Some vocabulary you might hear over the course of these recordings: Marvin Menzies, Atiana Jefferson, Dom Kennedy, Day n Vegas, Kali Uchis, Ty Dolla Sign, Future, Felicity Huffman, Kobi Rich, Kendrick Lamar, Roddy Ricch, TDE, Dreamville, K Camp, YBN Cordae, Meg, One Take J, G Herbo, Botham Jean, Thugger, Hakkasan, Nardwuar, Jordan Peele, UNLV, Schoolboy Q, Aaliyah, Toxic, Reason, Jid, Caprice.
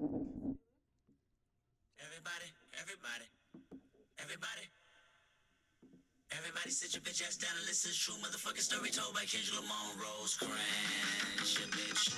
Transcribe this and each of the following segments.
Everybody sit your bitch ass down and listen to true motherfucking story told by Kendrick Lamar on Rose Cranch, your bitch.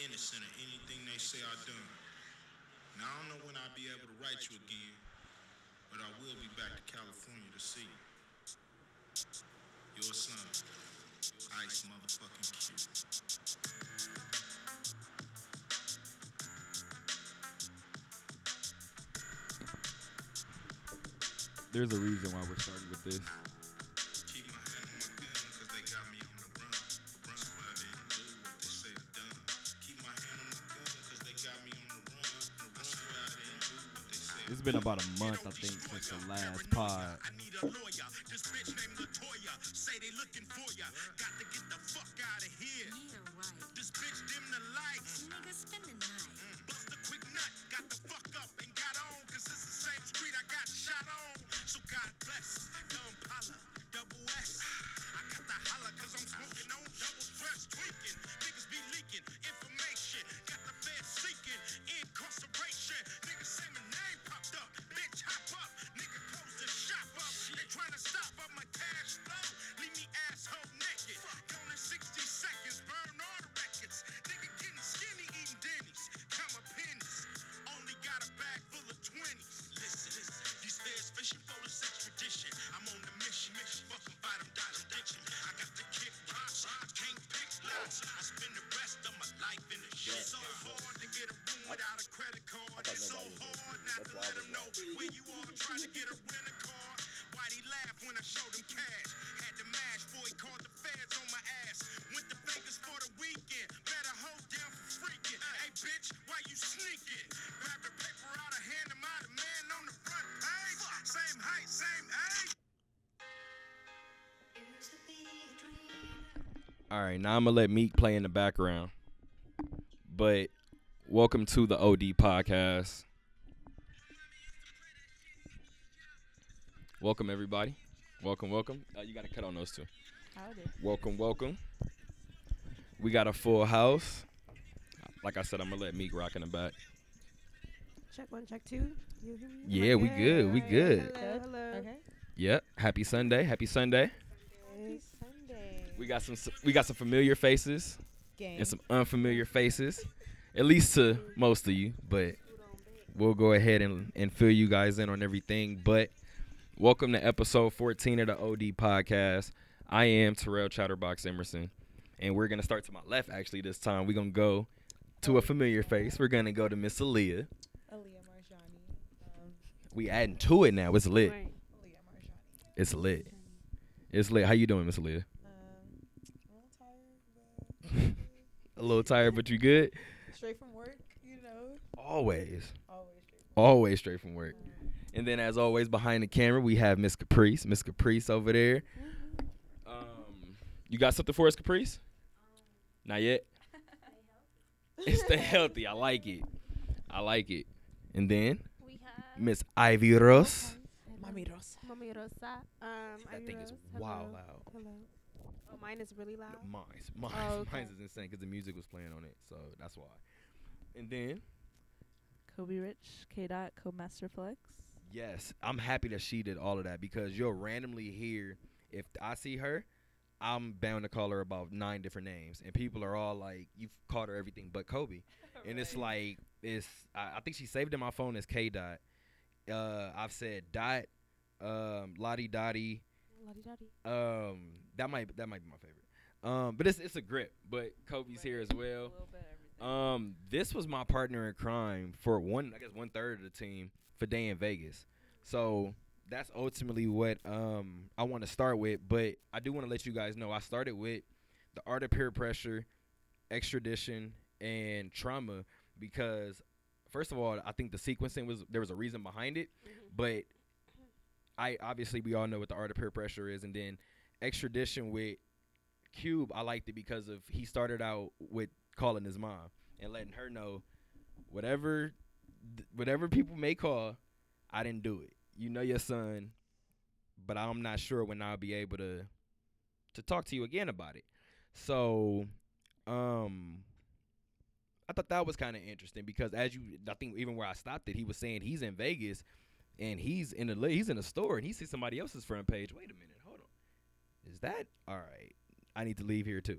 Innocent of anything they say I done. Now, I don't know when I'll be able to write you again, but I will be back to California to see you. Your son, Ice motherfucking Cube. There's a reason why we're starting with this. It's been about a month, I think, since the last pod. I need a lawyer. This bitch named Latoya. Say they looking for ya. Got to get the fuck out of here. Yeah, right. This bitch dim the lights. Nigga, spend the night. Bust a quick nut. Got the fuck up and got on. Cause it's the same street I got shot on. So God bless. Dumb Pala. Double S. I got the holla cause I'm smoking on double fresh. Tweaking. Niggas be leaking. Information. Got the feds seeking. Incarceration. Niggas say my name. Stop up my cash flow, leave me asshole naked. Only 60 seconds, burn all the records. Nigga getting skinny, eating Denny's, count my pennies. Only got a bag full of 20s. Listen, these stairs fishing for this extradition. I'm on the mission, fucking bottom dodging, ditching. I got the kick rocks, I can't pick lots. I spend the rest of my life in the shit. So hard to get a room without a credit card. It's so hard not to let them know when you all trying to get a rental car. He laughed when I showed him cash. Had the mash, boy called the feds on my ass. Went to Vegas for the weekend. Better hold down for freaking. Hey bitch, why you sneaking? Grab the paper out of hand, I'm out of man on the front page. Same height, same age. Alright, now I'm gonna let Meek play in the background. But welcome to the OD podcast. Welcome, everybody. Welcome. You got to cut on those two. I'll do. Welcome. We got a full house. Like I said, I'm going to let Meek rock in the back. Check one, check two. You hear me? Yeah, we good. Hello. Okay. Yeah. Happy Sunday. We got some familiar faces. Game. And some unfamiliar faces, at least to most of you. But we'll go ahead and fill you guys in on everything. But welcome to episode 14 of the OD podcast. I am Terrell Chatterbox Emerson, and we're going to start to my left, actually, this time. We're going to go to a familiar face. We're going to go to Miss Aaliyah. Aaliyah Marjani. We adding to it now. It's lit. Right. Aaliyah Marjani. It's lit. How you doing, Miss Aaliyah? A little tired, but you good? Straight from work, you know. Always straight from work. And then, as always, behind the camera, we have Miss Caprice. Miss Caprice over there. Mm-hmm. You got something for us, Caprice? Not yet? Stay healthy. I like it. And then, we have Miss Ivy Ross. Mami Rosa. That thing is wild loud. Hello. Oh, mine is really loud? Mine's oh, okay. Mine is insane because the music was playing on it, so that's why. And then, Kobi Rich, K. Co-Masterplex. Yes, I'm happy that she did all of that because you'll randomly hear, if I see her, I'm bound to call her about 9 different names, and people are all like, you've called her everything but Kobi. And right. It's like, I think she saved in my phone as K Dot. I've said Dot, Lottie Dottie. Lottie Dottie. That might be my favorite. But it's a grip. But Kobi's here as well. This was my partner in crime for one third of the team for Day in Vegas. So that's ultimately what I want to start with. But I do want to let you guys know I started with the art of peer pressure, extradition, and trauma because, first of all, I think the sequencing there was a reason behind it. But we all know what the art of peer pressure is. And then extradition with Cube, I liked it because of he started out with calling his mom and letting her know whatever people may call, I didn't do it. You know your son, but I'm not sure when I'll be able to talk to you again about it. So, I thought that was kind of interesting because I think even where I stopped it, he was saying he's in Vegas and he's in a store and he sees somebody else's front page. Wait a minute, hold on. Is that all right? I need to leave here too.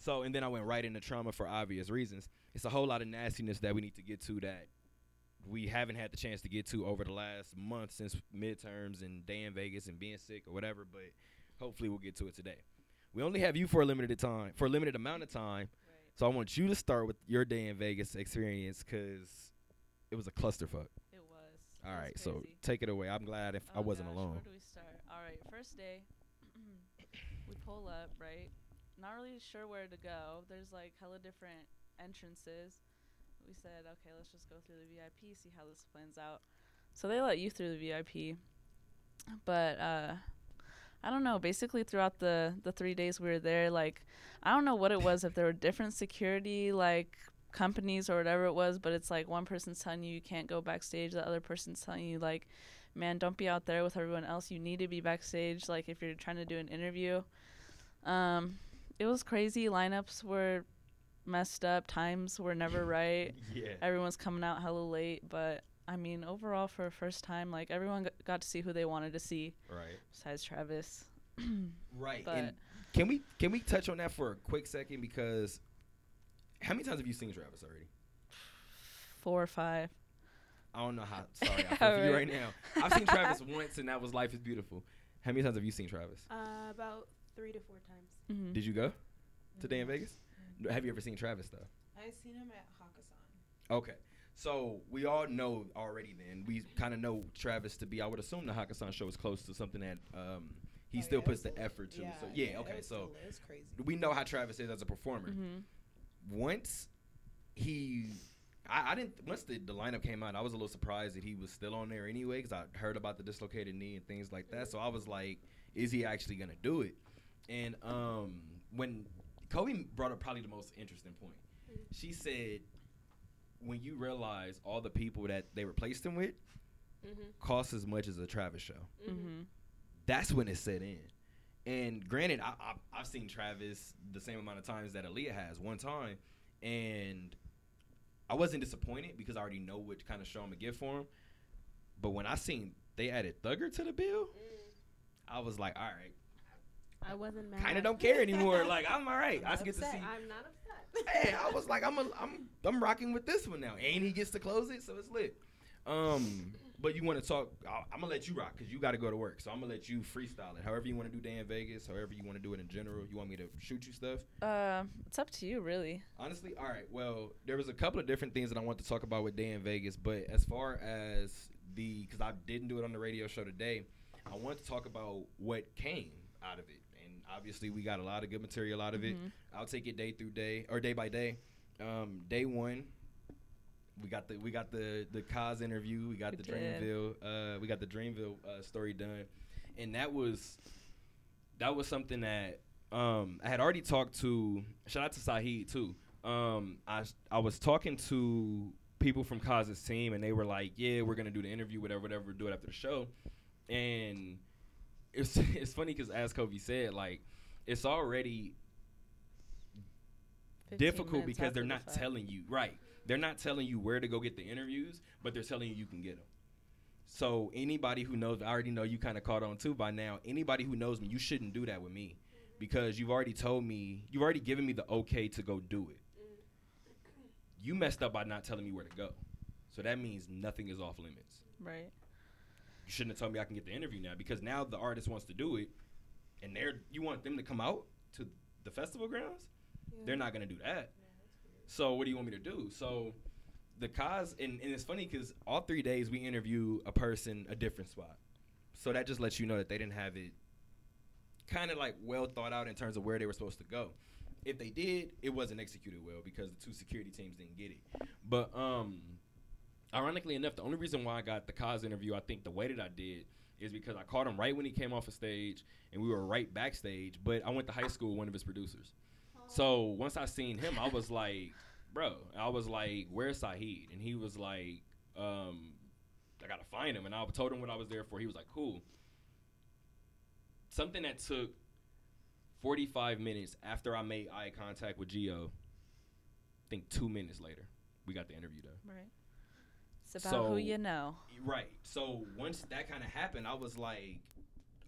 So, and then I went right into trauma for obvious reasons. It's a whole lot of nastiness that we need to get to that we haven't had the chance to get to over the last month since midterms and Day in Vegas and being sick or whatever, but hopefully we'll get to it today. We only have you for a limited amount of time, right. So I want you to start with your Day in Vegas experience because it was a clusterfuck. It was. All right, crazy. So take it away. I'm glad I wasn't alone. Where do we start? All right, first day, we pull up, right? Not really sure where to go. There's like hella different entrances. We said, okay, let's just go through the VIP, see how this plans out. So they let you through the VIP. But I don't know. Basically, throughout the 3 days we were there, like, I don't know what it was, if there were different security, like, companies or whatever it was. But it's like one person's telling you can't go backstage. The other person's telling you, like, man, don't be out there with everyone else. You need to be backstage, like, if you're trying to do an interview. It was crazy. Lineups were messed up, times were never right. Yeah. Everyone's coming out hella late, but I mean, overall for a first time, like everyone got to see who they wanted to see. Right. Besides Travis. Right. But and can we touch on that for a quick second because how many times have you seen Travis already? 4 or 5. I don't know how. Sorry, I feel for you right now. I've seen Travis once and that was Life is Beautiful. How many times have you seen Travis? About 3 to 4 times. Mm-hmm. Did you go to Day in Vegas? Have you ever seen Travis, though? I've seen him at Hakkasan. Okay. So we all know already then. We kind of know Travis to be, I would assume the Hakkasan show is close to something that he still puts the effort to. Yeah, so yeah okay. So it's crazy. We know how Travis is as a performer. Mm-hmm. Once he – I didn't – once the lineup came out, I was a little surprised that he was still on there anyway because I heard about the dislocated knee and things like that. So I was like, is he actually going to do it? And when – Kobi brought up probably the most interesting point. She said, when you realize all the people that they replaced him with cost as much as a Travis show, that's when it set in. And granted, I've seen Travis the same amount of times that Aaliyah has, one time, and I wasn't disappointed because I already know what kind of show I'm going to get for him. But when I seen they added Thugger to the bill, I was like, all right. I wasn't mad. Kind of don't care anymore. Like I'm all right. I get to see. I'm not upset. Hey, I was like, I'm rocking with this one now, and he gets to close it, so it's lit. But you want to talk? I'm gonna let you rock because you got to go to work, so I'm gonna let you freestyle it. However you want to do Day in Vegas, however you want to do it in general. You want me to shoot you stuff? It's up to you, really. Honestly, all right. Well, there was a couple of different things that I want to talk about with Day in Vegas, but as far as because I didn't do it on the radio show today, I want to talk about what came out of it. Obviously, we got a lot of good material out of it. I'll take it day through day or day by day. Day one, we got the Kaz interview. We got the Dreamville. We got the Dreamville story done, and that was something that I had already talked to. Shout out to Saheed too. I was talking to people from Kaz's team, and they were like, "Yeah, we're gonna do the interview, whatever, do it after the show," and. It's funny because as Kobi said, like, it's already difficult because they're not telling you. Right. They're not telling you where to go get the interviews, but they're telling you can get them. So anybody who knows, I already know you kind of caught on too by now. Anybody who knows me, you shouldn't do that with me because you've already told me, you've already given me the okay to go do it. You messed up by not telling me where to go. So that means nothing is off limits. Right. You shouldn't have told me I can get the interview now, because now the artist wants to do it, and you want them to come out to the festival grounds? Yeah. They're not going to do that. Yeah, so what do you want me to do? So the cause, and it's funny because all 3 days we interview a person, a different spot. So that just lets you know that they didn't have it kind of like well thought out in terms of where they were supposed to go. If they did, it wasn't executed well because the two security teams didn't get it. But ironically enough, the only reason why I got the Kaz interview, I think the way that I did, is because I caught him right when he came off of stage, and we were right backstage. But I went to high school with one of his producers. Oh. So once I seen him, I was like, bro, I was like, where's Saheed? And he was like, I got to find him. And I told him what I was there for. He was like, cool. Something that took 45 minutes after I made eye contact with Gio, I think 2 minutes later, we got the interview done. Right. It's about who you know. Right. So once that kind of happened, I was like,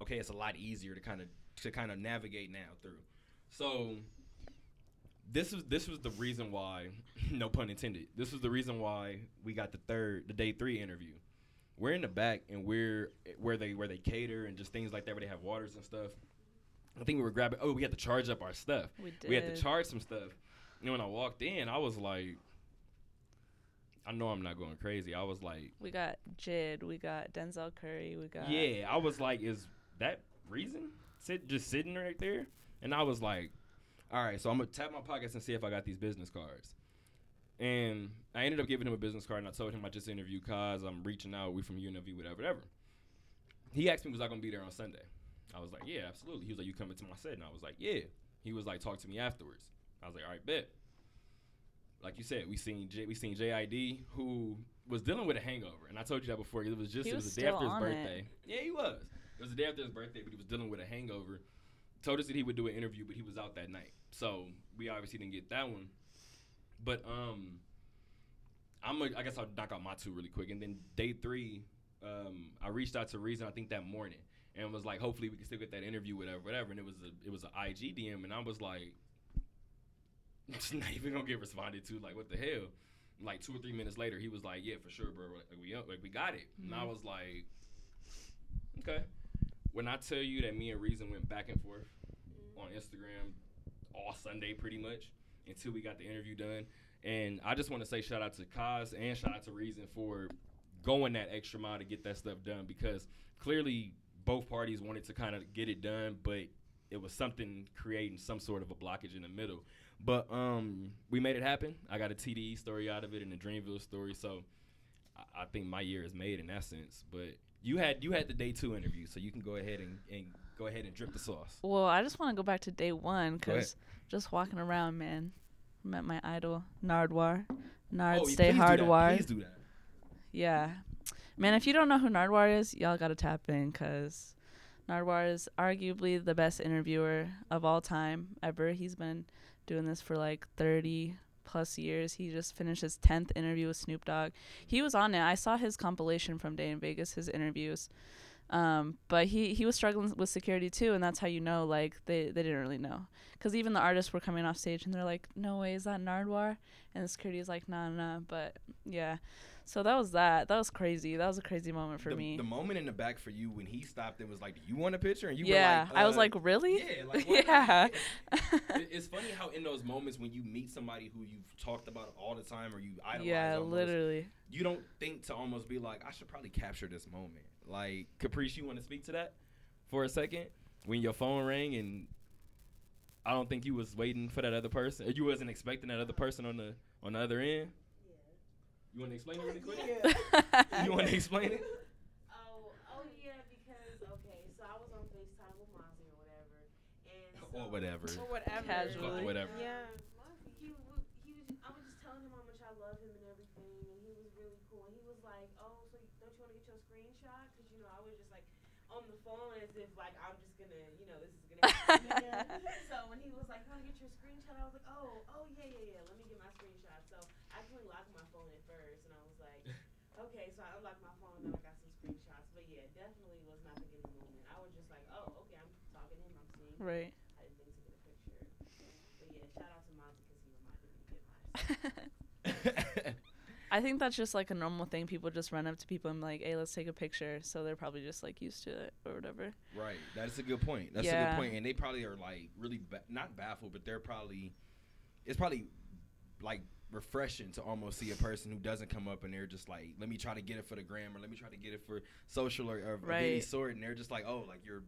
okay, it's a lot easier to kind of navigate now through. So this was the reason why, no pun intended, this was the reason why we got the day three interview. We're in the back, and we're where they cater and just things like that, where they have waters and stuff. I think we were grabbing. Oh, we had to charge up our stuff. We did. We had to charge some stuff. And when I walked in, I was like, I know I'm not going crazy. I was like, we got Jid, we got Denzel Curry, we got. Yeah, I was like, is that Reason? Just sitting right there? And I was like, all right, so I'm gonna tap my pockets and see if I got these business cards. And I ended up giving him a business card, and I told him I just interviewed Kaz. I'm reaching out. We from UNLV, whatever. He asked me, was I gonna be there on Sunday? I was like, yeah, absolutely. He was like, you coming to my set? And I was like, yeah. He was like, talk to me afterwards. I was like, all right, bet. Like you said, we seen JID, who was dealing with a hangover, and I told you that before. It was the day after his birthday. Yeah, he was. It was the day after his birthday, but he was dealing with a hangover. Told us that he would do an interview, but he was out that night, so we obviously didn't get that one. But I guess I'll knock out my two really quick, and then day three, I reached out to Reason, I think that morning, and was like, hopefully we can still get that interview, whatever. And it was an IG DM, and I was like, it's not even gonna get responded to. Like, what the hell? Like 2 or 3 minutes later, he was like, "Yeah, for sure, bro. Like, we got it." Mm-hmm. And I was like, "Okay." When I tell you that me and Reason went back and forth on Instagram all Sunday, pretty much, until we got the interview done. And I just want to say shout out to Kaz and shout out to Reason for going that extra mile to get that stuff done, because clearly both parties wanted to kind of get it done, but it was something creating some sort of a blockage in the middle. But we made it happen. I got a TDE story out of it and a Dreamville story, so I think my year is made in that sense. But you had the day two interview, so you can go ahead and drip the sauce. Well, I just want to go back to day one, because just walking around, man, I met my idol Nardwuar. Nard, stay hardwar. Please do that. Yeah, man. If you don't know who Nardwuar is, y'all gotta tap in, because Nardwuar is arguably the best interviewer of all time ever. He's been doing this for like 30 plus years. He just finished his 10th interview with Snoop Dogg. He was on it. I saw his compilation from Day in Vegas, his interviews. But he was struggling with security too, and that's how you know, like, they didn't really know. Because even the artists were coming off stage, and they're like, no way, is that Nardwuar? And the security is like, nah. But, yeah. So that was that. That was crazy. That was a crazy moment for me. The moment in the back for you when he stopped and was like, do you want a picture? And you were like, I was like, really? Yeah. Like, yeah. It's funny how in those moments when you meet somebody who you've talked about all the time or you idolize, literally, you don't think to almost be like, I should probably capture this moment. Like, Caprice, you want to speak to that for a second? When your phone rang and I don't think you was waiting for that other person, or you wasn't expecting that other person on the other end. Yeah. You want to explain it really quick? Yeah. You want to explain it? Oh yeah, because so I was on FaceTime with Mozzie or whatever, and so or whatever, casually, whatever. Yeah, I was just telling him how much I love him and everything, and he was really cool. And he was like, oh, so don't you want to get your screenshot? Because I was just like on the phone as if like I'm just gonna, this is gonna. So when he was like, "You want to get your screenshot?" I was like, "Oh yeah. Let me get my screenshot." So I couldn't lock my phone at first, and I was like, "Okay." So I unlocked my phone, and I got some screenshots. But yeah, definitely was not the moment. I was just like, "Oh, okay, I'm talking to him, I'm seeing." Right. I didn't think yeah, shout out to Mozzie because he reminded me of mine. I think that's just like a normal thing. People just run up to people and be like, hey, let's take a picture. So they're probably just like used to it or whatever. Right. That's a good point. That's a good point. And they probably are like really not baffled, but they're probably, it's probably like refreshing to almost see a person who doesn't come up and they're just like, let me try to get it for the gram or let me try to get it for social or any sort. And they're just like, oh, like you're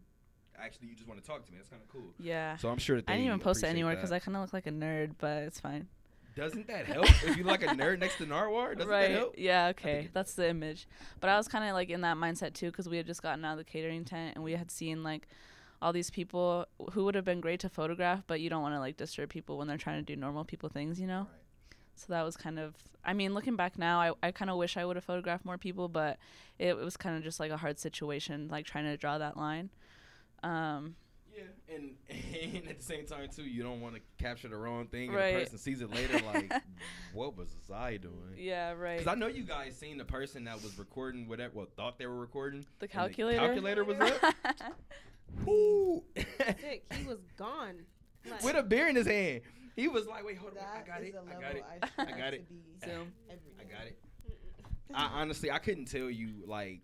actually, you just want to talk to me. That's kind of cool. Yeah. So I'm sure that they I didn't even post it anywhere because I kind of look like a nerd, but it's fine. Doesn't that help? If you like a nerd next to Nardwuar, doesn't that help? Yeah, okay. That's the image. But I was kind of like in that mindset too because we had just gotten out of the catering tent and we had seen like all these people who would have been great to photograph, but you don't want to like disturb people when they're trying to do normal people things, you know? Right. So that was kind of, I mean, looking back now, I kind of wish I would have photographed more people, but it was kind of just like a hard situation, like trying to draw that line. Yeah, and at the same time, too, you don't want to capture the wrong thing and the person sees it later like, what was I doing? Yeah, right. Because I know you guys seen the person that was recording whatever, well, thought they were recording. The calculator. The calculator was up. Woo! Sick. He was gone. Like, with a beer in his hand. He was like, wait, hold on. I got it. I got it. Honestly, I couldn't tell you, like,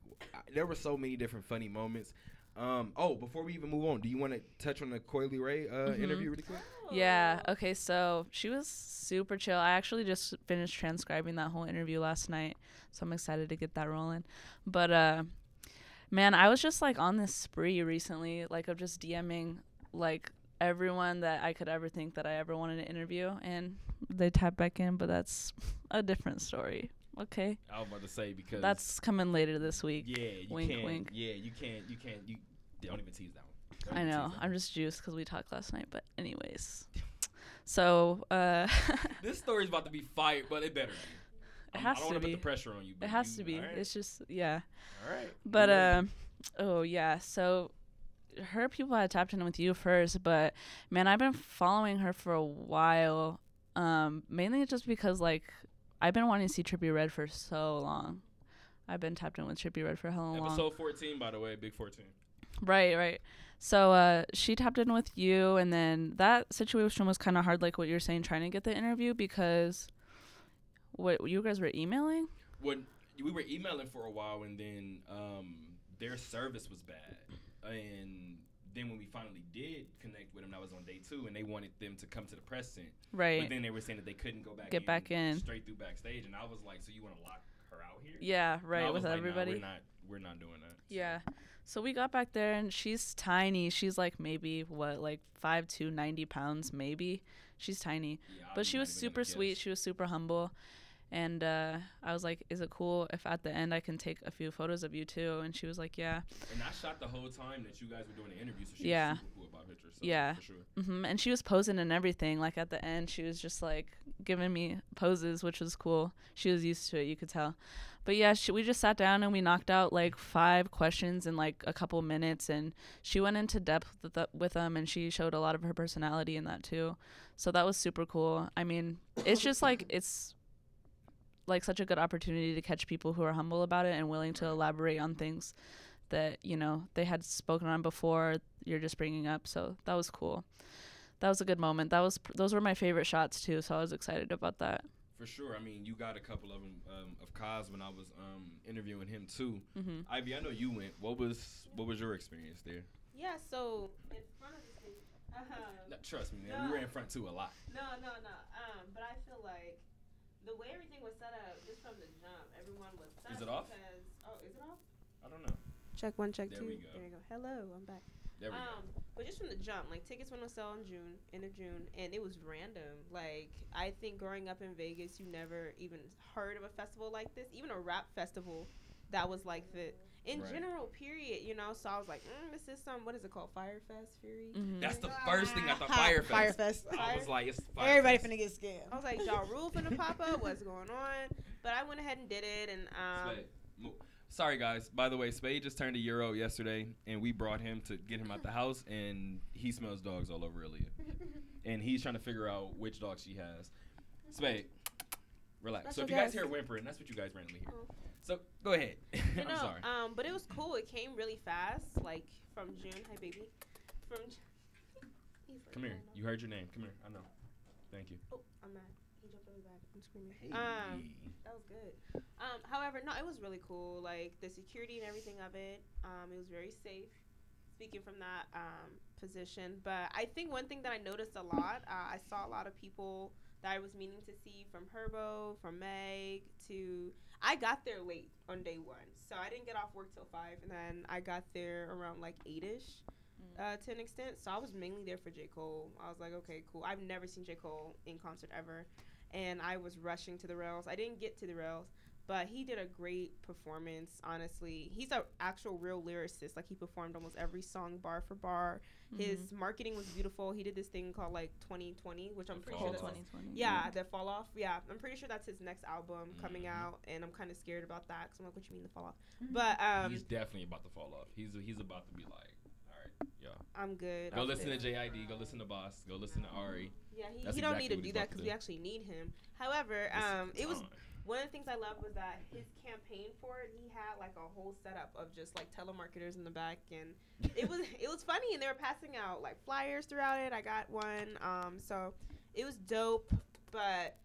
there were so many different funny moments. Before we even move on, do you want to touch on the Coi Leray interview really quick? Yeah. Okay. So she was super chill. I actually just finished transcribing that whole interview last night, so I'm excited to get that rolling. But man, I was just like on this spree recently, like of just DMing like everyone that I could ever think that I ever wanted to interview, and they tapped back in. But that's a different story. Okay. I was about to say because that's coming later this week. Yeah, you wink, can't. Wink. Yeah, you can't. You don't even tease that one. I know. I'm just juiced because we talked last night. But anyways, so this story's about to be fired, but it better. It has to be. I don't want to put the pressure on you. But it has to be. Right. It's just All right. But so her people had tapped in with you first, but man, I've been following her for a while. Mainly just because like. I've been wanting to see Trippie Redd for so long. I've been tapped in with Trippie Redd for how long? Episode 14, by the way, Big 14. Right. So she tapped in with you, and then that situation was kind of hard, like what you're saying, trying to get the interview because what you guys were emailing? When we were emailing for a while, and then their service was bad, and then when we finally did connect with them, that was on day 2, and they wanted them to come to the press center. Right. But then they were saying that they couldn't go back in straight through backstage, and I was like, so you want to lock her out here? Yeah, right, with like, everybody. No, we're not doing that. Yeah. So we got back there, and she's tiny. She's like maybe, 5'2", 90 pounds maybe. She's tiny. Yeah, but she was super sweet. She was super humble. And I was like, is it cool if at the end I can take a few photos of you too? And she was like, yeah. And I shot the whole time that you guys were doing the interview, so she was super cool about pictures. So yeah. For sure. Mm-hmm. And she was posing and everything. Like at the end, she was just like giving me poses, which was cool. She was used to it, you could tell. But yeah, we just sat down and we knocked out like 5 questions in like a couple minutes, and she went into depth with them, and she showed a lot of her personality in that too. So that was super cool. I mean, it's just like it's like such a good opportunity to catch people who are humble about it and willing to elaborate on things that, you know, they had spoken on before, you're just bringing up. So that was cool. That was a good moment. That was those were my favorite shots too, so I was excited about that. For sure. I mean, you got a couple of them of Kaz when I was interviewing him too. Mm-hmm. Ivy, I know you went. What was your experience there? Yeah, so in front of the stage. No, trust me, man. No. We were in front too a lot. No. But I feel like the way everything was set up, just from the jump, everyone was set up. Is it off? Is it off? I don't know. Check one, check there two. There we go. Hello, I'm back. There we go. But just from the jump, like tickets went on sale in June, end of June, and it was random. Like I think growing up in Vegas, you never even heard of a festival like this, even a rap festival that was like the general period, you know. So I was like, this is some. What is it called? Firefest Fury. Mm-hmm. That's the first thing I thought. Firefest. I was like, it's Firefest. Everybody finna get scared. I was like, Ja Rule finna pop up. What's going on? But I went ahead and did it. And sorry guys. By the way, Spade just turned a year old yesterday, and we brought him to get him out the house, and he smells dogs all over Aaliyah, and he's trying to figure out which dog she has. Spade, relax. That's so if you guys hear whimpering, that's what you guys randomly hear. Oh. So go ahead. You know, I'm sorry. But it was cool. It came really fast, like from June. Hi, baby. Come here. You heard your name. Come here. I know. Thank you. Oh, I'm mad. He jumped on me back. I'm screaming. Hey. That was good. However, no, it was really cool. Like, the security and everything of it, it was very safe. Speaking from that position. But I think one thing that I noticed a lot, I saw a lot of people that I was meaning to see, from Herbo, from Meg, to... I got there late on day one, so I didn't get off work till 5, and then I got there around, like, 8-ish to an extent. So I was mainly there for J. Cole. I was like, okay, cool. I've never seen J. Cole in concert ever, and I was rushing to the rails. I didn't get to the rails, but he did a great performance, honestly. He's an actual real lyricist. Like, he performed almost every song bar for bar. Mm-hmm. His marketing was beautiful. He did this thing called, like, 2020, which I'm pretty sure that's... 2020. Yeah, that Fall Off. Yeah, I'm pretty sure that's his next album coming out, and I'm kind of scared about that because I'm like, what you mean, the Fall Off? Mm-hmm. But he's definitely about to fall off. He's about to be like, all right, yeah. I'm good. Go listen to J.I.D. Go listen to Boss. Go listen to Ari. Yeah, he don't need to do that because we actually need him. However, it was... One of the things I loved was that his campaign for it, he had like a whole setup of just like telemarketers in the back, and it was funny, and they were passing out like flyers throughout it. I got one, so it was dope. But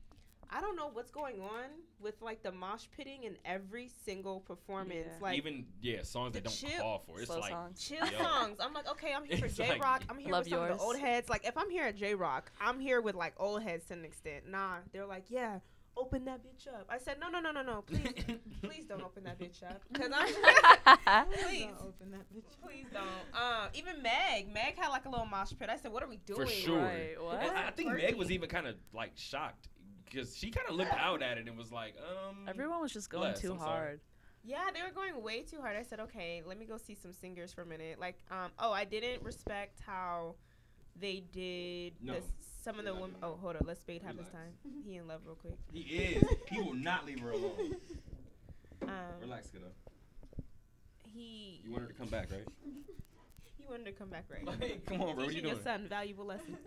I don't know what's going on with like the mosh pitting in every single performance, like even songs that don't call for it. It's like chill songs. I'm like, okay, I'm here for J Rock. I'm here with some of the old heads. Like if I'm here at J Rock, I'm here with like old heads to an extent. Nah, they're like, yeah. Open that bitch up. I said, no, please, please don't open that bitch up. Cause I'm please don't open that bitch up. Please don't. Even Meg had like a little mosh pit. I said, what are we doing? For sure. Right? What? I think Meg was even kind of like shocked because she kind of looked out at it and was like, everyone was just going too hard. Yeah, they were going way too hard. I said, okay, let me go see some singers for a minute. Like, I didn't respect how they did some of the women. Oh, hold on. Let Spade have his time. He in love real quick. He is. He will not leave her alone. Relax, kiddo. You wanted to come back, right? You wanted to come back, right? Like, come on, bro. What you doing? Your son valuable lessons.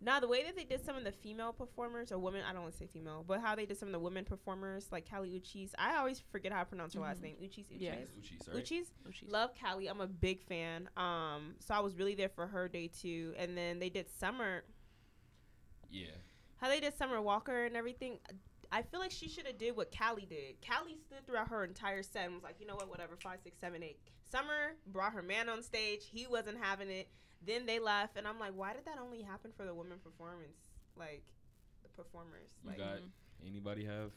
Now, the way that they did some of the female performers, or women, I don't want to say female, but how they did some of the women performers, like Kali Uchis. I always forget how to pronounce her last name. Uchis. Yeah. Uchis. Love Kali. I'm a big fan. So I was really there for her day too. And then they did Summer. Yeah. How they did Summer Walker and everything. I feel like she should have did what Kali did. Kali stood throughout her entire set and was like, you know what, whatever, 5, 6, 7, 8. Summer brought her man on stage. He wasn't having it. Then they left, and I'm like, why did that only happen for the women performance? Like, the performers. You like, got anybody have?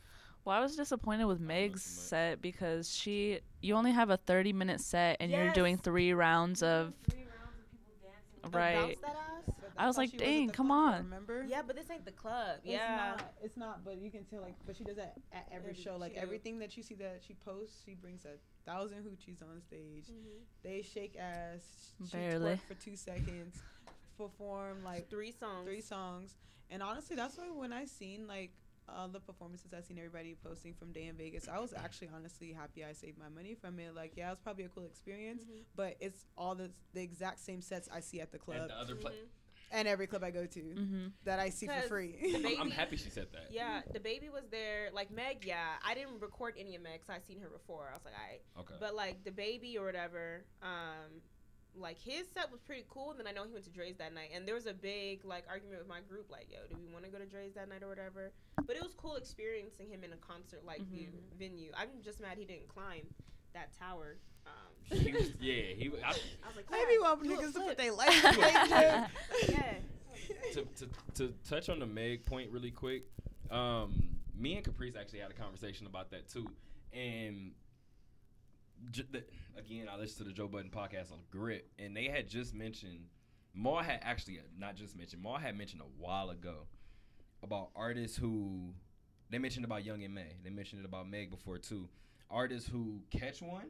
Well, I was disappointed with Meg's set because you only have a 30-minute set, and you're doing 3 rounds of. 3 rounds of people dancing. Right. I was like, dang, come on. Remember? Yeah, but this ain't the club. It's not. But you can tell, like, but she does that at every show. Like, everything that you see that she posts, she brings a 1,000 hoochies on stage. Mm-hmm. They shake ass. Barely. She twerk for 2 seconds. Perform, like, 3 songs. 3 songs. And honestly, that's why when I seen, like, all the performances I seen everybody posting from Day in Vegas, I was actually honestly happy I saved my money from it. Like, yeah, it was probably a cool experience, but it's all the exact same sets I see at the club. And the other and every club I go to that I see for free. I'm happy she said that. Yeah, the baby was there. Like, Meg, I didn't record any of Meg because I'd seen her before. I was like, all right. Okay. But, like, the baby or whatever, like, his set was pretty cool. And then I know he went to Dre's that night. And there was a big, like, argument with my group, like, yo, do we want to go to Dre's that night or whatever? But it was cool experiencing him in a concert-like venue. I'm just mad he didn't climb that tower. I was like, maybe want niggas to put their life in there. To touch on the Meg point really quick, me and Caprice actually had a conversation about that too. And again, I listened to the Joe Budden podcast on Grit, and they had just mentioned, Maul had mentioned a while ago about artists who, they mentioned about Young and May. They mentioned it about Meg before too. Artists who catch one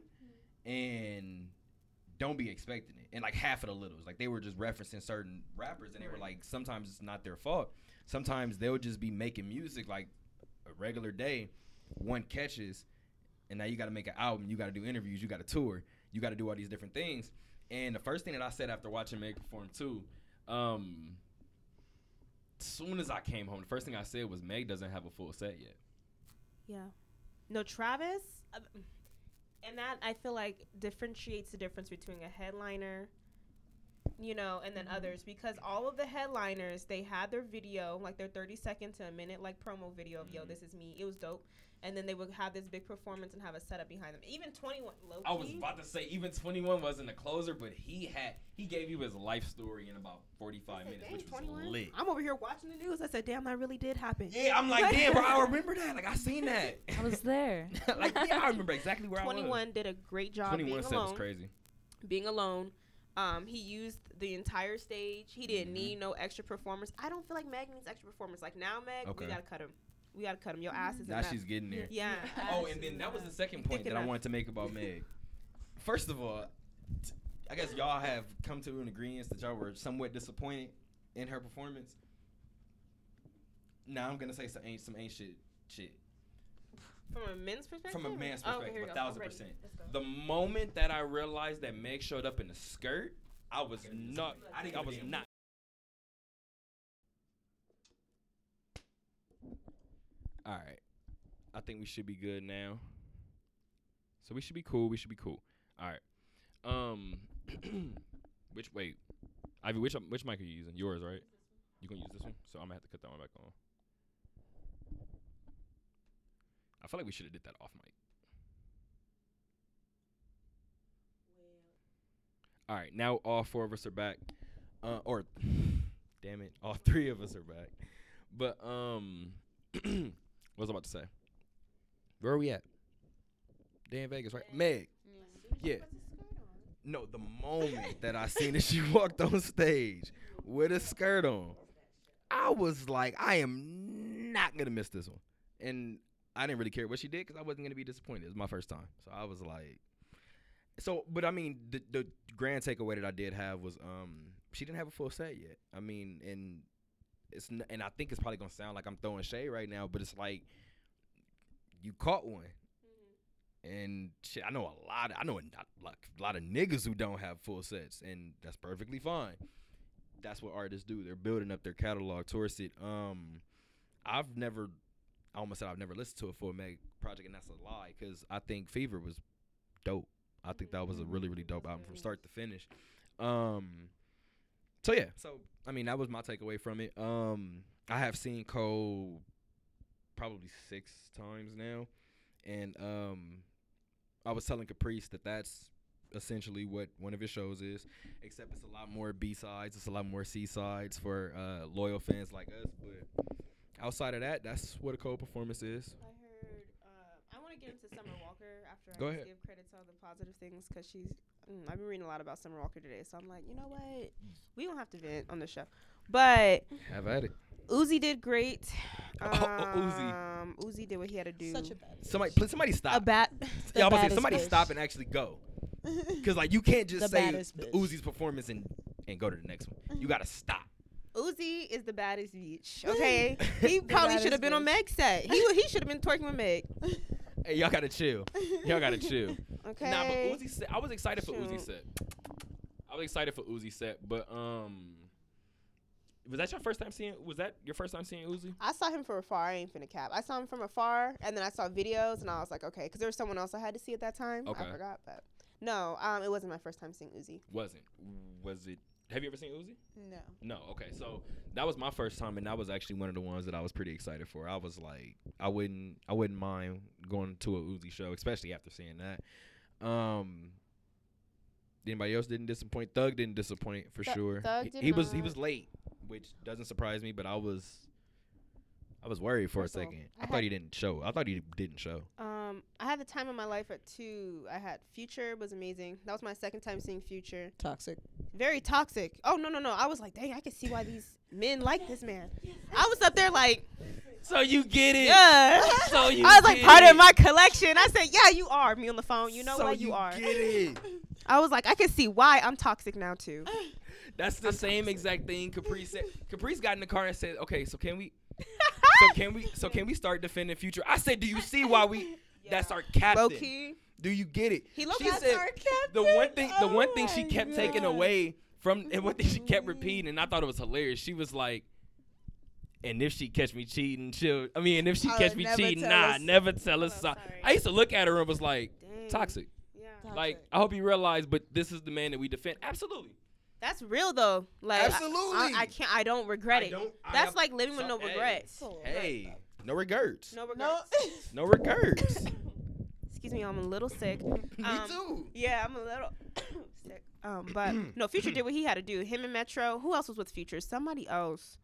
and don't be expecting it. And like half of the littles, like they were just referencing certain rappers, and they were like, sometimes it's not their fault. Sometimes they'll just be making music like a regular day, one catches, and now you got to make an album, you got to do interviews, you got to tour, you got to do all these different things. And the first thing that I said after watching Meg perform too, soon as I came home, the first thing I said was, Meg doesn't have a full set yet. Yeah. No, Travis. And that, I feel like, differentiates the difference between a headliner you know, and then others, because all of the headliners, they had their video, like their 30-second to a minute, like promo video of, yo, this is me. It was dope. And then they would have this big performance and have a setup behind them. Even 21, low-key. I was about to say, even 21 wasn't a closer, but he gave you his life story in about 45 minutes, which was 21? Lit. I'm over here watching the news. I said, damn, that really did happen. Yeah, I'm like, damn, bro, I remember that. Like, I seen that. I was there. Like, yeah, I remember exactly where I was. 21 did a great job being alone. 21 was crazy. Being alone. He used the entire stage. He didn't need no extra performers. I don't feel like Meg needs extra performers. Like, now, Meg, okay. We got to cut him. We got to cut him. Your ass is now enough. She's getting there. Yeah. Oh, and then that was the second point that I wanted to make about Meg. First of all, I guess y'all have come to an agreement that y'all were somewhat disappointed in her performance. Now I'm going to say some ain't shit. From a men's perspective? From a man's perspective, oh, okay, 1,000%. The moment that I realized that Meg showed up in a skirt, I was not. All right. I think we should be good now. So we should be cool. All right. Ivy, which mic are you using? Yours, right? You going to use this one? So I'm going to have to cut that one back on. I feel like we should have did that off mic. All right. Now all four of us are back. Or, damn it, all three of us are back. But, what was I about to say? Where are we at? Day in Vegas, right? Meg. Yeah. No, the moment that I seen that she walked on stage with a skirt on, I was like, I am not going to miss this one. And I didn't really care what she did because I wasn't going to be disappointed. It was my first time. So I was like, but I mean, the grand takeaway that I did have was she didn't have a full set yet. I mean, and and I think it's probably going to sound like I'm throwing shade right now, but it's like you caught one. Mm-hmm. And shit, I know a lot of niggas who don't have full sets, and that's perfectly fine. That's what artists do. They're building up their catalog towards it. I almost said I've never listened to a full Meg project, and that's a lie, because I think Fever was dope. I think that was a really, really dope album from start to finish. So, yeah. So, I mean, that was my takeaway from it. I have seen Cole probably 6 times now. And I was telling Caprice that's essentially what one of his shows is, except it's a lot more B-sides. It's a lot more C-sides for loyal fans like us. But outside of that, that's what a Cole performance is. I heard I want to get into Summer Walker after I give credit to all the positive things, because she's – I've been reading a lot about Summer Walker today, so I'm like, you know what? We don't have to vent on the show. But have at it. Uzi did great. Uzi did what he had to do. Such a bad bitch. Somebody stop. Yeah, I was saying somebody bitch. Stop and actually go. Because like you can't just say Uzi's performance and go to the next one. You gotta stop. Uzi is the baddest bitch. Okay, he probably should have been on Meg's set. He should have been twerking with Meg. Hey, y'all gotta chill. Okay. Nah, but Uzi set, I was excited for Uzi set. But was that your first time seeing Uzi? I saw him from afar. I ain't finna cap. I saw him from afar, and then I saw videos, and I was like, okay, because there was someone else I had to see at that time. Okay. I forgot, but no, it wasn't my first time seeing Uzi. Was it? Have you ever seen Uzi? No. Okay, so that was my first time, and that was actually one of the ones that I was pretty excited for. I was like, I wouldn't mind going to a Uzi show, especially after seeing that. Anybody else didn't disappoint? Thug didn't disappoint for sure. He was late, which doesn't surprise me, but I was worried for a second. I thought he didn't show. I had the time of my life at 2. I had Future was amazing. That was my second time seeing Future. Toxic. Very toxic. Oh, no. I was like, dang, I can see why these men like this man. I was up there like. So you get it. Yeah. So you I was like part of my collection. I said, yeah, you are. Me on the phone. You know so what you are. So you get it. I was like, I can see why I'm toxic now too. That's the same exact thing Caprice said. Caprice got in the car and said, okay, so can we. So can we start defending Future? I said, do you see why we? Yeah. That's our captain. Low-key. Do you get it? She said our captain. The one thing she kept taking away from, and one thing she kept repeating, and I thought it was hilarious. She was like, "And if she catch me cheating, she'll. I mean, if she catch me cheating, never tell us." Oh, I used to look at her and was like, dang. Toxic. Yeah. Like I hope you realize, but this is the man that we defend. Absolutely. That's real though. Like absolutely. I can't. I don't regret it. That's like living with no regrets. Hey, no regrets. No regrets. No regrets. Excuse me, I'm a little sick. Me too. Yeah, I'm a little sick. But no, Future did what he had to do. Him and Metro. Who else was with Future? Somebody else.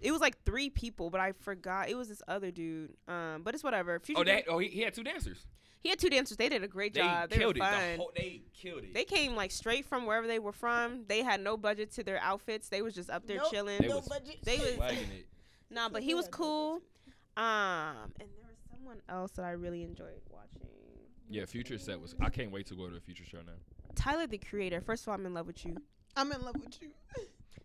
It was like three people, but I forgot. It was this other dude. But it's whatever. Future he had two dancers. He had two dancers. They did a great job. They killed were fun. They killed it. They came like straight from wherever they were from. They had no budget to their outfits. They was just up there chilling. They was lagging it. Nah, but he was cool. And there was someone else that I really enjoyed watching. Yeah, Future set was. I can't wait to go to a Future show now. Tyler, the Creator. First of all, I'm in love with you. I'm in love with you.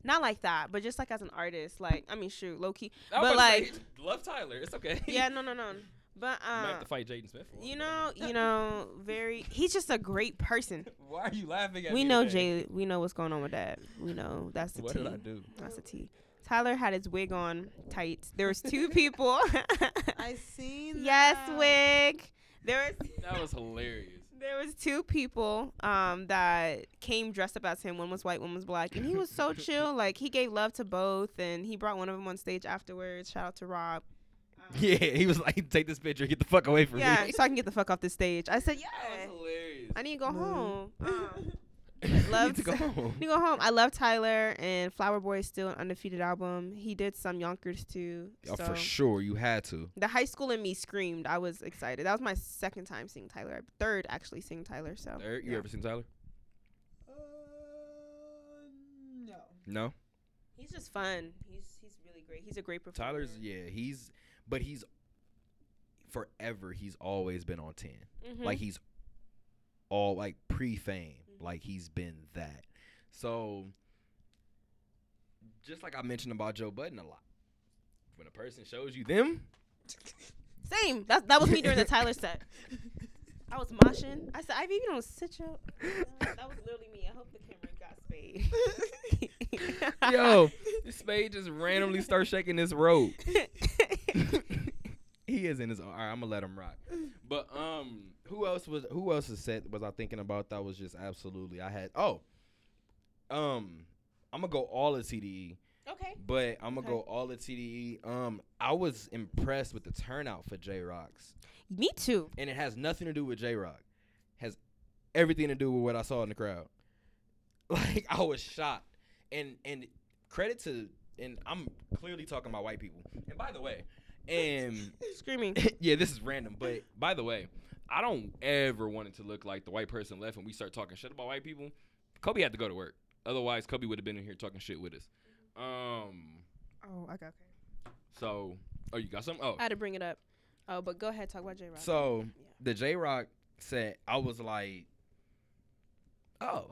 Not like that, but just like as an artist. Like, I mean, shoot, low key. But like, love Tyler. It's okay. Yeah, no. But might have to fight Jaden Smith. You know, very. He's just a great person. Why are you laughing at me? We know Jay. We know what's going on with that. We know that's the T. What did I do? That's the T. Tyler had his wig on tight. There was two people. I seen that. Yes, wig. That was hilarious. There was two people that came dressed up as him. One was white, one was black, and he was so chill. Like he gave love to both, and he brought one of them on stage afterwards. Shout out to Rob. Yeah, he was like, "Take this picture, get the fuck away from me." Yeah, so I can get the fuck off this stage. I said, "Yeah, that was hilarious. I need to go home." I need to go home. I love Tyler, and Flower Boy is still an undefeated album. He did some Yonkers too. Oh, so for sure, you had to. The high school in me screamed. I was excited. That was my second time seeing Tyler. Third, actually, seeing Tyler. So third, you ever seen Tyler? No. No. He's just fun. He's really great. He's a great performer. Tyler's but he's forever. He's always been on 10. Mm-hmm. Like he's all like pre-fame. Mm-hmm. Like he's been that. So just like I mentioned about Joe Budden a lot, when a person shows you them, same. That was me during the Tyler set. I was moshing. I said, "Ivy, you don't sit your." That was literally me. I hope the camera got Spade. Yo, Spade just randomly starts shaking his rope. He is in his own. All right, I'm gonna let him rock. But who else was I thinking about that was just absolutely I'm gonna go all of TDE. Okay. But I'm gonna go all of TDE. I was impressed with the turnout for J-Rock's. Me too. And it has nothing to do with J-Rock. Has everything to do with what I saw in the crowd. Like I was shocked. And credit to I'm clearly talking about white people. And by the way, screaming. Yeah, this is random, but by the way, I don't ever want it to look like the white person left and we start talking shit about white people. Kobe had to go to work. Otherwise, Kobe would have been in here talking shit with us. Okay. So, you got something? Oh. I had to bring it up. Oh, but go ahead, talk about J-Rock. So, The J-Rock set, I was like, oh.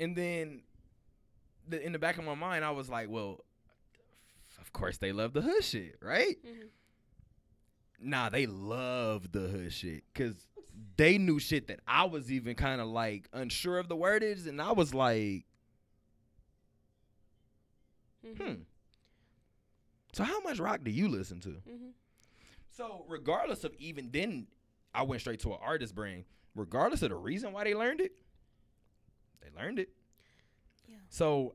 And then in the back of my mind, I was like, well, of course they love the hood shit, right? Mm-hmm. Nah, they love the hood shit because they knew shit that I was even kind of like unsure of the wordage, and I was like, mm-hmm. So how much rock do you listen to? Mm-hmm. So regardless of even then, I went straight to an artist brain. Regardless of the reason why they learned it, they learned it. So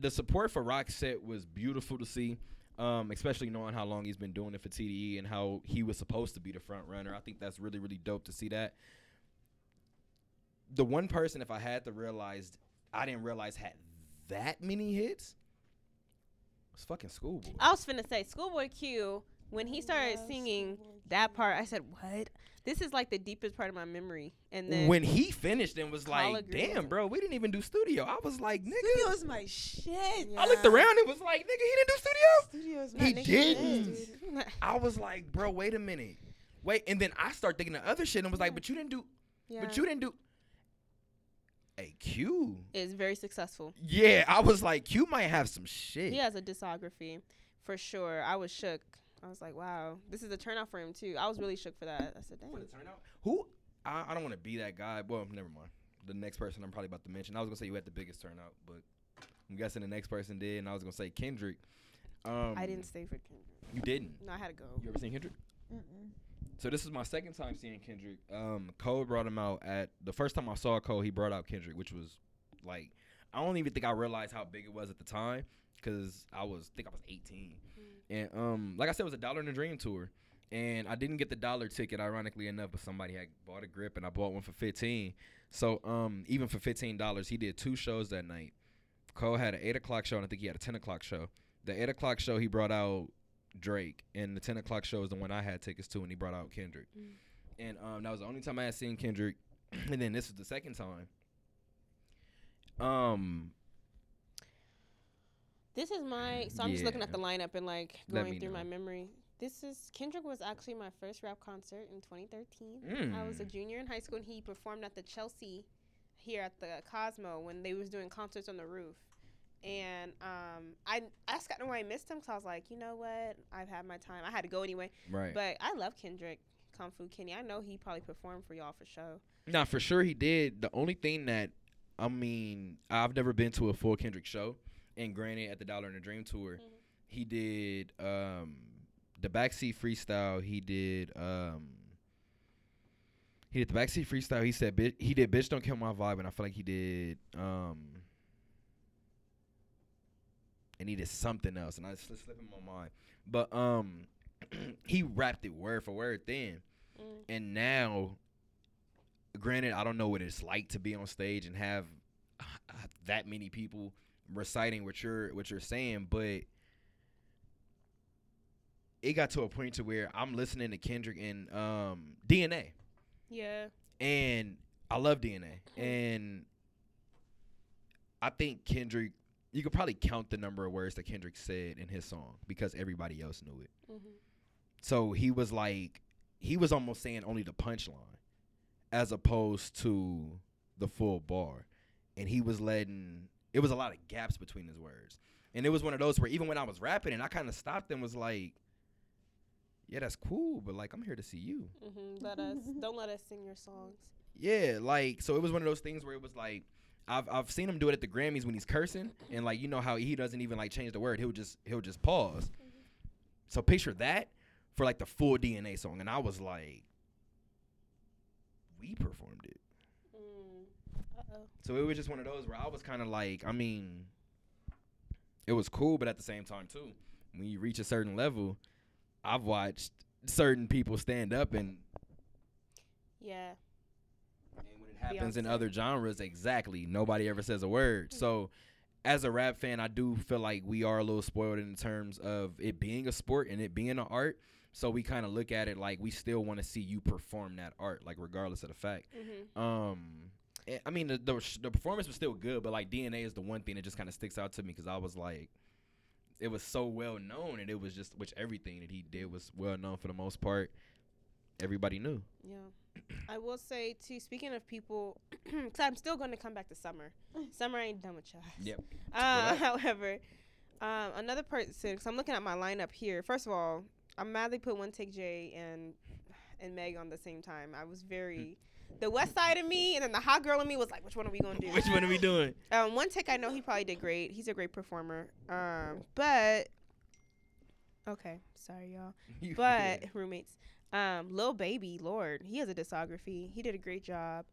the support for Roxette was beautiful to see, especially knowing how long he's been doing it for TDE and how he was supposed to be the front runner. I think that's really, really dope to see that. The one person, if I had to realize, I didn't realize had that many hits, was fucking Schoolboy. I was finna say Schoolboy Q. When he started singing that part, I said, "What? This is like the deepest part of my memory." And then when he finished and was like, "Damn, bro, we didn't even do studio." I was like, "Nigga, studio is my shit." Yeah. I looked around and was like, "Nigga, he didn't do studio." Studio's my nigga. He didn't. I was like, "Bro, wait a minute, wait." And then I start thinking of other shit and was like, "But you didn't do, but you didn't do." Hey, Q is very successful. Yeah, I was like, Q might have some shit. He has a discography for sure. I was shook. I was like, wow, this is a turnout for him, too. I was really shook for that. I said, dang. For the turnout? Who? I don't want to be that guy. Well, never mind. The next person I'm probably about to mention. I was going to say you had the biggest turnout, but I'm guessing the next person did, and I was going to say Kendrick. I didn't stay for Kendrick. You didn't? No, I had to go. You ever seen Kendrick? Mm-mm. So this is my second time seeing Kendrick. Cole brought him out at – the first time I saw Cole, he brought out Kendrick, which was like – I don't even think I realized how big it was at the time because I was 18. And like I said, it was a Dollar and a Dream tour. And I didn't get the dollar ticket, ironically enough, but somebody had bought a grip, and I bought one for $15. So even for $15, he did two shows that night. Cole had an 8 o'clock show, and I think he had a 10 o'clock show. The 8 o'clock show, he brought out Drake, and the 10 o'clock show is the one I had tickets to, and he brought out Kendrick. Mm. And that was the only time I had seen Kendrick, and then this was the second time. This is my, so I'm just looking at the lineup and like going through my memory. This is, Kendrick was actually my first rap concert in 2013. Mm. I was a junior in high school, and he performed at the Chelsea here at the Cosmo when they was doing concerts on the roof. And I just got to know why I missed him, because I was like, you know what? I've had my time. I had to go anyway. Right. But I love Kendrick, Kung Fu Kenny. I know he probably performed for y'all for show. Nah, for sure he did. The only thing that, I mean, I've never been to a full Kendrick show. And granted, at the Dollar and a Dream tour, he did... the backseat freestyle, he did the backseat freestyle. He said, he did Bitch Don't Kill My Vibe, and I feel like he did, and he did something else, and I just slipping my mind. But he rapped it word for word then, and now, granted, I don't know what it's like to be on stage and have that many people reciting what you're saying, but it got to a point to where I'm listening to Kendrick and DNA. Yeah. And I love DNA. And I think Kendrick, you could probably count the number of words that Kendrick said in his song because everybody else knew it. Mm-hmm. So he was almost saying only the punchline as opposed to the full bar. And he was it was a lot of gaps between his words. And it was one of those where even when I was rapping and I kind of stopped and was like, yeah, that's cool, but, like, I'm here to see you. Mm-hmm. Don't let us sing your songs. Yeah, like, so it was one of those things where it was, like, I've seen him do it at the Grammys when he's cursing, and, like, you know how he doesn't even, like, change the word. He'll just pause. Mm-hmm. So picture that for, like, the full DNA song. And I was like, we performed it. So it was just one of those where I was kind of like, I mean, it was cool, but at the same time, too, when you reach a certain level, I've watched certain people stand up and when it happens in other genres, exactly, nobody ever says a word. So as a rap fan, I do feel like we are a little spoiled in terms of it being a sport and it being an art. So we kind of look at it like we still want to see you perform that art, like regardless of the fact. Mm-hmm. I mean, the performance was still good, but like DNA is the one thing that just kind of sticks out to me because I was like, it was so well known, and it was just everything that he did was well known for the most part. Everybody knew. Yeah, I will say too. Speaking of people, because I'm still going to come back to Summer. Summer ain't done with y'all. Yep. However, another person. Because I'm looking at my lineup here. First of all, I madly put One Take J and Meg on the same time. I was very. The West Side of me and then the hot girl in me was like, which one are we gonna do? Which one are we doing? One Take, I know he probably did great. He's a great performer. But okay, sorry y'all. But roommates, Lil Baby, Lord, he has a discography. He did a great job.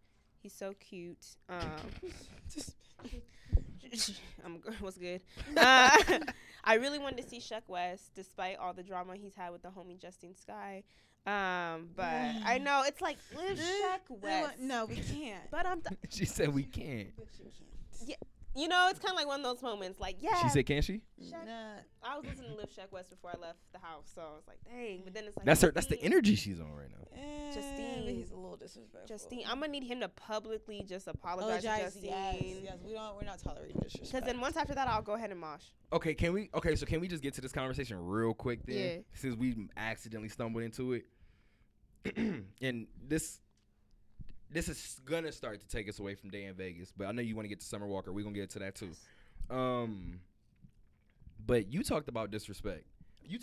He's so cute. What's good? I really wanted to see Sheck West, despite all the drama he's had with the homie Justin Sky. But I know it's like live Sheck West. No, we can't. But she said we can't. But you can't. Yeah. You know, it's kind of like one of those moments. Like, yeah. She said, "Can she?" Nah. I was listening to Live Sheck West before I left the house, so I was like, "Dang!" But then it's like that's her. That's the energy she's on right now. Justine, he's a little disrespectful. Justine, I'm gonna need him to publicly just apologize to Justine. Yes, we're not tolerating disrespect. Because then once after that, I'll go ahead and mosh. Okay, can we? Okay, so can we just get to this conversation real quick then? Yeah. Since we accidentally stumbled into it, and this. This is going to start to take us away from Day in Vegas, but I know you want to get to Summer Walker. We're going to get to that, too. But you talked about disrespect. Okay.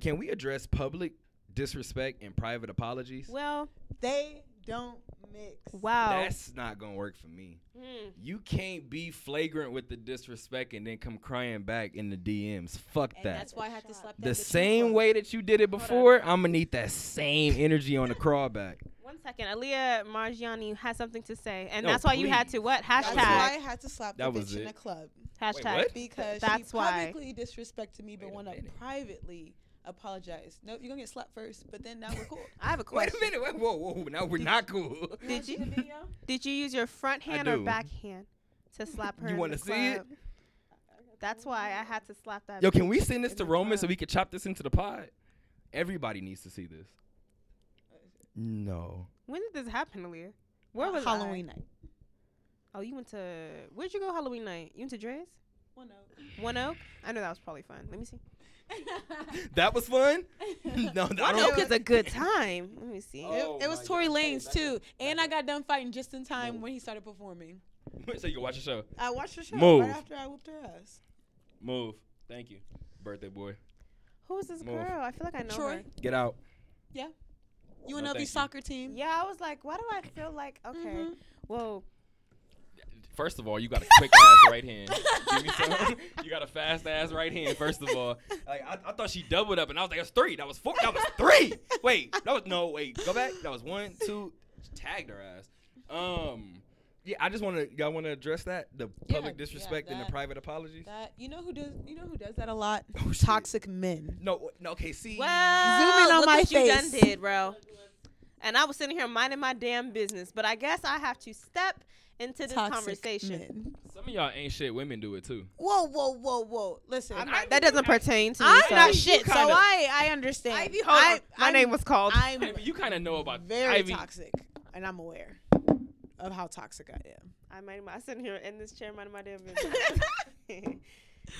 Can we address public disrespect and private apologies? Well, they don't mix. Wow. That's not going to work for me. Mm. You can't be flagrant with the disrespect and then come crying back in the DMs. Fuck and that. That's why I had to slap that. The same way that you did it before, I'm going to need that same energy on the crawback. 1 second, Aaliyah Margiani has something to say, and no, that's why please. You had to what? Hashtag. That's why I had to slap the bitch in the club. Hashtag. Wait, because that's she publicly disrespected me, but wanna privately apologize. No, you're gonna get slapped first, but then now we're cool. I have a question. Wait a minute. Whoa. Now we're not cool. Did you use your front hand or back hand to slap her? You want to see club? It? That's why I had to slap that. Yo, can we send this to Roman so we can chop this into the pod? Everybody needs to see this. No. When did this happen, Aaliyah? Where was Halloween night? Oh, you went to where'd you go Halloween night? You went to Dre's? One Oak. I know that was probably fun. Let me see. That was fun? No, One Oak is a good time. Let me see. Oh, it was Tory Lanez too, and I got done fighting just in time when he started performing. So you can watch the show. I watched the show right after I whooped her ass. Move. Thank you, birthday boy. Who is this girl? I feel like I know Troy. Her. Get out. Yeah. UNLV soccer team. Yeah, I was like, why do I feel like okay? Mm-hmm. Whoa. First of all, you got a quick ass right hand. Give me some. You got a fast ass right hand. First of all, like I thought she doubled up, and I was like, that's three. That was four. That was three. Wait, that was Go back. That was 1, 2. She tagged her ass. Yeah, I just y'all want to address that public disrespect and the private apologies. That you know who does that a lot? Oh, toxic men. No, okay, see. Well, zoom in on my face. Look what you done did, bro. And I was sitting here minding my damn business, but I guess I have to step into this toxic conversation. Men. Some of y'all ain't shit. Women do it too. Whoa! Listen, that doesn't pertain to me. I'm not shit, so I understand. Ivy, my name was called. Ivy, you kind of know about very Ivy. Toxic, and I'm aware of how toxic I am. I sitting here in this chair minding my damn business.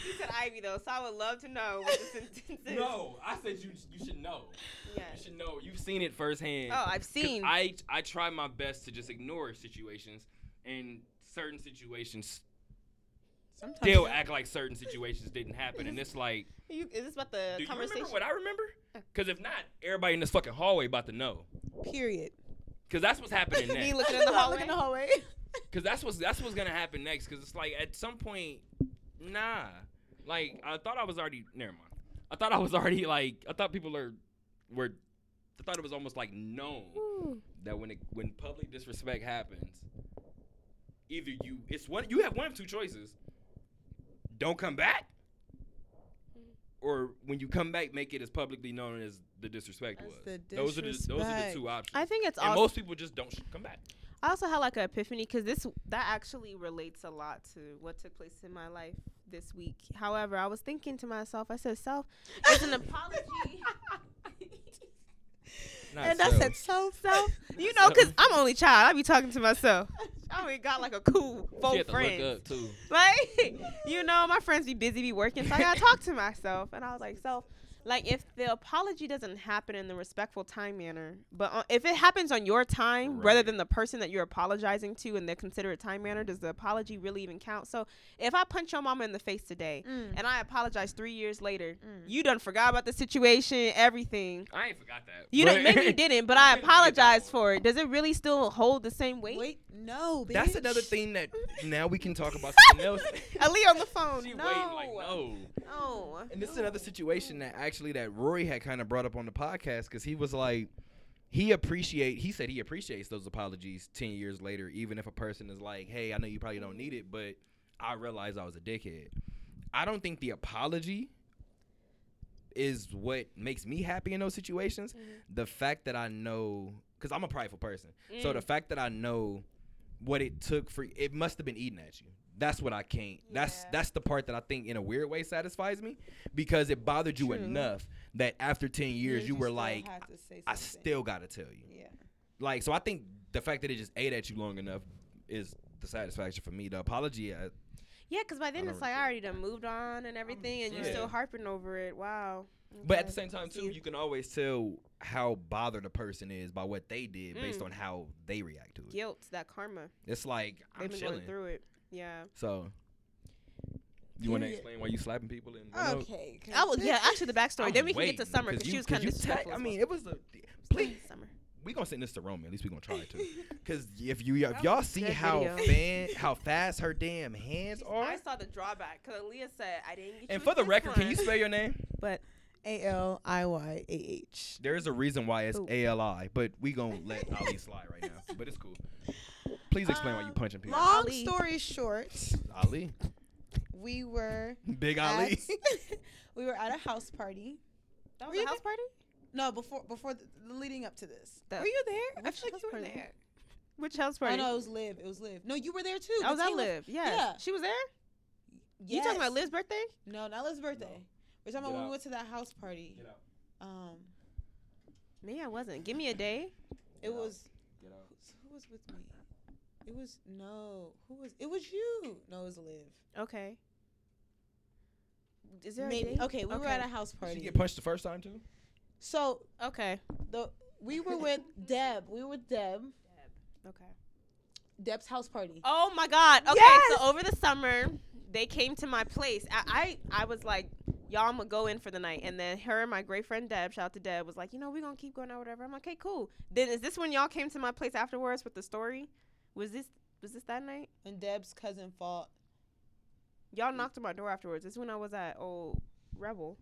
You said Ivy though, so I would love to know what the sentence is. No, I said you should know. Yeah. You should know. You've seen it firsthand. Oh, I've seen. I try my best to just ignore situations, and certain situations sometimes they'll act like certain situations didn't happen, and it's like. Is this about the conversation? You remember what I remember? Because if not, everybody in this fucking hallway about to know. Period. Because that's what's happening next. Me looking in the hallway. Because that's what's going to happen next. Because it's like at some point, nah. Like, I thought it was almost like known that when public disrespect happens, either you have one of two choices. Don't come back. Or when you come back, make it as publicly known as the disrespect was. Those are the two options. I think it's and most people just don't come back. I also had like an epiphany because that actually relates a lot to what took place in my life this week. However, I was thinking to myself, I said, "Self, it's an apology." And I said, "Self, you know, because I'm only child. I be talking to myself. I only got like a cool folk friend. Like, you know, my friends be busy, be working, so I gotta talk to myself. And I was like, self." Like, if the apology doesn't happen in the respectful time manner, but if it happens on your time rather than the person that you're apologizing to in the considerate time manner, does the apology really even count? So if I punch your mama in the face today and I apologize 3 years later, you done forgot about the situation, everything. I ain't forgot that. Maybe you didn't, but I apologized for it. Does it really still hold the same weight? Wait, no, bitch. That's another thing that now we can talk about something else. Ali on the phone. She waiting like, no. And this is another situation that that Rory had kind of brought up on the podcast because he was like, he said he appreciates those apologies 10 years later, even if a person is like, hey, I know you probably don't need it, but I realized I was a dickhead. I don't think the apology is what makes me happy in those situations. Mm-hmm. The fact that I know, because I'm a prideful person, so the fact that I know what it took for it must have been eating at you. That's what I can't. Yeah. That's the part that I think in a weird way satisfies me because it bothered you enough that after 10 years you were like, I still got to tell you. Yeah. Like, so I think the fact that it just ate at you long enough is the satisfaction for me. The apology. Because by then it's like I already done moved on and everything and you're still harping over it. Wow. Okay. But at the same time, too, you can always tell how bothered a person is by what they did based on how they react to it. Guilt, that karma. It's like, They've been going through it. Yeah. So, you want to explain why you slapping people in? Okay. Actually, the backstory. Then we can get to Summer because she was kind of disrespectful. Please, Summer. We gonna send this to Roman. At least we gonna try to. Because if y'all see how fast her damn hands are. I saw the drawback because Aaliyah said I didn't get. And for the record, can you spell your name? But A-L-I-Y-A-H. There is a reason why it's A-L-I, but we gonna let Ali slide right now. But it's cool. Please explain why you punching people. Long Ali. Story short. Ali? We were Big Ali. We were at a house party. That was a house party? No, before the leading up to this. Were you there? I feel like you were there. Which house party? Oh, no, it was Liv. It was Liv. No, you were there too. I was at Liv. Yeah. She was there? Yes. You talking about Liv's birthday? No, not Liv's birthday. No. We're talking about when we went to that house party. Get out. Maybe I wasn't. Give me a day. Get out. Who was with me? It was you. No, it was Liv. Okay. Is there a day? Okay, we were at a house party. Did you get punched the first time too? So we were with Deb. We were with Deb. Okay. Deb's house party. Oh my God. Okay, yes! So over the summer, they came to my place. I was like, y'all, I'm gonna go in for the night. And then her and my great friend Deb, shout out to Deb, was like, we're gonna keep going out, whatever. I'm like, okay, cool. Then is this when y'all came to my place afterwards with the story? Was this that night? When Deb's cousin fought. Y'all knocked on my door afterwards. This is when I was at old Rebel.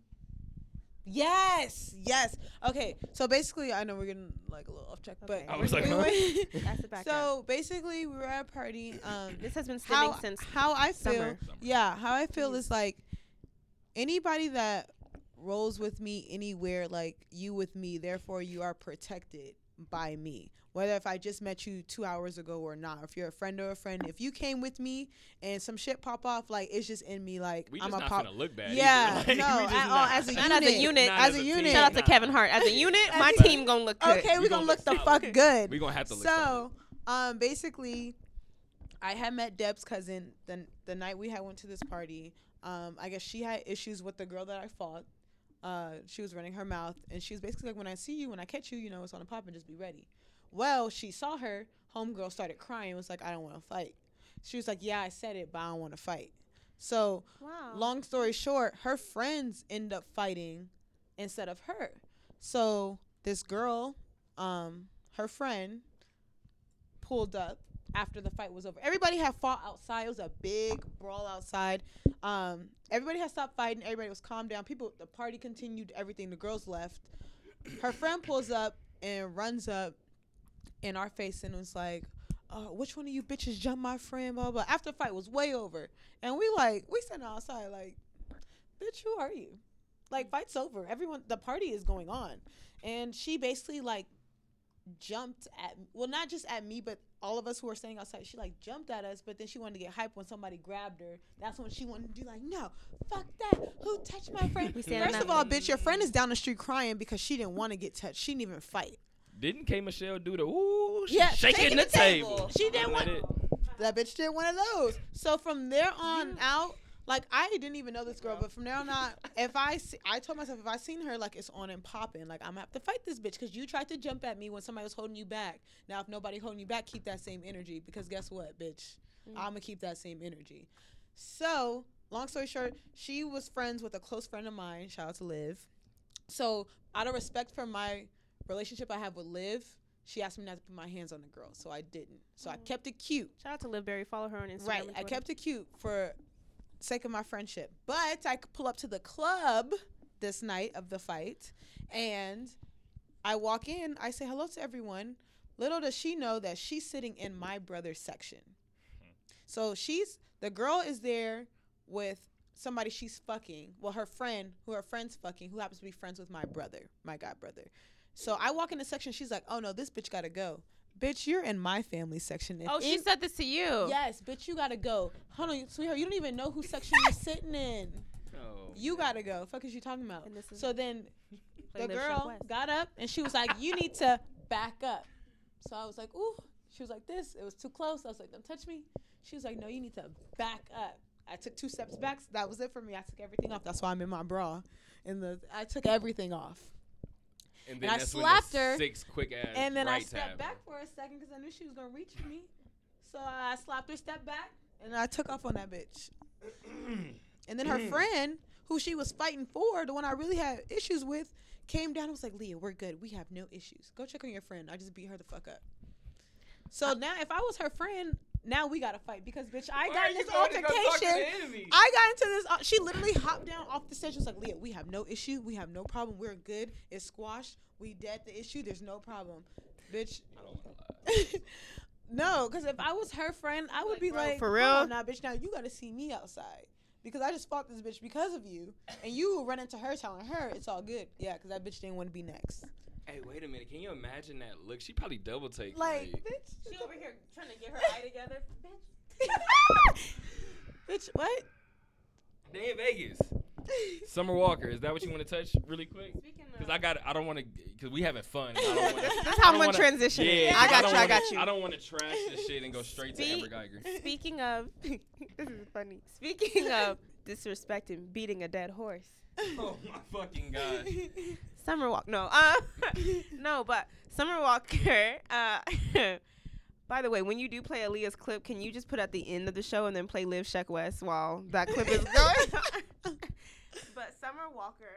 Yes. Okay, so basically, I know we're getting like a little off track, but I was like, that's the back so up. Basically, we were at a party. This has been stemming since how I feel. Summer. Yeah, how I feel is like anybody that rolls with me anywhere, like you with me, therefore you are protected by me. Whether if I just met you 2 hours ago or not, if you're a friend or a friend, if you came with me and some shit pop off, like it's just in me, like we I'm just a pop. Gonna look bad yeah, like, no, as a unit. Shout out to Kevin Hart. As a unit, my team gonna look good. Okay, we gonna look the fuck good. We gonna have to look so. Basically, I had met Deb's cousin the night we had went to this party. I guess she had issues with the girl that I fought. She was running her mouth, and she was basically like, when I see you, when I catch you, it's on the pop and just be ready. Well, she saw her, homegirl started crying, was like, I don't want to fight. She was like, yeah, I said it, but I don't want to fight. So, wow. Long story short, her friends end up fighting instead of her. So, this girl, her friend, pulled up after the fight was over. Everybody had fought outside. It was a big brawl outside. Everybody had stopped fighting. Everybody was calmed down. The party continued, everything. The girls left. Her friend pulls up and runs up in our face and was like, which one of you bitches jumped my friend, blah, blah, blah. After the fight was way over. And we sitting outside like, bitch, who are you? Like, fight's over. The party is going on. And she basically like jumped at, well, not just at me, but all of us who were standing outside. She like jumped at us, but then she wanted to get hype when somebody grabbed her. That's when she wanted to do like, no, fuck that. Who touched my friend? First of all, bitch, your friend is down the street crying because she didn't want to get touched. She didn't even fight. Didn't K. Michelle do the shaking the table? She didn't want it. That bitch did one of those. So from there on out, like I didn't even know this girl, but from there on out, I told myself if I seen her, like it's on and popping, like I'm gonna have to fight this bitch because you tried to jump at me when somebody was holding you back. Now if nobody holding you back, keep that same energy because guess what, bitch, I'm gonna keep that same energy. So long story short, she was friends with a close friend of mine. Shout out to Liv. So out of respect for my relationship I have with Liv, she asked me not to put my hands on the girl, so I didn't. So I kept it cute. Shout out to Liv Berry. Follow her on Instagram. Right, I kept it cute for sake of my friendship. But I could pull up to the club this night of the fight, and I walk in. I say hello to everyone. Little does she know that she's sitting in my brother's section. So the girl is there with somebody she's fucking. Well, her friend's fucking, who happens to be friends with my brother, my god brother. So I walk in the section. She's like, oh, no, this bitch got to go. Bitch, you're in my family section. She said this to you. Yes, bitch, you got to go. Hold on, sweetheart. You don't even know whose section you're sitting in. Oh, you got to go. The fuck is you talking about? So then the girl got up, and she was like, you need to back up. So I was like, ooh. She was like this. It was too close. I was like, don't touch me. She was like, no, you need to back up. I took 2 steps back. So that was it for me. I took everything off. That's why I'm in my bra. I took everything off. And I slapped her. 6 quick ass. And then I stepped back for a second because I knew she was gonna reach for me. So I slapped her, stepped back, and I took off on that bitch. And then her friend, who she was fighting for, the one I really had issues with, came down and was like, Leah, we're good. We have no issues. Go check on your friend. I just beat her the fuck up. So now if I was her friend, Now we got to fight because, bitch, I got in this altercation. I got into this. She literally hopped down off the stage. She was like, Leah, we have no issue. We have no problem. We're good. It's squashed. We dead the issue. There's no problem. Bitch. I don't want to lie. No, because if I was her friend, I would be like, for real? Come on now, bitch. Now you got to see me outside. Because I just fought this bitch because of you. And you run into her telling her it's all good. Yeah, because that bitch didn't want to be next. Hey, wait a minute. Can you imagine that look? She probably double take. Like, bitch. She over here trying to get her eye together. Bitch. Bitch, what? Day in Vegas. Summer Walker. Is that what you want to touch really quick? Because I don't want to, because we having fun. That's how I'm going to transition. Yeah, I got you. I don't want to trash this shit and go straight to Amber Geiger. Speaking of, this is funny. Speaking of disrespecting, beating a dead horse. Oh, my fucking God. Summer Walker. No. No, but Summer Walker. By the way, when you do play Aaliyah's clip, can you just put at the end of the show and then play Live Sheck West while that clip is going? But Summer Walker,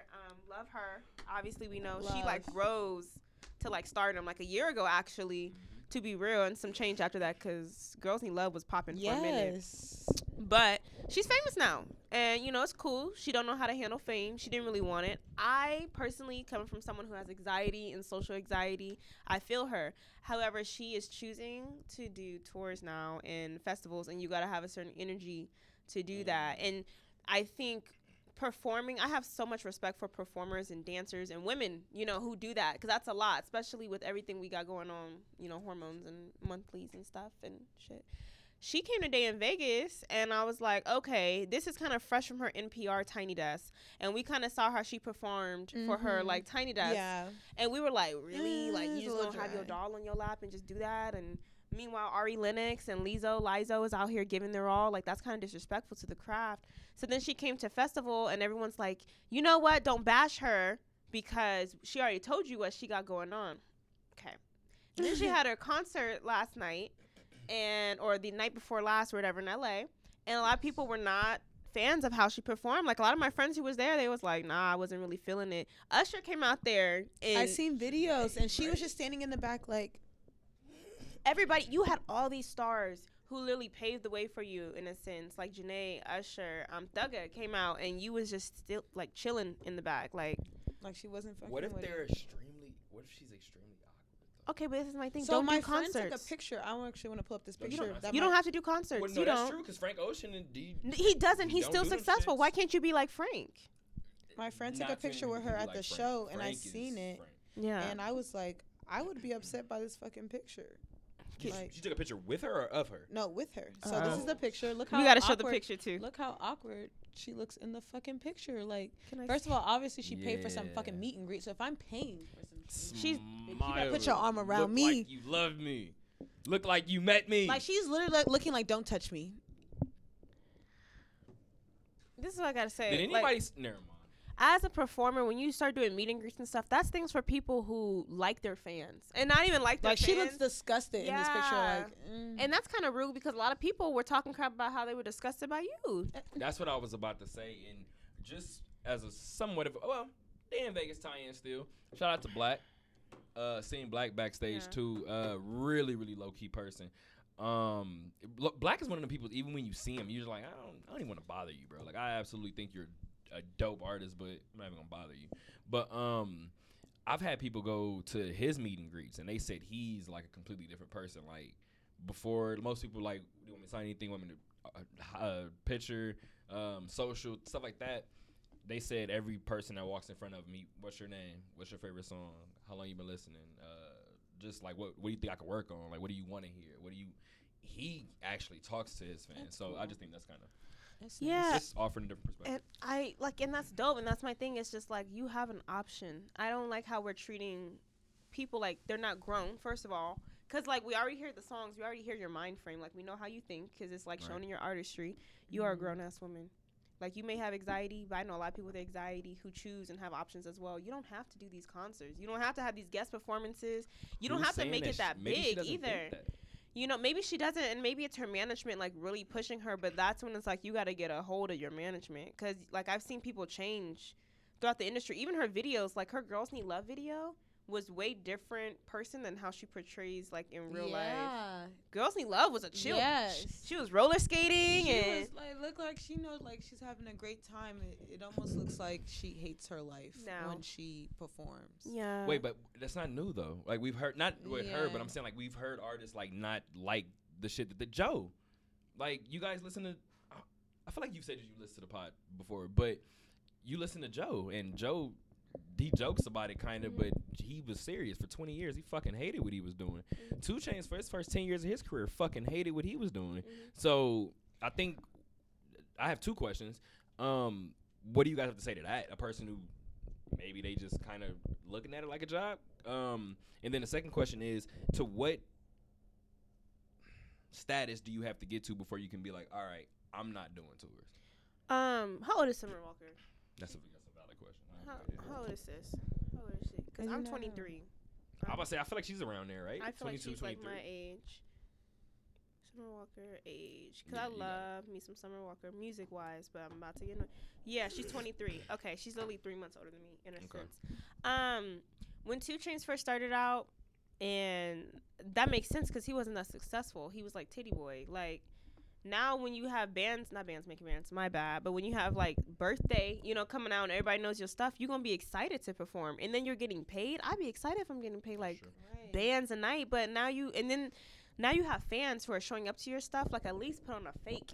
love her. Obviously, we know she like rose to like stardom like a year ago, actually, to be real, and some change after that because Girls Need Love was popping for a minute. But she's famous now, and you know it's cool. She don't know how to handle fame. She didn't really want it. I personally, coming from someone who has anxiety and social anxiety, I feel her. However, she is choosing to do tours now and festivals, and you gotta have a certain energy to do that. And I think performing, I have so much respect for performers and dancers and women, you know, who do that because that's a lot, especially with everything we got going on, you know, hormones and monthlies and stuff and shit. She came to Day in Vegas, and I was like, okay, this is kind of fresh from her NPR Tiny Desk. And we kind of saw how she performed for her, like, Tiny Desk. Yeah. And we were like, really? Like, you just going to have your doll on your lap and just do that? And meanwhile, Ari Lennox and Lizzo is out here giving their all. Like, that's kind of disrespectful to the craft. So then she came to festival, and everyone's like, you know what? Don't bash her because she already told you what she got going on. Okay. Then she had her concert last night. And or the night before last or whatever in LA, and a lot of people were not fans of how she performed. Like a lot of my friends who was there, they was like, nah, I wasn't really feeling it. Usher came out there and I seen videos and she was just standing in the back like, everybody, you had all these stars who literally paved the way for you in a sense, like Janae, Usher, Thugger came out and you was just still like chilling in the back like she wasn't fucking. What if she's extremely okay, but this is my thing. So don't my do concerts. Friend took a picture. I actually want to pull up this picture. You don't have to do concerts. Well, no, you that's true because Frank Ocean and he doesn't. He's still successful. Why can't you be like Frank? My friend took a picture with her at the show, and I seen it. Yeah, and I was like, I would be upset by this fucking picture. Like, she took a picture with her or of her? No, with her. So this is the picture. Look how you got to show the picture too. Look how awkward she looks in the fucking picture. Like, first of all, obviously she paid for some fucking meet and greet. So if I'm paying for some, you gotta put your arm around me. Look like you love me. Look like you met me. Like she's literally like, looking like, don't touch me. This is what I gotta say. Did anybody? Never mind. As a performer, when you start doing meet and greets and stuff, that's things for people who like their fans and not even like their fans. Like she looks disgusted in this picture. Like, and that's kind of rude because a lot of people were talking crap about how they were disgusted by you. That's what I was about to say. And just as a somewhat of Day in Vegas tie-in still. Shout out to Black. Seeing Black backstage too. Really, really low-key person. Black is one of the people. Even when you see him, you're just like, I don't even want to bother you, bro. Like I absolutely think you're a dope artist, but I'm not even gonna bother you. But I've had people go to his meet and greets and they said he's like a completely different person. Like before, most people like, do you want me to sign anything, want me to picture, social, stuff like that. They said every person that walks in front of me, what's your name, what's your favorite song, how long you been listening, just like what do you think I could work on, like what do you want to hear, he actually talks to his fans. So cool. I just think that's kind of it's just offering a different perspective. And that's dope, and that's my thing. It's just like you have an option. I don't like how we're treating people like they're not grown, first of all, because like we already hear the songs, we already hear your mind frame, like we know how you think because it's like shown in your artistry. You are a grown-ass woman. Like you may have anxiety, but I know a lot of people with anxiety who choose and have options as well. You don't have to do these concerts. You don't have to have these guest performances. You don't have to make it that big either. You know, maybe she doesn't, and maybe it's her management, like, really pushing her, but that's when it's like you got to get a hold of your management because, like, I've seen people change throughout the industry. Even her videos, like, her Girls Need Love video was way different person than how she portrays like in real life. Girls Need Love was a chill. Yes. She was roller skating and was, like, looked like she knows like she's having a great time. It almost looks like she hates her life now when she performs. Yeah. Wait, but that's not new though. Like we've heard not with her, but I'm saying like we've heard artists like not like the shit that the Joe. Like you guys listen to I feel like you said you listened to the pod before, but you listen to Joe and Joe he jokes about it kind of, but he was serious for 20 years. He fucking hated what he was doing. 2 Chainz for his first 10 years of his career fucking hated what he was doing. So I think I have 2 questions. What do you guys have to say to that? A person who maybe they just kind of looking at it like a job. And then the second question is, to what status do you have to get to before you can be like, all right, I'm not doing tours? How old is Summer Walker? That's a valid question. How old is this? How old is she? Because I'm 23. I was about to say, I feel like she's around there, right? I feel like she's 23. Like my age. Summer Walker age. Because I love me some Summer Walker music-wise, but I'm about to get... Yeah, she's 23. Okay, she's literally 3 months older than me, in a sense. When 2 Chainz first started out, and that makes sense because he wasn't that successful. He was like Titty Boy. Like, now when you have bands, not bands making bands, my bad, but when you have like Birthday, you know, coming out and everybody knows your stuff, you're gonna be excited to perform, and then you're getting paid. I'd be excited if I'm getting paid like bands a night, but now you have fans who are showing up to your stuff. Like, at least put on a fake,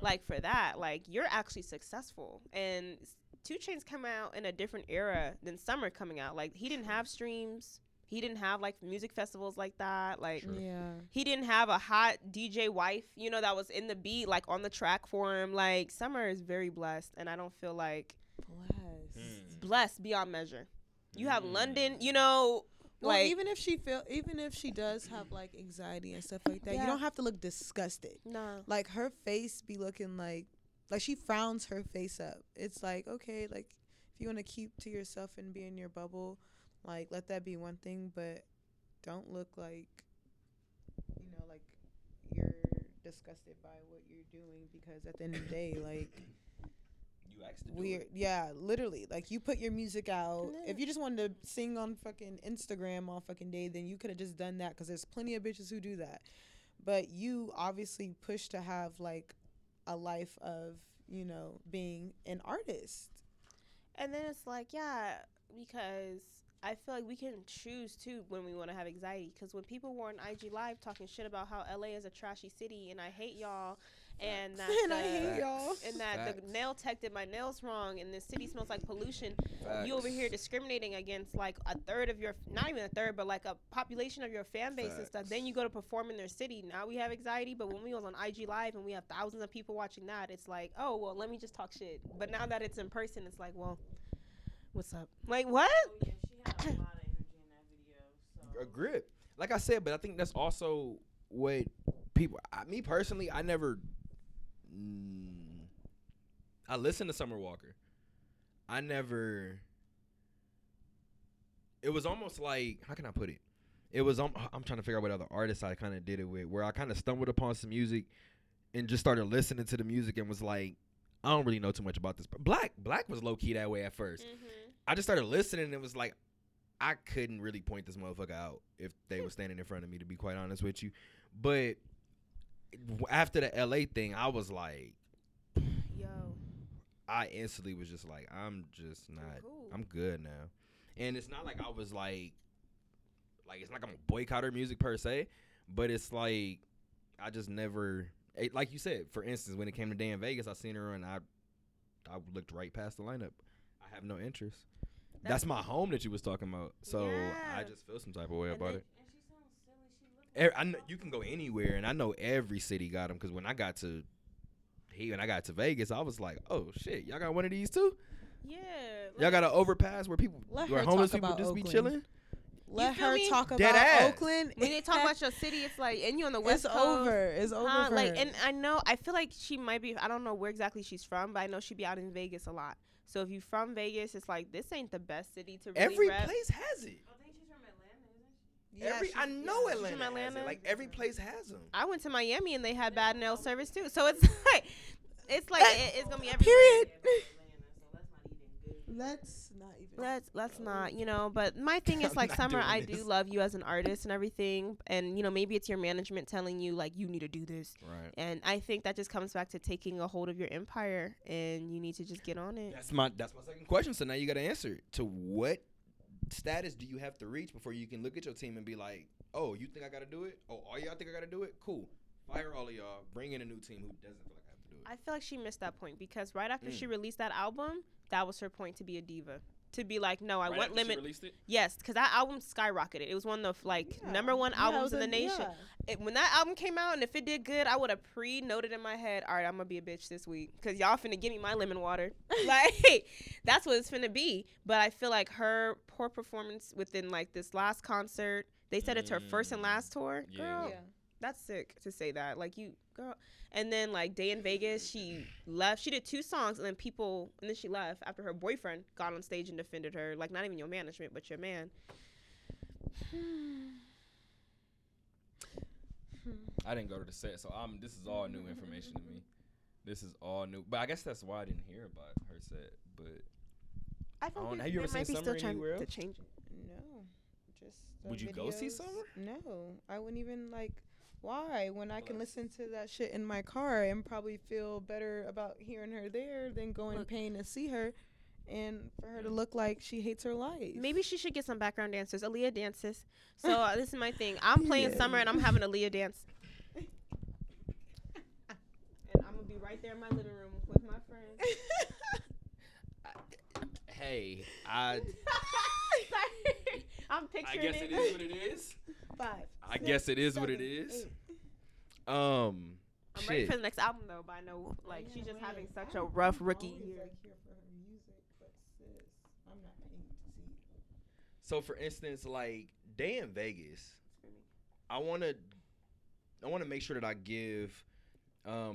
like for that. Like, you're actually successful. And 2 Chainz come out in a different era than Summer coming out. Like, he didn't have streams. He didn't have, like, music festivals like that. Like, he didn't have a hot DJ wife, you know, that was in the beat, like, on the track for him. Like, Summer is very blessed, and I don't feel like... Blessed beyond measure. You have London, you know... Well, like, even if she does have, like, anxiety and stuff like that, you don't have to look disgusted. No. Like, her face be looking like, she frowns her face up. It's like, okay, like, if you want to keep to yourself and be in your bubble... Like, let that be one thing, but don't look like, you know, like you're disgusted by what you're doing, because at the end of the day, like, you asked to do it. Literally, like, you put your music out. If you just wanted to sing on fucking Instagram all fucking day, then you could have just done that, because there's plenty of bitches who do that. But you obviously push to have, like, a life of, you know, being an artist. And then it's like, because... I feel like we can choose, too, when we want to have anxiety. Because when people were on IG Live talking shit about how L.A. is a trashy city and I hate y'all. And that, and that the nail tech did my nails wrong and the city smells like pollution. You over here discriminating against, like, a third of your, not even a third, but, like, a population of your fan base and stuff. Then you go to perform in their city. Now we have anxiety. But when we was on IG Live and we have thousands of people watching that, it's like, oh, well, let me just talk shit. But now that it's in person, it's like, well, what's up? Like, what? Oh, yeah. A lot of energy in that video, so. A grip, like I said, but I think that's also what people. Me personally, I never. I listened to Summer Walker. I never. It was almost like, how can I put it? It was. I'm trying to figure out what other artists I kind of did it with, where I kind of stumbled upon some music, and just started listening to the music, and was like, I don't really know too much about this. But Black was low key that way at first. I just started listening, and it was like, I couldn't really point this motherfucker out if they were standing in front of me, to be quite honest with you. But after the LA thing, I was like, yo, I instantly was just like, I'm just not, cool. I'm good now. And it's not like I was like, it's not like I'm a boycott her music per se, but it's like, I just never, like you said, for instance, when it came to Day in Vegas, I seen her and I looked right past the lineup. I have no interest. That's my home that you was talking about. So I just feel some type of way about it. And she sounds silly. I know you can go anywhere, and I know every city got them. Because when I got to Vegas, I was like, oh shit, y'all got one of these too? Yeah. Y'all got an overpass where people, where homeless people just be chilling? Let her talk about Oakland. When they talk about your city, it's like, and you on the West Coast. It's over. It's over. Like, and I know, I feel like she might be. I don't know where exactly she's from, but I know she be out in Vegas a lot. So if you're from Vegas, it's like, this ain't the best city to really rep. Place has it. I think she's from Atlanta, isn't she? Yeah, I know Atlanta. From Atlanta. Has it. Like, every place has them. I went to Miami, and they had bad nail service, too. So it's like it's going to be everywhere. Period. Let's not. You know, but my thing is like, Summer, I do love you as an artist and everything, and you know, maybe it's your management telling you like you need to do this. Right. And I think that just comes back to taking a hold of your empire, and you need to just get on it. That's my second question. So now you got to answer it. To what status do you have to reach before you can look at your team and be like, oh, you think I got to do it? Oh, all y'all think I got to do it? Cool. Fire all of y'all. Bring in a new team who doesn't feel like I have to do it. I feel like she missed that point because right after she released that album, that was her point to be a diva. To be like, no, I right want limit. Yes, because that album skyrocketed. It was one of the number one albums in the nation. Yeah. When that album came out, and if it did good, I would have pre-noted in my head, all right, I'm gonna be a bitch this week because y'all finna give me my lemon water. Like, that's what it's finna be. But I feel like her poor performance within like this last concert. They said it's her first and last tour. Yeah. Girl, yeah. That's sick to say that. Like you, girl. And then like Day in Vegas, she left. She did 2 songs, and then she left after her boyfriend got on stage and defended her. Like not even your management, but your man. I didn't go to the set, so this is all new information to me. This is all new, but I guess that's why I didn't hear about her set. But I feel like have you ever seen Summer anywhere else? To change it. No, just would you videos. Go see Summer? No, I wouldn't even like. Why? When I can listen to that shit in my car and probably feel better about hearing her there than going paying to see her and for her to look like she hates her life. Maybe she should get some background dancers. Aaliyah dances. So this is my thing. I'm playing Summer and I'm having Aaliyah dance. And I'm going to be right there in my living room with my friends. Hey, Sorry. I'm picturing it. I guess it is what it is. 5. I guess it is 7, what it is. 8. I'm ready for the next album though, but I know like she's just having such a rough rookie year. So for instance, like Day in Vegas, I wanna make sure that I give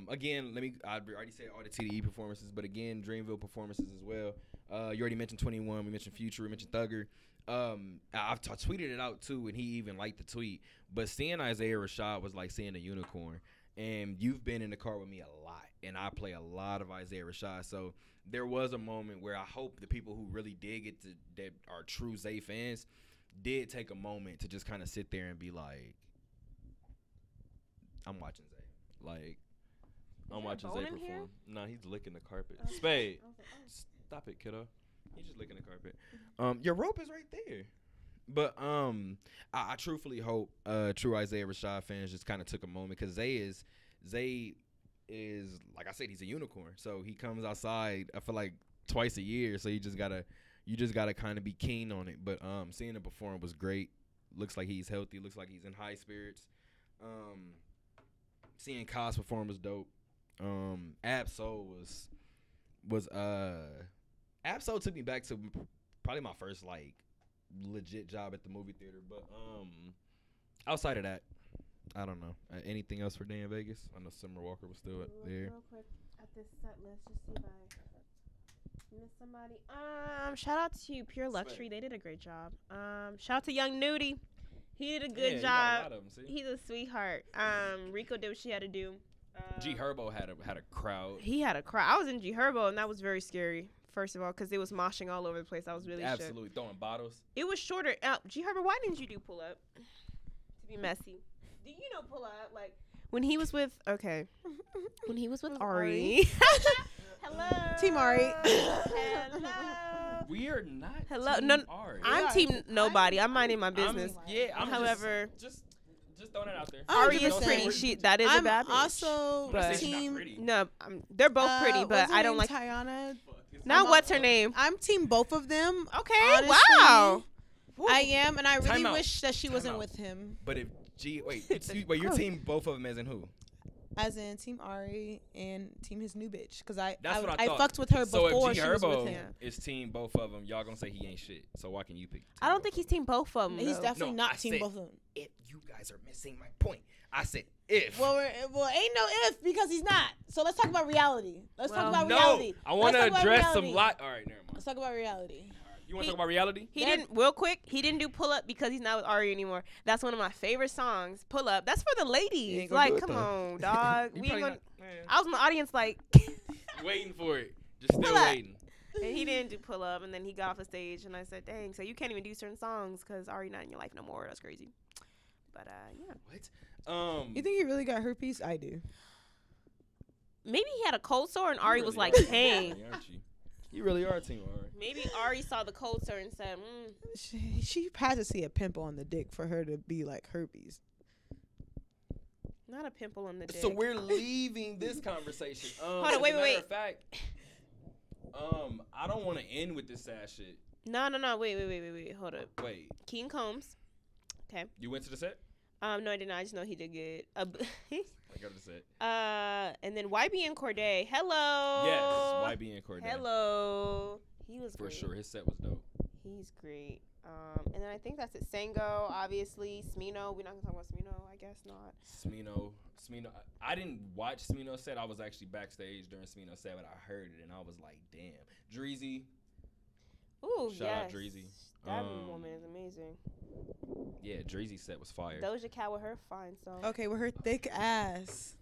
again, I already said all the TDE performances, but again, Dreamville performances as well. You already mentioned 21, we mentioned Future, we mentioned Thugger. I tweeted it out too, and he even liked the tweet. But seeing Isaiah Rashad was like seeing a unicorn. And you've been in the car with me a lot, and I play a lot of Isaiah Rashad. So there was a moment where I hope the people who really did get to, that are true Zay fans, did take a moment to just kind of sit there and be like, I'm watching Zay. Like, I'm watching Zay perform. Here? No, he's licking the carpet. Okay. Spade, stop it, kiddo. He's just licking the carpet. Your rope is right there. But I truthfully hope true Isaiah Rashad fans just kind of took a moment because Zay is, like I said, he's a unicorn. So he comes outside, I feel like, twice a year. So you just gotta kind of be keen on it. But seeing him perform was great. Looks like he's healthy. Looks like he's in high spirits. Seeing Kaz perform was dope. Absol was Absol took me back to probably my first like legit job at the movie theater, but outside of that, I don't know. Anything else for Day in Vegas? I know Summer Walker was still there. Real quick at this set list, just see if I missed somebody. Shout out to Pure Luxury, they did a great job. Shout out to Young Nudie, he did a good job. He's a sweetheart. Rico did what she had to do. G Herbo had a crowd. He had a crowd. I was in G Herbo, and that was very scary. First of all, because it was moshing all over the place. I was really absolutely shook. Throwing bottles. It was shorter. G Herbo, why didn't you do pull up? To be messy. Do you know pull up? Like when he was with Ari. Hello. Team Ari. Hello. We are not. Hello. Team Ari. I'm team nobody. I'm minding my business. However. Just throwing it out there. Ari is pretty. That is a bad bitch. I'm also team. No, they're both pretty, but I don't like Tiana. Now what's her name? I'm team both of them. Okay. Honestly, wow. Woo. I am, and I really wish that she wasn't with him. But if wait, you're team both of them as in who? As in team Ari and team his new bitch, because I fucked with her before she was with him. It's team both of them. Y'all gonna say he ain't shit. So why can you pick? I don't think he's team both of them. He's definitely not team both of them. If you guys are missing my point, I said if. Well, ain't no if because he's not. So let's talk about reality. Let's talk about reality. No, I want to address some lot. All right, never mind. Let's talk about reality. You want to talk about reality? He didn't. Real quick, he didn't do Pull Up because he's not with Ari anymore. That's one of my favorite songs. Pull Up. That's for the ladies. Like, come on, dog. I was in the audience, like waiting for it. Just still waiting. And he didn't do Pull Up, and then he got off the stage, and I said, dang, so you can't even do certain songs because Ari not in your life no more. That's crazy. But, yeah. What? You think he really got herpes? I do. Maybe he had a cold sore, and Ari really was like, hey. You really are Team Ari. Maybe Ari saw the cold sore and said, She had to see a pimple on the dick for her to be like herpes. Not a pimple on the dick. So we're leaving this conversation. Hold on, wait. As a matter of fact, I don't want to end with this sad shit. No. Wait. Hold up. Wait. King Combs. Okay. You went to the set? No, I did not. I just know he did good. I got to the set. And then YBN Cordae. Hello. Yes, YBN Cordae. Hello. He was great. For sure, his set was dope. He's great. And then I think that's it. Sango, obviously. Smino. We're not going to talk about Smino. I guess not. Smino. I didn't watch Smino's set. I was actually backstage during Smino's set, but I heard it, and I was like, damn. Dreezy. Ooh, shout out Dreezy. That woman is amazing. Yeah, Dreezy's set was fire. Doja Cat with her fine song. Okay, with her thick ass.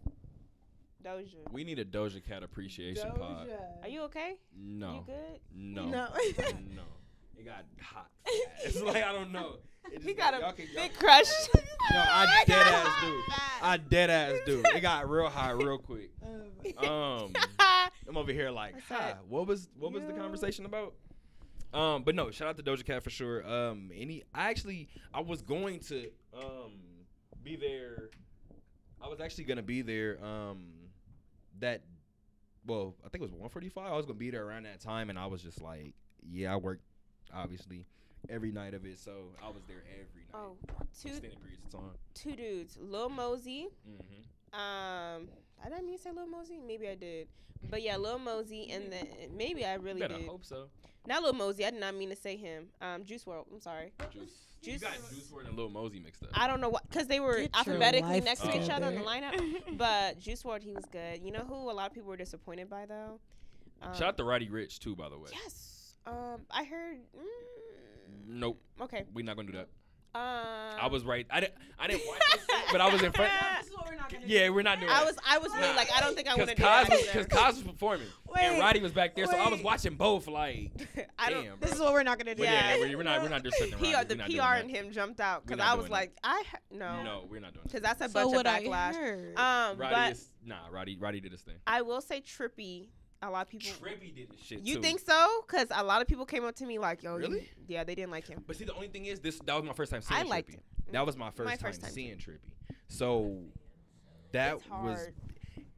Doja. We need a Doja Cat appreciation pod. Are you okay? No. You good? No. No. It got hot. It's like, I don't know. He got a big crush. No, I dead ass do. It got real high real quick. I'm over here like, hi. What was the conversation about? But no, shout out to Doja Cat for sure. I was going to be there. I was actually gonna be there. I think it was 1:45. I was gonna be there around that time, and I was just like, yeah, I worked obviously every night of it, so I was there every night. Oh, extended periods of time. Two dudes, Lil Mosey. Mm-hmm. I didn't mean to say Lil Mosey. Maybe I did, but yeah, Lil Mosey, and then maybe I really did. I hope so. Not Lil Mosey. I did not mean to say him. Juice WRLD. I'm sorry. Juice. You got Juice WRLD and Lil Mosey mixed up. I don't know why, because they were alphabetically next to each other in the lineup. But Juice WRLD, he was good. You know who a lot of people were disappointed by though? Shout out to Kobi Rich too, by the way. Yes. I heard. Nope. Okay. We're not gonna do that. I was right. I didn't watch this, but I was in front. This is what we're not gonna do. Yeah, we're not doing it. I was really like, I don't think I want to do that. Because Kaz was performing, and Roddy was back there, so I was watching both. Like, damn. This is what we're not gonna do. Yeah, we're not doing something. The PR and him jumped out because I was like, no, we're not doing it. Because that's a bunch of backlash. Roddy did his thing. I will say Trippy. A lot of people. Trippy did the shit. You too. Think so? Because a lot of people came up to me like, "Yo, really? Yeah, they didn't like him." But see, the only thing is, that was my first time seeing Trippy. I liked him. That was my first time seeing Trippy. So that was.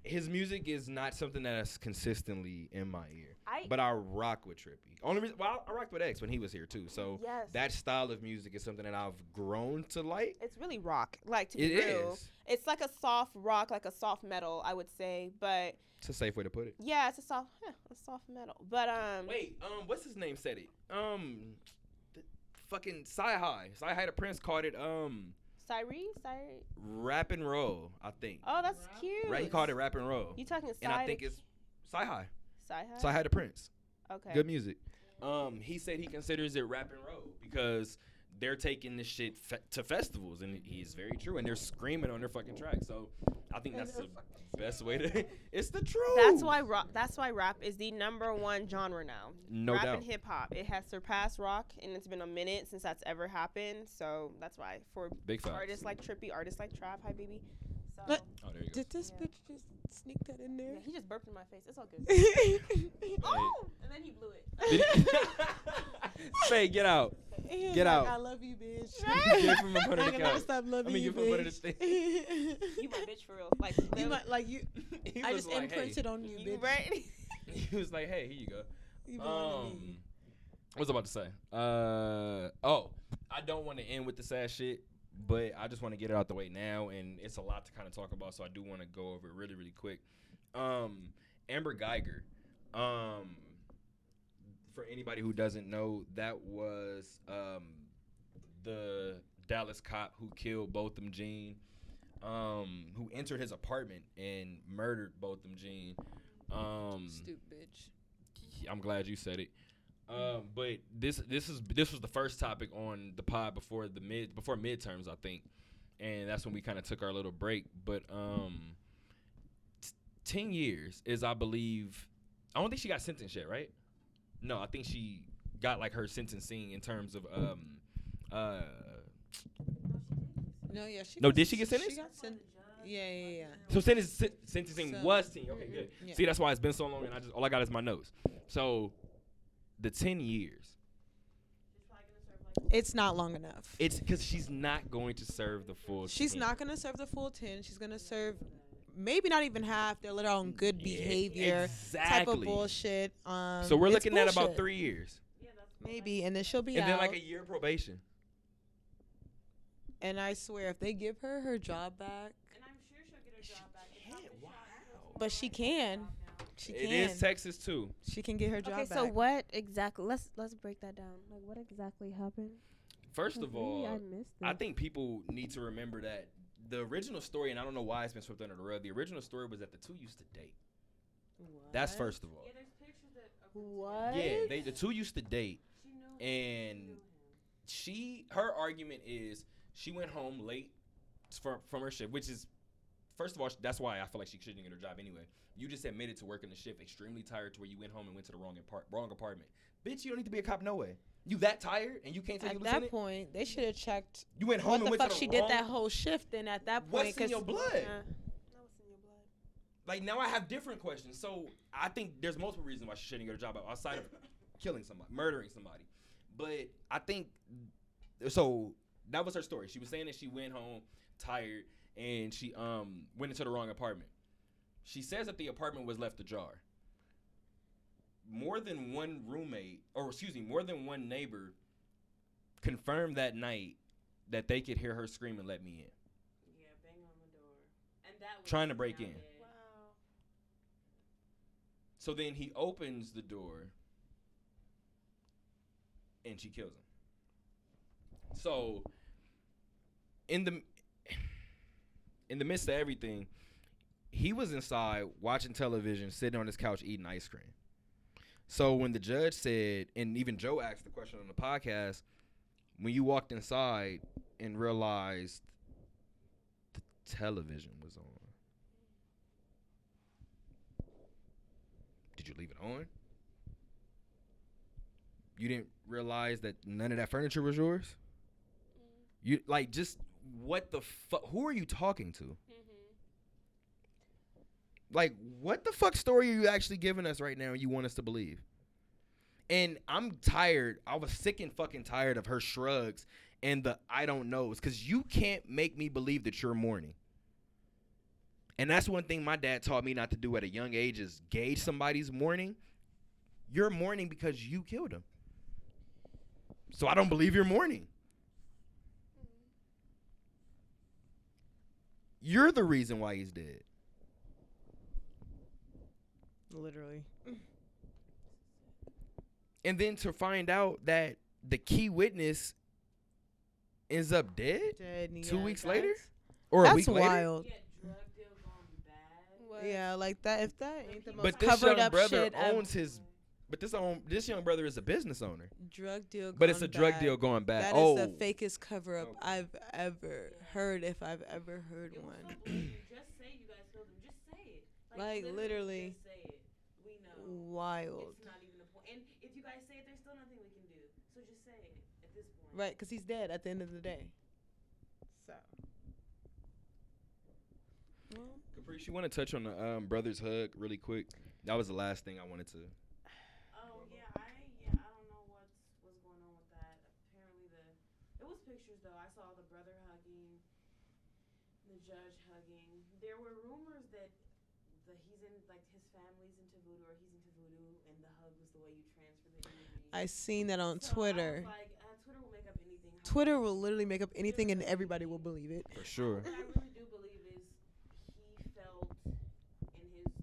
His music is not something that's consistently in my ear. But I rock with Trippy. Only reason, I rocked with X when he was here too. So that style of music is something that I've grown to like. It's really rock, like to be real. Is. It's like a soft rock, like a soft metal, I would say. But it's a safe way to put it. Yeah, it's a soft metal. But what's his name said it? Fucking Sci High the Prince called it Cyree? Rap and Roll, I think. Oh, that's cute. Right, he called it Rap and Roll. You talking Sci High? And I think it's Sci High. Sci High the Prince. Okay. Good music. He said he considers it Rap and Roll because they're taking this shit to festivals, and he's very true, and they're screaming on their fucking track. So I think that's the best way to. It's the truth. That's why rap is the number one genre now. No doubt. Rap and hip hop, it has surpassed rock, and it's been a minute since that's ever happened. So that's why for big artists like Trippy, artists like Trav, hi baby. So there you go. Did this bitch just sneak that in there? Yeah, he just burped in my face. It's all good. Oh, and then he blew it. Faye, get out. Get out. I love you, bitch. Get from under the couch. Stop loving you, bitch. Under the you my bitch for real. Like, you. I just like, imprinted on you, bitch. Right? He was like, hey, here you go. You what was I about to say? I don't want to end with the sad shit, but I just want to get it out the way now, and it's a lot to kind of talk about, so I do want to go over it really, really quick. Amber Geiger. For anybody who doesn't know, that was the Dallas cop who killed Botham Jean, who entered his apartment and murdered Botham Jean. Stupid bitch. I'm glad you said it. But this was the first topic on the pod before midterms, I think, and that's when we kind of took our little break. But 10 years is, I believe, I don't think she got sentenced yet, right? No, I think she got like her sentencing in terms of No, yeah, she. No, did she get sentenced? She got sentenced. Yeah. So sentencing was 10. Okay, good. Yeah. See, that's why it's been so long, and I just all I got is my notes. So the 10 years. It's not long enough. It's because she's not going to serve the full. She's 10. Not going to serve the full 10. She's going to serve maybe not even half. They're little on good behavior, exactly. Type of bullshit. So we're looking bullshit. At about 3 years. Yeah, maybe, and then she'll be out. And then like a year probation. And I swear, if they give her her job back. And I'm sure she'll get her job back. Wow. But she can. She can. It is Texas, too. She can get her job back. Okay, so what exactly? Let's break that down. Like, what exactly happened? First of all, I think people need to remember that the original story, and I don't know why it's been swept under the rug, the original story was that the two used to date. What? That's first of all. Yeah, there's pictures that. What? Yeah, the two used to date. And her argument is, she went home late from her shift, which is, first of all, that's why I feel like she shouldn't get her job anyway. You just admitted to working the shift extremely tired to where you went home and went to the wrong apartment. Bitch, you don't need to be a cop, no way. You that tired and you can't take a lieutenant? At that point, they should have checked. You went home and went to the wrong. What the fuck she did that whole shift then at that point? What's in your blood? What's in your blood? Like, now I have different questions. So I think there's multiple reasons why she shouldn't get her job outside of killing somebody, murdering somebody. But I think, so... That was her story. She was saying that she went home tired and she went into the wrong apartment. She says that the apartment was left ajar. More than one neighbor confirmed that night that they could hear her scream and let me in. Yeah, bang on the door. And that was trying to break in. Wow. So then he opens the door and she kills him. So, in the midst of everything, he was inside watching television, sitting on his couch eating ice cream. So when the judge said, and even Joe asked the question on the podcast, when you walked inside and realized the television was on, did you leave it on? You didn't realize that none of that furniture was yours? You like, just what the fuck? Who are you talking to? Mm-hmm. Like, what the fuck story are you actually giving us right now and you want us to believe? And I'm tired. I was sick and fucking tired of her shrugs and the I don't knows, because you can't make me believe that you're mourning. And that's one thing my dad taught me not to do at a young age, is gauge somebody's mourning. You're mourning because you killed him. So I don't believe you're mourning. You're the reason why he's dead. Literally. And then to find out that the key witness ends up dead 2 weeks later? Or a week later? That's wild. Yeah, like that. If that ain't the most covered up shit. But this young brother owns his... But this young brother is a business owner. Drug deal. But it's a drug deal going bad. That is the fakest cover up I've ever heard, if I've ever heard one. Just say you guys killed him. Just say it. Like literally. Just say it. We know. Wild. It's not even a point. And if you guys say it, there's still nothing we can do. So just say it at this point. Right, because he's dead at the end of the day. So. Well. Caprice, you want to touch on the brother's hug really quick? That was the last thing I wanted to. I saw the brother hugging, the judge hugging. There were rumors that he's in, like, his family's into voodoo, or he's into voodoo, and the hug was the way you transfer the energy. I seen that on Twitter. Like, Twitter will make up anything. Twitter will literally make up anything, and everybody will believe it. For sure. What I really do believe is he felt in his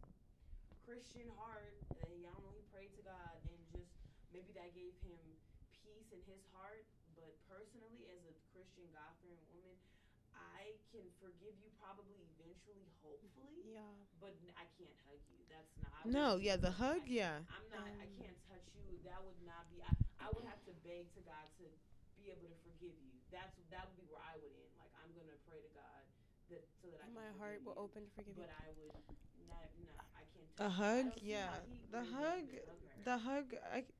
Christian heart, and y'all know he prayed to God, and just maybe that gave him peace in his heart. But personally, as a Christian, God-fearing woman, I can forgive you probably eventually, hopefully. Yeah. But I can't hug you. That's not. No, yeah, the hug, yeah. I'm not. I can't touch you. That would not be. I would have to beg to God to be able to forgive you. That would be where I would end. Like, I'm gonna pray to God that so that I my heart will open to forgive you. But I would not I can't. A hug, yeah. The hug.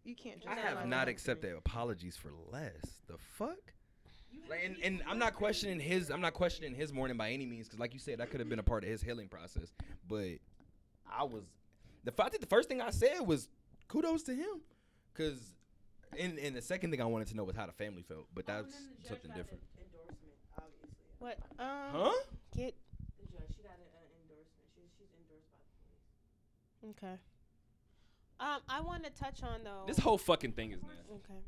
You can't. Just I have not accepted apologies for less. The fuck. Like, and I'm not questioning his mourning by any means, because like you said, that could have been a part of his healing process. But I think the first thing I said was kudos to him, because and the second thing I wanted to know was how the family felt, but that's something different. Endorsement, obviously. What? Get the judge. She got an endorsement. She's endorsed by the police. Okay. I want to touch on though. This whole fucking thing is nasty. Okay.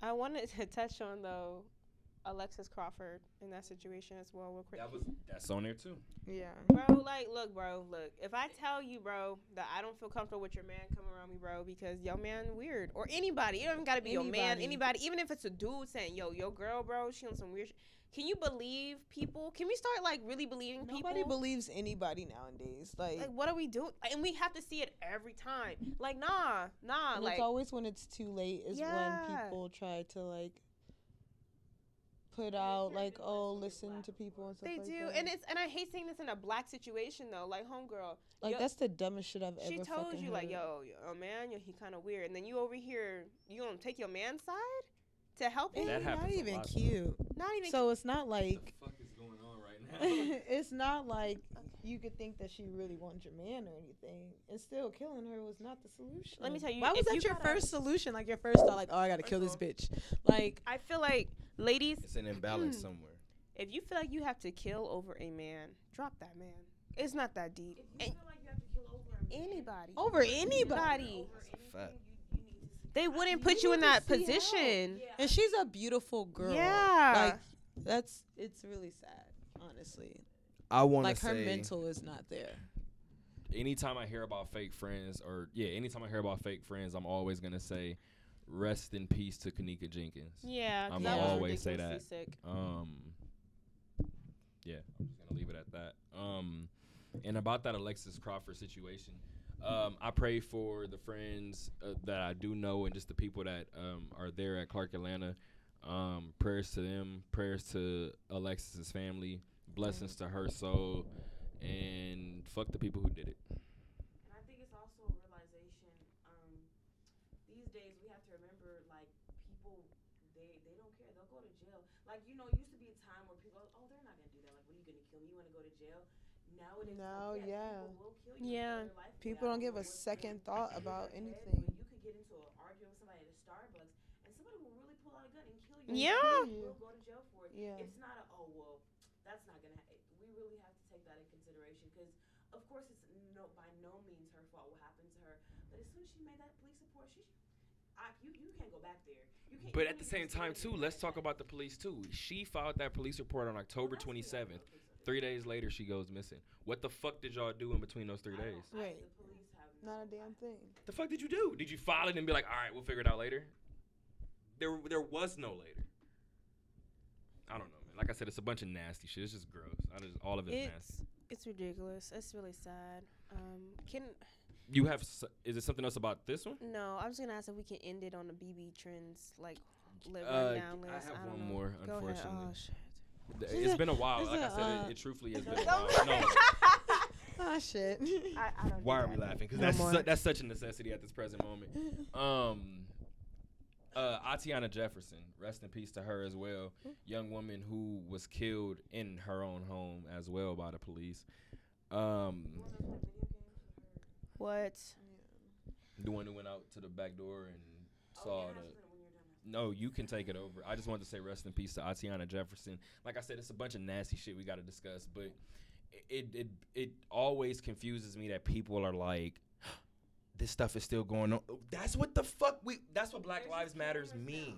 I wanted to touch on though, Alexis Crawford in that situation as well. Real quick. That's on there too. Yeah, bro. Like, look. If I tell you, bro, that I don't feel comfortable with your man coming around me, bro, because your man weird or anybody. It don't even gotta be your man. Anybody, even if it's a dude saying, "Yo, your girl, bro, she on some weird shit." Can you believe people? Can we start like really believing people? Nobody believes anybody nowadays. Like what are we doing? And we have to see it every time. Like nah. And like it's always when it's too late is when people try to like put out like, oh, listen to people and stuff like that. They do, and I hate seeing this in a black situation though. Like homegirl, like that's the dumbest shit I've ever. She told you like, yo, man, he kind of weird, and then you over here, you gonna take your man's side? To help him, not even cute. Not even. So it's not like. What the fuck is going on right now? It's not like you could think that she really wants your man or anything. And still, killing her was not the solution. Let me tell you. Why was that your first solution? Like your first thought, like, oh, I gotta kill this bitch. Like I feel like, ladies, it's an imbalance somewhere. If you feel like you have to kill over a man, drop that man. It's not that deep. If you feel like you have to kill over a man, anybody, over anybody. That's a fact. They wouldn't put you in that position. Yeah. And she's a beautiful girl. Yeah. Like, it's really sad, honestly. I want to say. Like, her mental is not there. Anytime I hear about fake friends, I'm always going to say, rest in peace to Kanika Jenkins. Yeah. I'm going to always say that. Sick. Yeah, I'm just going to leave it at that. And about that Alexis Crawford situation. I pray for the friends that I do know and just the people that are there at Clark Atlanta. Prayers to them, prayers to Alexis's family, blessings to her soul, and fuck the people who did it. And I think it's also a realization. These days we have to remember, like, people, they don't care. They'll go to jail. Like, you know, it used to be a time where people, oh, they're not going to do that. Like, what are you going to kill me? You want to go to jail? People will kill you. Yeah. People don't give a second thought about anything. You could get into an argument with somebody at a Starbucks, and somebody will really pull out a gun and kill you. Yeah. You will go to jail for it. Yeah. It's not that's not gonna. We really have to take that in consideration, because of course it's by no means her fault what happened to her. But as soon as she made that police report, you can't go back there. You can't. But at the same time too, let's talk about the police too. She filed that police report on October 27th. 3 days later, she goes missing. What the fuck did y'all do in between those 3 days? Right. Not a damn thing. The fuck did you do? Did you file it and be like, all right, we'll figure it out later? There was no later. I don't know, man. Like I said, it's a bunch of nasty shit. It's just gross. All of it's nasty. It's ridiculous. It's really sad. You have? Is it something else about this one? No, I was gonna ask if we can end it on the BB trends, like down list. I have one more, unfortunately. Go ahead. Oh shit. It's been a while. Like I said, it truthfully has been a while. No. Oh, shit. I don't. Why are we laughing? Because that's such a necessity at this present moment. Atiana Jefferson, rest in peace to her as well. Young woman who was killed in her own home as well by the police. What? The one who went out to the back door and saw the... No, you can take it over. I just wanted to say rest in peace to Atiana Jefferson. Like I said, it's a bunch of nasty shit we got to discuss, but it always confuses me that people are like, this stuff is still going on. That's what the fuck that's what Black Lives Matters mean.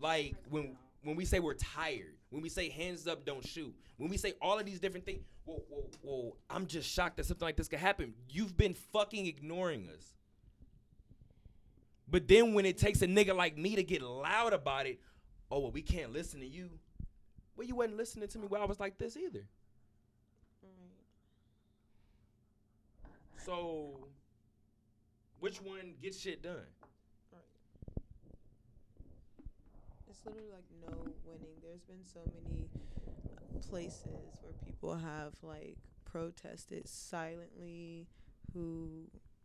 Like when we say we're tired, when we say hands up, don't shoot, when we say all of these different things, well, I'm just shocked that something like this could happen. You've been fucking ignoring us. But then when it takes a nigga like me to get loud about it, oh, well, we can't listen to you. Well, you wasn't listening to me while I was like this either. Right. So, which one gets shit done? Right. It's literally like no winning. There's been so many places where people have like protested silently, who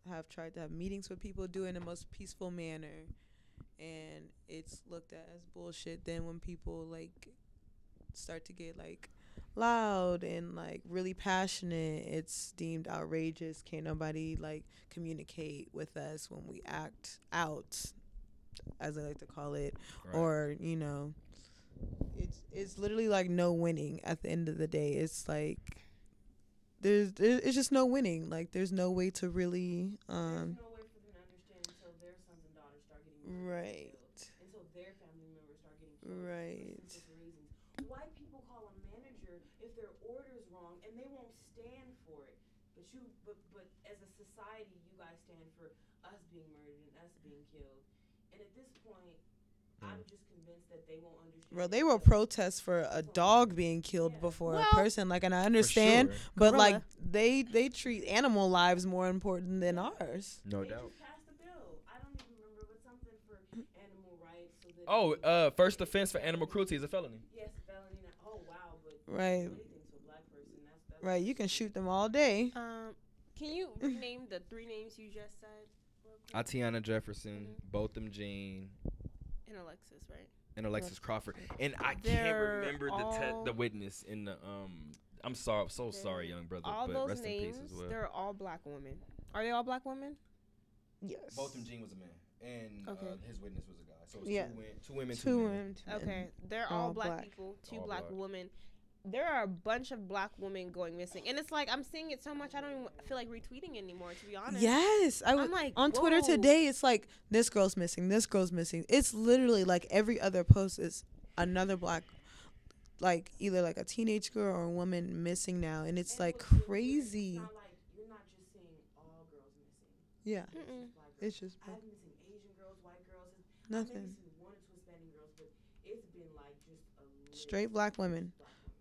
have tried to have meetings with people, do it in the most peaceful manner, and it's looked at as bullshit. Then when people like start to get like loud and like really passionate, it's deemed outrageous. Can't nobody like communicate with us when we act out, as I like to call it, right. Or you know, it's literally like no winning at the end of the day. It's like it's just no winning. Like there's no way to really there's no way for them to understand until their sons and daughters start getting killed, right? Until their family members start getting killed, right? Why people call a manager if their order's wrong and they won't stand for it? But as a society, you guys stand for us being murdered and us being killed. And at this point, I'm just convinced that they won't understand. Bro, they will protest for a dog being killed before a person. Like, and I understand, but Gorilla. Like they treat animal lives more important than ours. No they doubt. Just passed a bill. I don't even remember, but something for animal rights. So that first offense for animal cruelty is a felony. Yes. Right. Right, you can shoot them all day. Can you rename the three names you just said? Atiana Jefferson, mm-hmm. Botham Jean, and Alexis, right? And Alexis Crawford. And I can't remember the witness in the I'm sorry, I'm so sorry, young brother. All but those rest names, in peace as well. They're all black women. Are they all black women? Yes. Botham Jean was a man. And his witness was a guy. So it was two women, two men. Okay. They're all black people, two all black women. There are a bunch of black women going missing. And it's like, I'm seeing it so much, I don't even feel like retweeting anymore, to be honest. Yes. I'm like, on whoa. Twitter today, it's like, this girl's missing, this girl's missing. It's literally like every other post is another black, like either like a teenage girl or a woman missing now. And it's like crazy. It's not like, you're not just seeing all girls missing. Yeah. It's just black. I've been missing Asian girls, white girls. Nothing. I've been missing one or two Hispanic girls, but it's been like just a straight black women.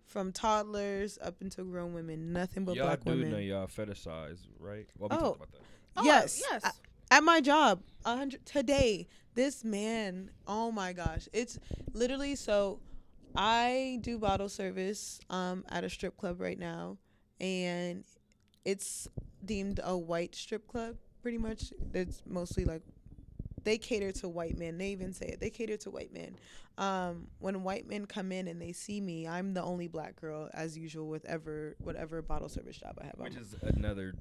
From toddlers up until grown women, nothing but y'all black women. Y'all do know y'all fetishize, right? Well, we talked about that. Oh, yes. At my job, 100 today, this man, oh my gosh. It's literally, so I do bottle service at a strip club right now, and it's deemed a white strip club, pretty much. It's mostly like, they cater to white men. They even say it. They cater to white men. When white men come in and they see me, I'm the only black girl, as usual, with whatever bottle service job I have. Which is another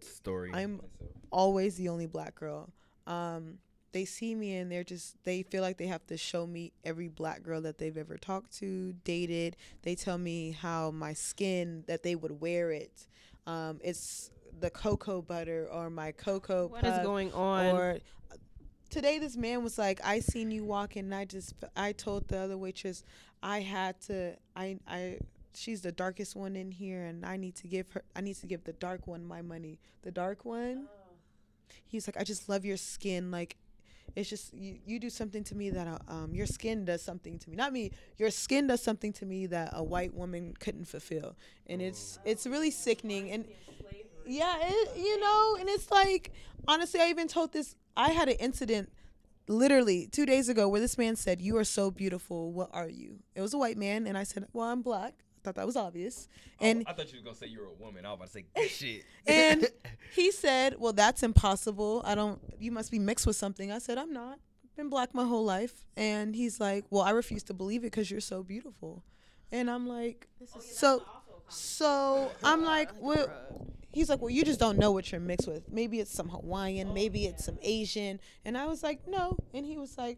story. I'm always the only black girl. They see me and they feel like they have to show me every black girl that they've ever talked to, dated. They tell me how my skin, that they would wear it. It's the cocoa butter or my cocoa puff. What is going on? Or... Today, this man was like, I seen you walking, and I told the other waitress, she's the darkest one in here, and I need to give the dark one my money. The dark one? He's like, I just love your skin. Like, it's just, you do something to me that, your skin does something to me. Not me, your skin does something to me that a white woman couldn't fulfill. And it's really sickening. And yeah, and it's like, honestly, I even told this, I had an incident literally 2 days ago where this man said, you are so beautiful, what are you? It was a white man, and I said, well, I'm black. I thought that was obvious. And I thought you were going to say you were a woman. I was about to say, good shit. And he said, well, that's impossible. You must be mixed with something. I said, I'm not. I've been black my whole life. And he's like, well, I refuse to believe it because you're so beautiful. And I'm like, so I'm like, well... He's like, well, you just don't know what you're mixed with. Maybe it's some Hawaiian, maybe it's some Asian. And I was like, no. And he was like,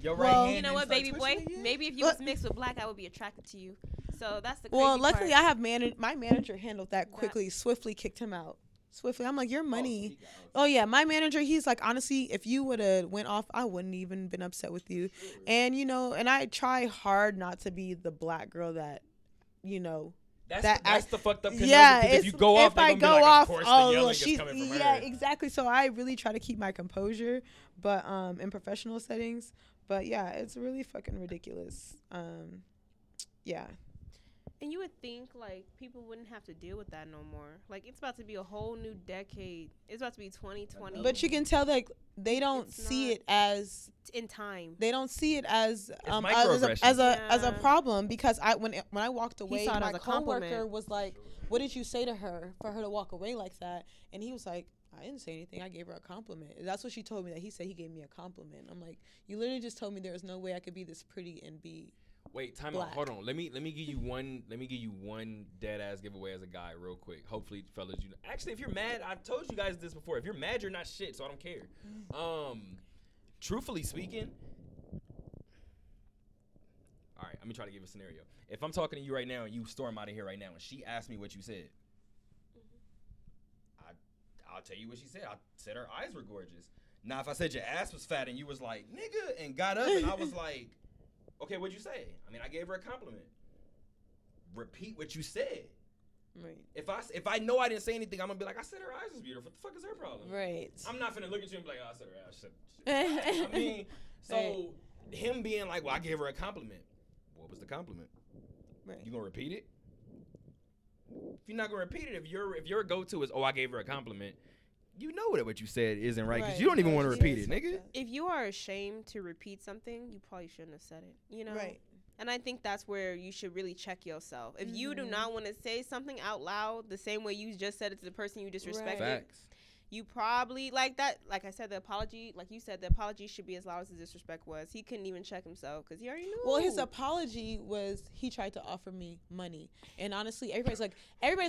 You're right. Well, you know what, baby boy? Maybe if you was mixed with black, I would be attracted to you. So that's the crazy part. Well, luckily, I have my manager handled that quickly, swiftly kicked him out. Swiftly. I'm like, your money. Oh, yeah. My manager, he's like, honestly, if you would have went off, I wouldn't even been upset with you. And, you know, and I try hard not to be the black girl that, you know, That's the fucked up conundrum. Yeah, if you go off, I go off. Oh, she's coming from her. Exactly. So I really try to keep my composure, but in professional settings. But yeah, it's really fucking ridiculous. Yeah. And you would think, like, people wouldn't have to deal with that no more. Like, it's about to be a whole new decade. It's about to be 2020. But you can tell, like, they don't see it as... in time. They don't see it as a problem, because when I walked away, my coworker was like, what did you say to her for her to walk away like that? And he was like, I didn't say anything. I gave her a compliment. That's what she told me, that he said he gave me a compliment. I'm like, you literally just told me there was no way I could be this pretty and be... Wait, time out. Hold on. Let me give you one. Let me give you one dead ass giveaway as a guy, real quick. Hopefully, fellas, you know. Actually, if you're mad, I've told you guys this before. If you're mad, you're not shit, so I don't care. Truthfully speaking, all right. Let me try to give a scenario. If I'm talking to you right now and you storm out of here right now, and she asked me what you said, I'll tell you what she said. I said her eyes were gorgeous. Now, if I said your ass was fat and you was like nigga and got up and I was like. Okay, what'd you say? I mean, I gave her a compliment. Repeat what you said. Right. If I know I didn't say anything, I'm gonna be like, I said her eyes is beautiful. What the fuck is her problem? Right. I'm not finna look at you and be like, oh, I said her eyes. Shit. I mean, so right. Him being like, well, I gave her a compliment. What was the compliment? Right. You gonna repeat it? If you're not gonna repeat it, if your go-to is, oh, I gave her a compliment. You know that what you said isn't right because you don't even want to repeat it, nigga. If you are ashamed to repeat something, you probably shouldn't have said it, you know? Right. And I think that's where you should really check yourself. If you do not want to say something out loud the same way you just said it to the person you disrespected, facts. You probably, like that, like I said, the apology, like you said, the apology should be as loud as the disrespect was. He couldn't even check himself because he already knew. Well, his apology was he tried to offer me money. And honestly, everybody's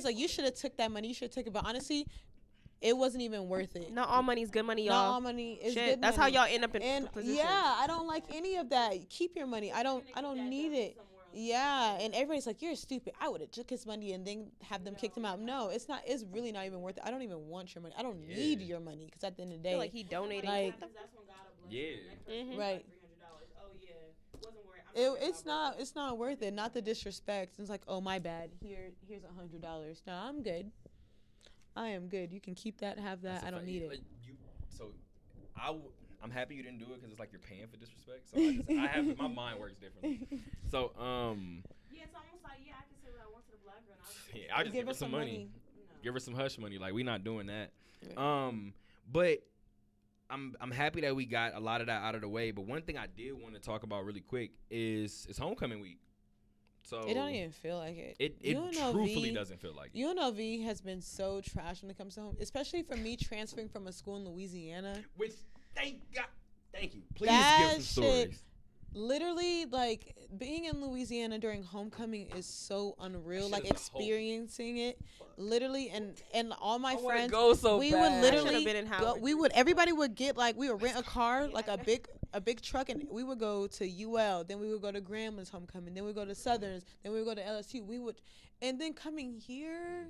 like, you should have took that money. You should have took it. But honestly, it wasn't even worth it. Not all money is good money, y'all. Not all money is good money. That's how y'all end up in positions. Yeah, I don't like any of that. Keep your money. I don't need it. Yeah, and everybody's like, you're stupid. I would have took his money and then have them kick him out. No, it's not. It's really not even worth it. I don't even want your money. I don't need your money because at the end of the day, like he donated. Like, that's when God will bless you. Mm-hmm. Right. It's not worth it. Not the disrespect. It's like, oh my bad. Here's $100. No, I'm good. I am good. You can keep that, have that. I don't need it. I'm happy you didn't do it because it's like you're paying for disrespect. So my mind works differently. So yeah, it's almost like I can say what I want to the black girl. I just give her some money. No. Give her some hush money. Like we're not doing that. Right. But I'm happy that we got a lot of that out of the way. But one thing I did want to talk about really quick is it's homecoming week. So it don't even feel like it. It truthfully doesn't feel like it. UNLV has been so trash when it comes to home, especially for me transferring from a school in Louisiana. Which, thank God. Thank you. Please give some stories. Literally, like, being in Louisiana during homecoming is so unreal. Like, experiencing it. Literally, and all my friends. Go so we bad. Would literally been in go, we would, everybody would get, like, we would rent a car, like a big truck, and we would go to UL, then we would go to Gramblin's homecoming, then we would go to Southern's, then we would go to LSU. And then coming here,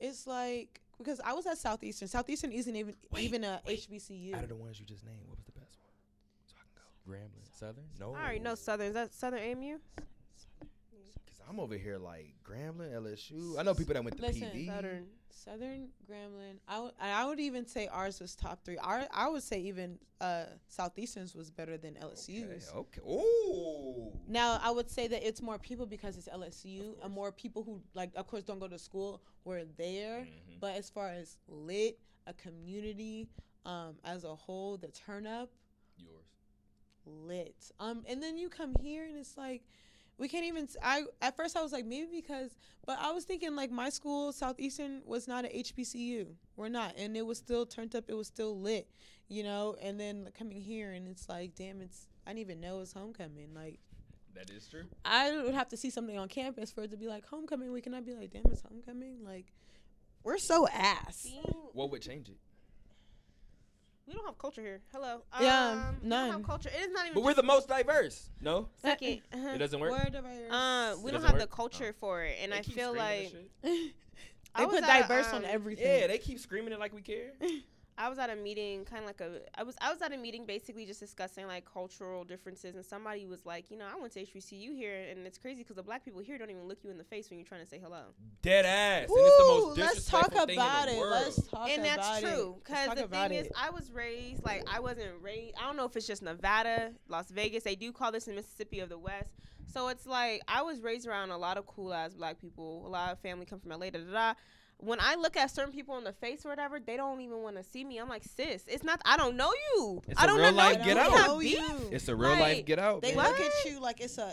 it's like, because I was at Southeastern. Southeastern isn't even a HBCU. Out of the ones you just named, what was the best one? So I can go. Grambling, Southern? No. I already know Southern. Is that Southern AMU? Because I'm over here like Grambling, LSU. I know people that went to PD. Southern, Grambling. I would even say ours was top three. I would say even Southeastern's was better than LSU's. Okay. Ooh. Now, I would say that it's more people because it's LSU. And more people who, like, of course, don't go to school were there. Mm-hmm. But as far as lit, a community as a whole, the turn up. Yours. Lit. And then you come here and it's like, we can't even. At first I was like maybe because, but I was thinking like my school Southeastern was not an HBCU. We're not, and it was still turned up. It was still lit, you know. And then coming here and it's like, damn, I didn't even know it's homecoming. Like that is true. I would have to see something on campus for it to be like homecoming week, and I'd be like, damn, it's homecoming. Like we're so ass. What would change it? We don't have culture here. Hello. Yeah, none. We don't have culture. It is not even. But we're the most diverse. No. Second. It doesn't work. We're diverse. We don't have the culture for it, and I feel like they put diverse on everything. Yeah, they keep screaming it like we care. I was at a meeting, kind of like a, I was at a meeting basically just discussing like cultural differences, and somebody was like, you know, I went to HBCU here, and it's crazy because the black people here don't even look you in the face when you're trying to say hello. Dead ass. Ooh, and it's the most disrespectful thing in the world. Let's talk about it. And that's true, because the thing is, I was raised like I don't know if it's just Nevada, Las Vegas. They do call this in Mississippi of the West. So it's like I was raised around a lot of cool ass black people. A lot of family come from LA. When I look at certain people in the face or whatever, they don't even want to see me. I'm like, sis, it's not. I don't know you. I don't know you. It's a real life get out. They look at you like it's an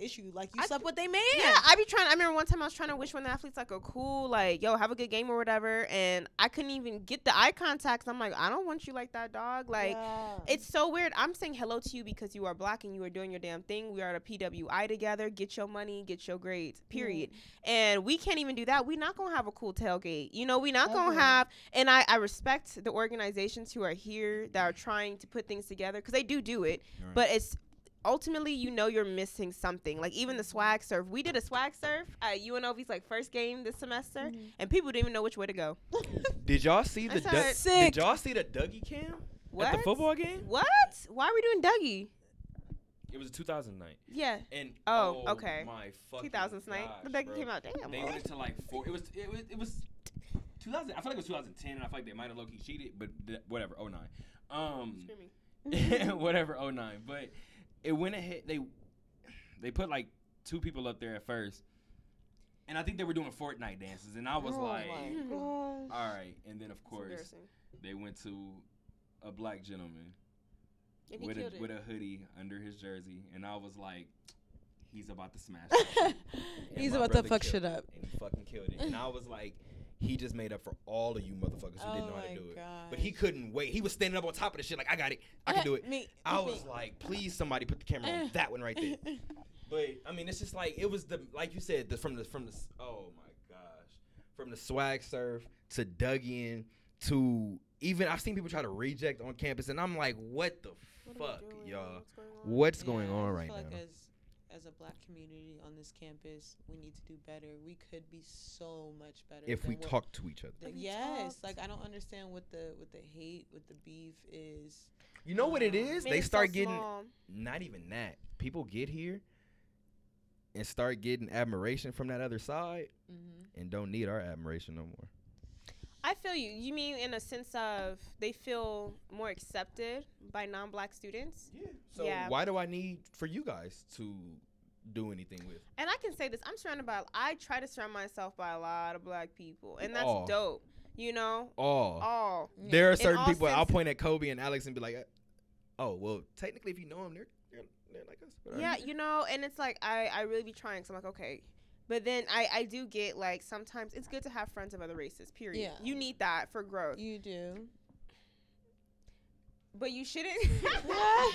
issue. Like you slept with they man. Yeah, I be trying. I remember one time I was trying to wish one of the athletes like a cool, like, yo, have a good game or whatever, and I couldn't even get the eye contact. I'm like, I don't want you like that, dog. Like, it's so weird. I'm saying hello to you because you are black and you are doing your damn thing. We are at a PWI together. Get your money, get your grades. Period. And we can't even do that. We're not gonna have a cool tailgate, you know, we're not gonna have. And I respect the organizations who are here that are trying to put things together, because they do it, right. But it's ultimately, you know, you're missing something. Like even the swag surf, we did a swag surf at UNLV's like first game this semester, and people didn't even know which way to go. Did y'all see the did y'all see the Dougie cam at the football game? Why are we doing Dougie? It was a 2000 night. Yeah. And okay. My fucking 2000 night. The Dougie came out. Damn. They went to like four. It was 2000. I feel like it was 2010, and I feel like they might have low key cheated, but whatever. 09. Screaming. Whatever. 09. But it went ahead. They put like two people up there at first, and I think they were doing Fortnite dances, and I was like, all right. And then of course they went to a black gentleman. With a hoodie under his jersey, and I was like, he's about to smash it. He's about to fuck shit up. And he fucking killed it. And I was like, he just made up for all of you motherfuckers who didn't know how to do it. But he couldn't wait. He was standing up on top of the shit like, I got it. I can do it. I was like, please somebody put the camera on that one right there. But, I mean, it's just like, it was like you said, from the oh my gosh. From the swag surf to Dougie to even, I've seen people try to reject on campus, and I'm like, what the fuck, y'all? What's going on right now? I feel like as a black community on this campus, we need to do better. We could be so much better if we talk to each other. Yes, like I don't understand what the hate, what the beef is. You know what it is? They start getting not even that. People get here and start getting admiration from that other side, and don't need our admiration no more. I feel you. You mean in a sense of they feel more accepted by non-black students? Yeah. So why do I need for you guys to do anything with? And I can say this. I try to surround myself by a lot of black people. And that's dope. You know? All. There are certain people. I'll point at Kobe and Alex and be like, oh, well, technically if you know them, they're like us. But you know, and it's like I really be trying. So I'm like, okay. But then I do get, like, sometimes it's good to have friends of other races, period. Yeah. You need that for growth. You do. But you shouldn't. You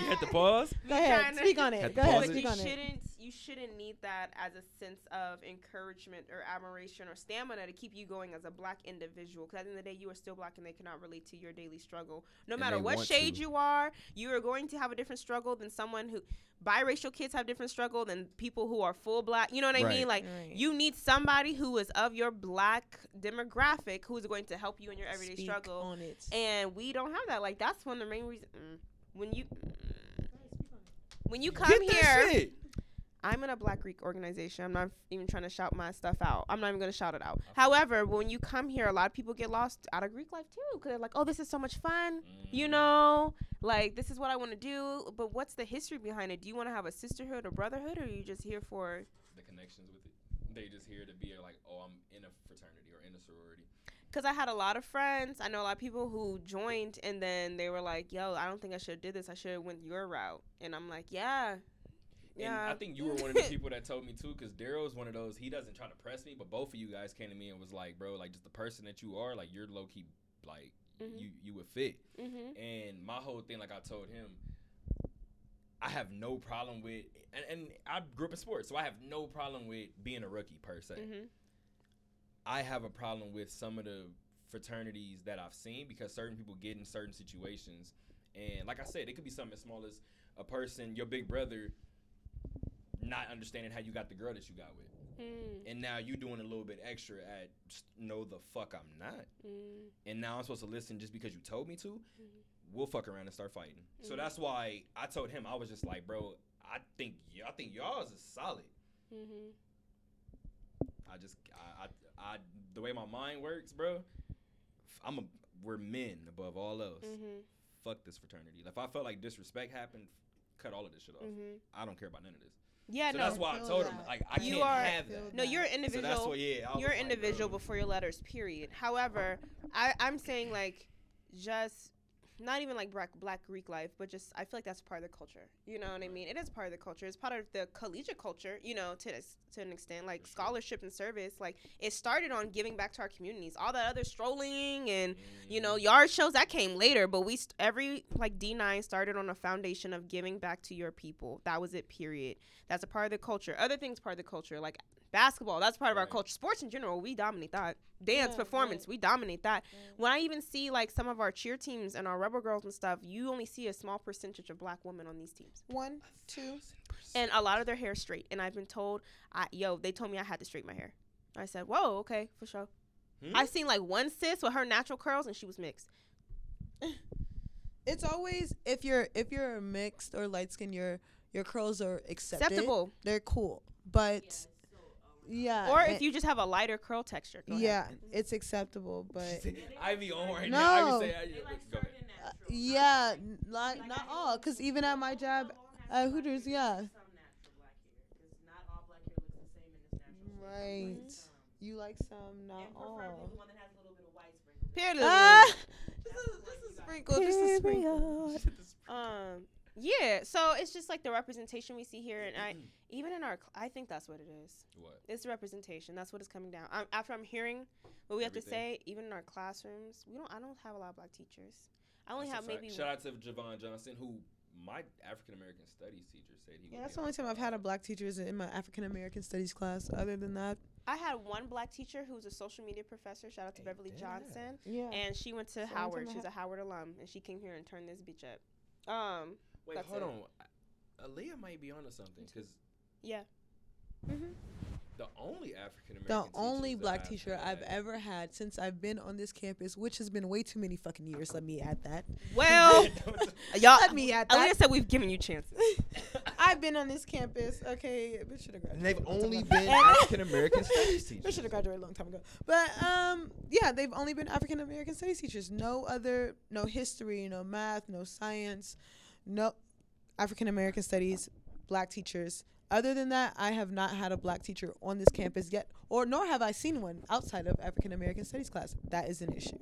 had to pause? Go ahead. Speak on it. Go ahead. You shouldn't need that as a sense of encouragement or admiration or stamina to keep you going as a black individual. Because at the end of the day, you are still black and they cannot relate to your daily struggle. No matter what shade you are going to have a different struggle than someone who... Biracial kids have different struggle than people who are full black. You know what I mean? Like you need somebody who is of your black demographic who is going to help you in your everyday struggle. On it. And we don't have that. Like that's one of the main reasons when you come here. I'm in a Black Greek organization. I'm not even trying to shout my stuff out. I'm not even going to shout it out. Okay. However, when you come here, a lot of people get lost out of Greek life too. Because they're like, oh, this is so much fun. You know, like this is what I want to do. But what's the history behind it? Do you want to have a sisterhood or brotherhood? Or are you just here for the connections with it? They just here to be like, oh, I'm in a fraternity or in a sorority. Because I had a lot of friends. I know a lot of people who joined and then they were like, yo, I don't think I should have did this. I should have went your route. And I'm like, And I think you were one of the people that told me, too, because Daryl's one of those, he doesn't try to press me, but both of you guys came to me and was like, bro, like, just the person that you are, like, you're low-key, like, you would fit. And my whole thing, like I told him, I have no problem with, and I grew up in sports, so I have no problem with being a rookie, per se. I have a problem with some of the fraternities that I've seen because certain people get in certain situations. And like I said, it could be something as small as a person, your big brother, not understanding how you got the girl that you got with. And now you doing a little bit extra at no the fuck I'm not. And now I'm supposed to listen just because you told me to. We'll fuck around and start fighting. So that's why I told him, I was just like, bro, I think y'all's is solid. I the way my mind works, bro, we're men above all else. Fuck this fraternity. Like, if I felt like disrespect happened, cut all of this shit off. I don't care about none of this. Yeah, so no. That's why I told him, like, I can't have that. No, you're an individual. So that's what, you're an individual before your letters, period. However, I'm saying, like, just not even, like, black Greek life, but just I feel like that's part of the culture. You know what I mean? It is part of the culture. It's part of the collegiate culture, you know, to an extent. Like, for scholarship and service, like, it started on giving back to our communities. All that other strolling and, you know, yard shows, that came later. But every, like, D9 started on a foundation of giving back to your people. That was it, period. That's a part of the culture. Other things part of the culture, like basketball, that's part of our culture. Sports in general, we dominate that. Dance, performance, we dominate that. When I even see, like, some of our cheer teams and our rebel girls and stuff, you only see a small percentage of black women on these teams. 1, 2 And a lot of their hair straight. And I've been told, they told me I had to straighten my hair. I said, whoa, okay, for sure. I've seen, like, one sis with her natural curls, and she was mixed. It's always, if you're mixed or light-skinned, your curls are acceptable. They're cool, but... Yes. Yeah. Or if you just have a lighter curl texture. Go ahead. It's acceptable, but Ivy on right now. Yeah, not all, because even at my job at Hooters, right. You like some, not all. Just a sprinkle. Yeah, so it's just like the representation we see here, and I think that's what it is. What? It's the representation. That's what it's coming down. After I'm hearing what we have to say, even in our classrooms, I don't have a lot of black teachers. I only have maybe. Shout out to Javon Johnson, who my African American studies teacher said he. Yeah, that's the only time I've had a black teacher is in my African American studies class. Other than that. I had one black teacher who was a social media professor. Shout out to Beverly Johnson. Yeah. And she went to Howard. She was a Howard alum, and she came here and turned this bitch up. Wait, hold on. Aaliyah might be onto something, because the only African American, the only black teacher I've ever had since I've been on this campus, which has been way too many fucking years. Let me add that. Well, y'all, let me add that. Aaliyah said we've given you chances. I've been on this campus. Okay, we should have graduated. And they've only been African American studies teachers. We should have graduated a long time ago. But they've only been African American studies teachers. No history, no math, no science. No, African American studies, black teachers. Other than that, I have not had a black teacher on this campus yet, or nor have I seen one outside of African American studies class. That is an issue,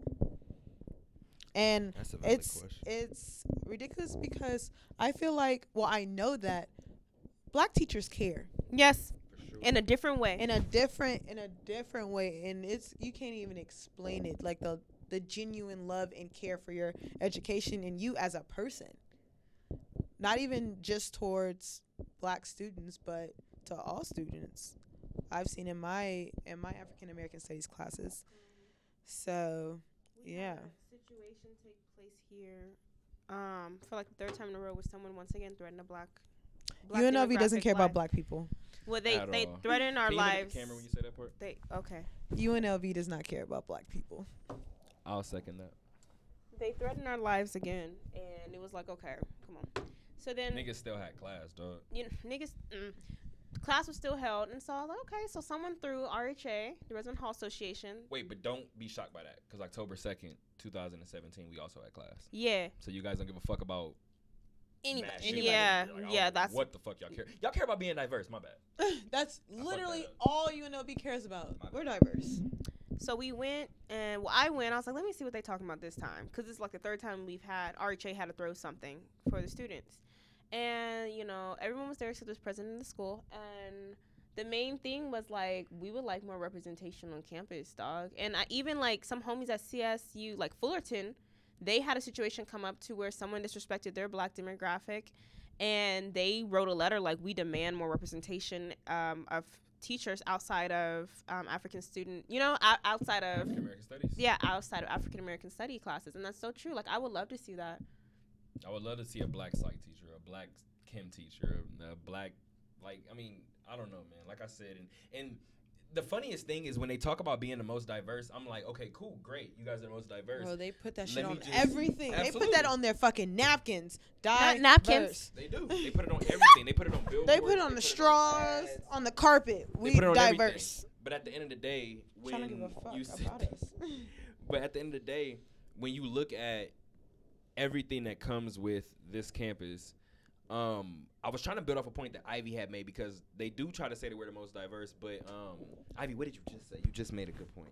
and it's ridiculous, because I feel like, I know that black teachers care. Yes, sure. In a different way. In a different way, and it's, you can't even explain it, like the genuine love and care for your education and you as a person. Not even just towards black students, but to all students I've seen in my African American studies classes. So, had a situation take place here for like the third time in a row, with someone once again threatened a black UNLV doesn't care about black people. Well, they threaten our lives. Can you look at the camera when you say that part? UNLV does not care about black people. I'll second that. They threatened our lives again, and it was like, okay, come on. So then niggas still had class, dog. Class was still held, and so I was like, okay, so someone threw RHA, the Resident Hall Association. Wait, but don't be shocked by that, because October 2nd, 2017, we also had class. Yeah. So you guys don't give a fuck about anybody. That's what the fuck y'all care. Y'all care about being diverse. My bad. That's literally all UNLV cares about. We're diverse. So we went, and I went. I was like, let me see what they're talking about this time, because it's like the third time we've had RHA had to throw something for the students. And, you know, everyone was there except this president of the school. And the main thing was, like, we would like more representation on campus, dog. And I even, like, some homies at CSU, like Fullerton, they had a situation come up to where someone disrespected their black demographic, and they wrote a letter, like, we demand more representation of teachers outside of African student, you know, outside of African American studies. Yeah, outside of African American study classes. And that's so true. Like, I would love to see that. I would love to see a black psych teacher, a black chem teacher, a black Like, I mean, I don't know, man. Like I said, and the funniest thing is when they talk about being the most diverse, I'm like, okay, cool, great. You guys are the most diverse. Oh, they put that shit on everything. Absolutely. They put that on their fucking napkins. Napkins. They do. They put it on everything. They put it on billboards. They put it on the straws, on the carpet. We diverse. Everything. But at the end of the day, when you look at everything that comes with this campus, I was trying to build off a point that Ivy had made, because they do try to say that we're the most diverse, but Ivy, what did you just say? You just made a good point.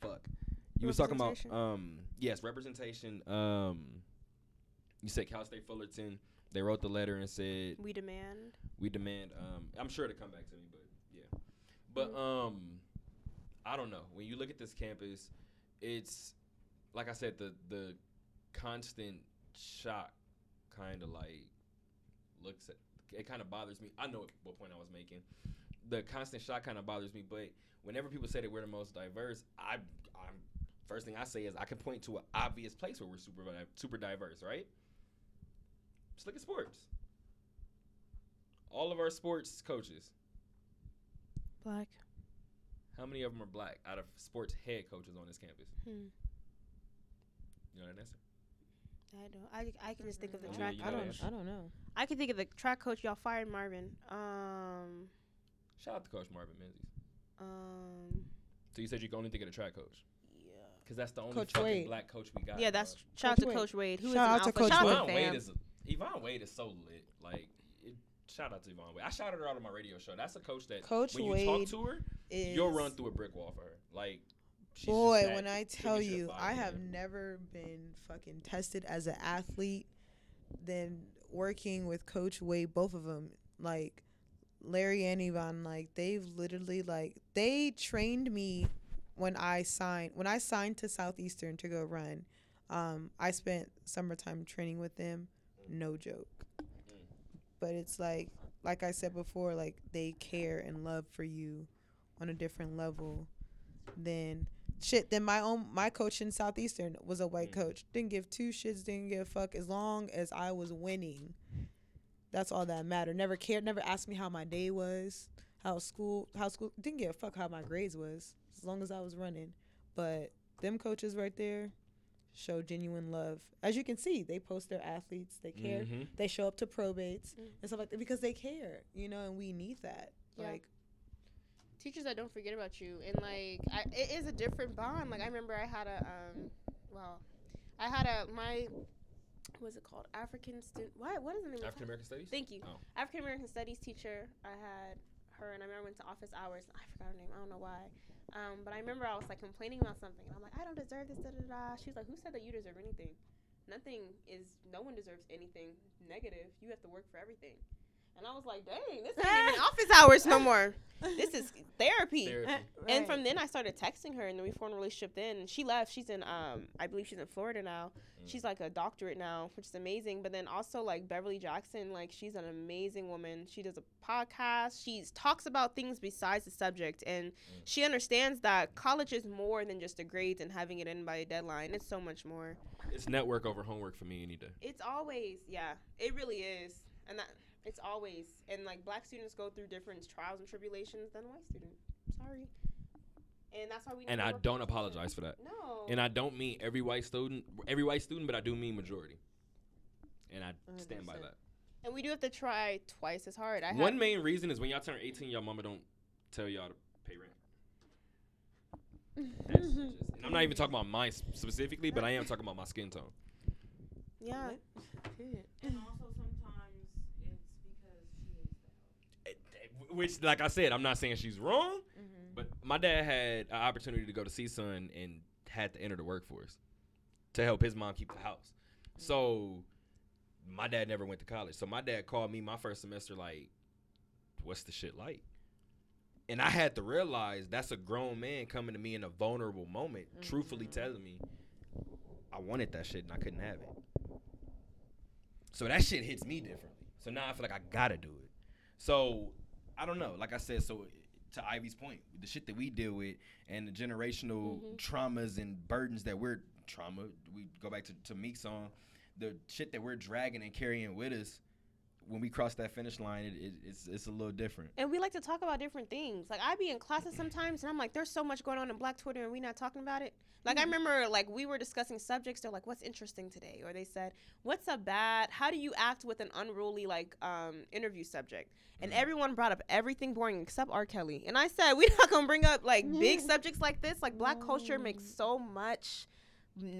Fuck. You was talking about representation. You said Cal State Fullerton. They wrote the letter and said we demand. I'm sure it'll come back to me, but yeah. But I don't know. When you look at this campus, it's like I said, the constant shock kind of like looks at. It kind of bothers me. I know what point I was making. The constant shock kind of bothers me, but whenever people say that we're the most diverse, I'm first thing I say is I can point to an obvious place where we're super diverse, right? Just look at sports. All of our sports coaches. Black. How many of them are black out of sports head coaches on this campus? You know that answer? I can just think of the track. Yeah, I don't know. I can think of the track coach. Y'all fired Marvin. Shout out to Coach Marvin Menzies. So you said you can only think of the track coach. Yeah. Because that's the only black coach we got. Yeah, that's shout out to Coach Wade. Yvonne Wade is so lit. Like, shout out to Yvonne Wade. I shouted her out on my radio show. That's a coach that when you talk to her, you'll run through a brick wall for her. Like. Boy, when I tell you, I have never been fucking tested as an athlete than working with Coach Wade, both of them, like Larry and Yvonne, like they've literally they trained me when I signed to Southeastern to go run. I spent summertime training with them, no joke. But it's like I said before, like they care and love for you on a different level than my coach in Southeastern was a white coach. Didn't give two shits, didn't give a fuck. As long as I was winning, that's all that mattered. Never cared, never asked me how my day was, how school, didn't give a fuck how my grades was, as long as I was running. But them coaches right there show genuine love. As you can see, they post their athletes, they care, they show up to probates and stuff like that because they care, you know, and we need that. Yeah. Like, teachers that don't forget about you, and it is a different bond. Like I remember I had African student. What is the name? African American Studies. Thank you. Oh. African American Studies teacher. I had her, and I remember I went to office hours. I forgot her name. I don't know why. But I remember I was like complaining about something, and I'm like, I don't deserve this. Da da da. She's like, who said that you deserve anything? No one deserves anything negative. You have to work for everything. And I was like, dang, this ain't even office hours no more. This is therapy. Right. And from then I started texting her, and then we formed a relationship then. And she left. She's in, I believe she's in Florida now. Mm. She's like a doctorate now, which is amazing. But then also like Beverly Jackson, like she's an amazing woman. She does a podcast. She talks about things besides the subject. And she understands that college is more than just the grades and having it in by a deadline. It's so much more. It's network over homework for me any day. It's always, yeah, it really is. And that... It's always, and like black students go through different trials and tribulations than white students. Sorry, and that's why we. And I don't apologize for that. No. And I don't mean every white student, but I do mean majority. And I 100%. Stand by that. And we do have to try twice as hard. One main reason is when y'all turn 18, y'all mama don't tell y'all to pay rent. That's just, and I'm not even talking about mine specifically, but I am talking about my skin tone. Yeah. And also which, like I said, I'm not saying she's wrong, but my dad had an opportunity to go to CSUN and had to enter the workforce to help his mom keep the house. So my dad never went to college. So my dad called me my first semester like, what's the shit like? And I had to realize that's a grown man coming to me in a vulnerable moment, truthfully telling me I wanted that shit and I couldn't have it. So that shit hits me differently. So now I feel like I gotta do it. So... I don't know. Like I said, so to Ivy's point, the shit that we deal with and the generational traumas and burdens that we're we go back to Meek's song, the shit that we're dragging and carrying with us, when we cross that finish line, it's a little different. And we like to talk about different things. Like, I be in classes sometimes, and I'm like, there's so much going on in Black Twitter, and we not talking about it. Like, I remember, like, we were discussing subjects. They're like, what's interesting today? Or they said, what's a bad, how do you act with an unruly, like, interview subject? And everyone brought up everything boring except R. Kelly. And I said, we're not going to bring up, like, big subjects like this. Like, Black culture makes so much,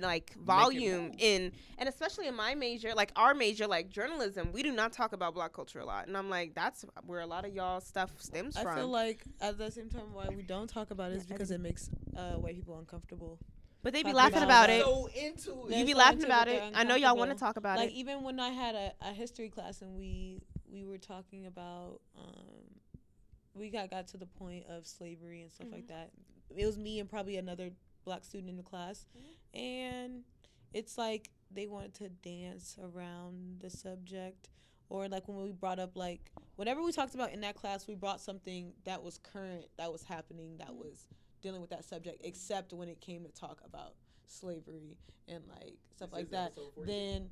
like, volume in, and especially in my major, like our major, like journalism, we do not talk about Black culture a lot. And I'm like, that's where a lot of y'all stuff stems from. I feel like at the same time, why we don't talk about it is because it makes white people uncomfortable. But they be laughing about it. So into it. You be laughing about it. I know y'all want to talk about it. Like, even when I had a history class and we were talking about, we got to the point of slavery and stuff like that. It was me and probably another Black student in the class, and it's like they wanted to dance around the subject, or like when we brought up, like, whenever we talked about in that class, we brought something that was current, that was happening, that was dealing with that subject, except when it came to talk about slavery and like stuff like that, then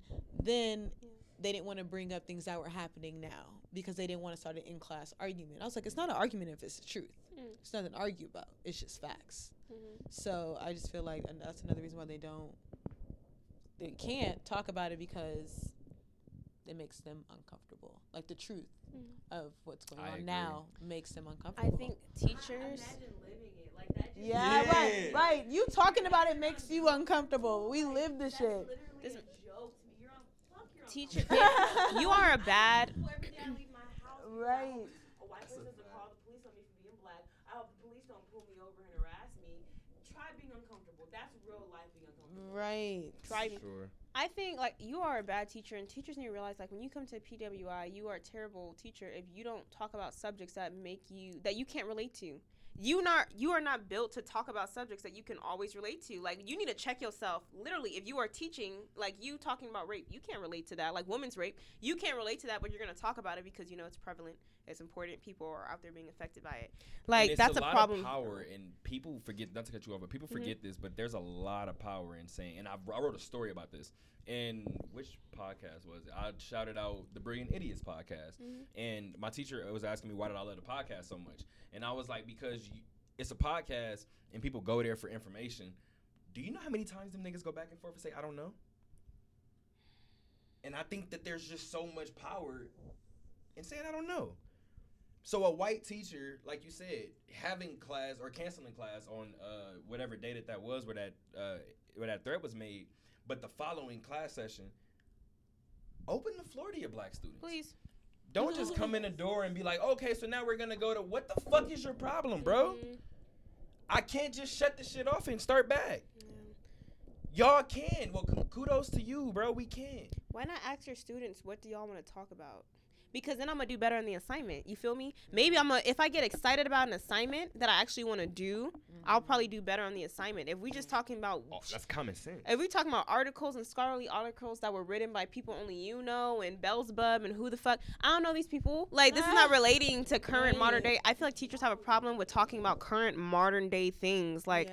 they didn't want to bring up things that were happening now because they didn't want to start an in-class argument. I was like, it's not an argument if it's the truth. It's nothing to argue about. It's just facts. So I just feel like that's another reason why they can't talk about it, because it makes them uncomfortable. Like, the truth of what's going on now makes them uncomfortable. I think teachers. I imagine living it like that. Just right. You talking about it makes you uncomfortable. We live this shit. This is a joke to me. You're on fuck. You're on teacher. You are a bad. Every day I leave my house. Right. A white person doesn't call the police on me for being Black. I hope the police don't pull me over and harass me. Try being uncomfortable. That's real life being uncomfortable. Right. Try it. Sure. I think, like, you are a bad teacher, and teachers need to realize, like, when you come to PWI, you are a terrible teacher if you don't talk about subjects that you can't relate to. You are not built to talk about subjects that you can always relate to. Like, you need to check yourself. Literally, if you are teaching, like, you talking about rape, you can't relate to that. Like, women's rape, you can't relate to that, but you're going to talk about it because you know it's prevalent, it's important, people are out there being affected by it. Like, and that's a problem. There's a lot of power, and people forget, not to cut you off, but people forget this, but there's a lot of power in saying, and I wrote a story about this. And which podcast was it? I shouted out the Brilliant Idiots podcast. And my teacher was asking me, why did I love the podcast so much? And I was like, because it's a podcast and people go there for information. Do you know how many times them niggas go back and forth and say, I don't know? And I think that there's just so much power in saying, I don't know. So a white teacher, like you said, having class or canceling class on whatever day that was where that threat was made, but the following class session, open the floor to your Black students. Please. Don't just come in the door and be like, okay, so now we're going to go to, what the fuck is your problem, bro? I can't just shut the shit off and start back. Y'all can. Well, kudos to you, bro. We can. Why not ask your students, what do y'all want to talk about? Because then I'm going to do better on the assignment. You feel me? Maybe if I get excited about an assignment that I actually want to do, I'll probably do better on the assignment. If we just talking about... Oh, that's common sense. If we talking about articles and scholarly articles that were written by people only you know, and Beelzebub and who the fuck, I don't know these people. Like, this is not relating to current modern day. I feel like teachers have a problem with talking about current modern day things. Like,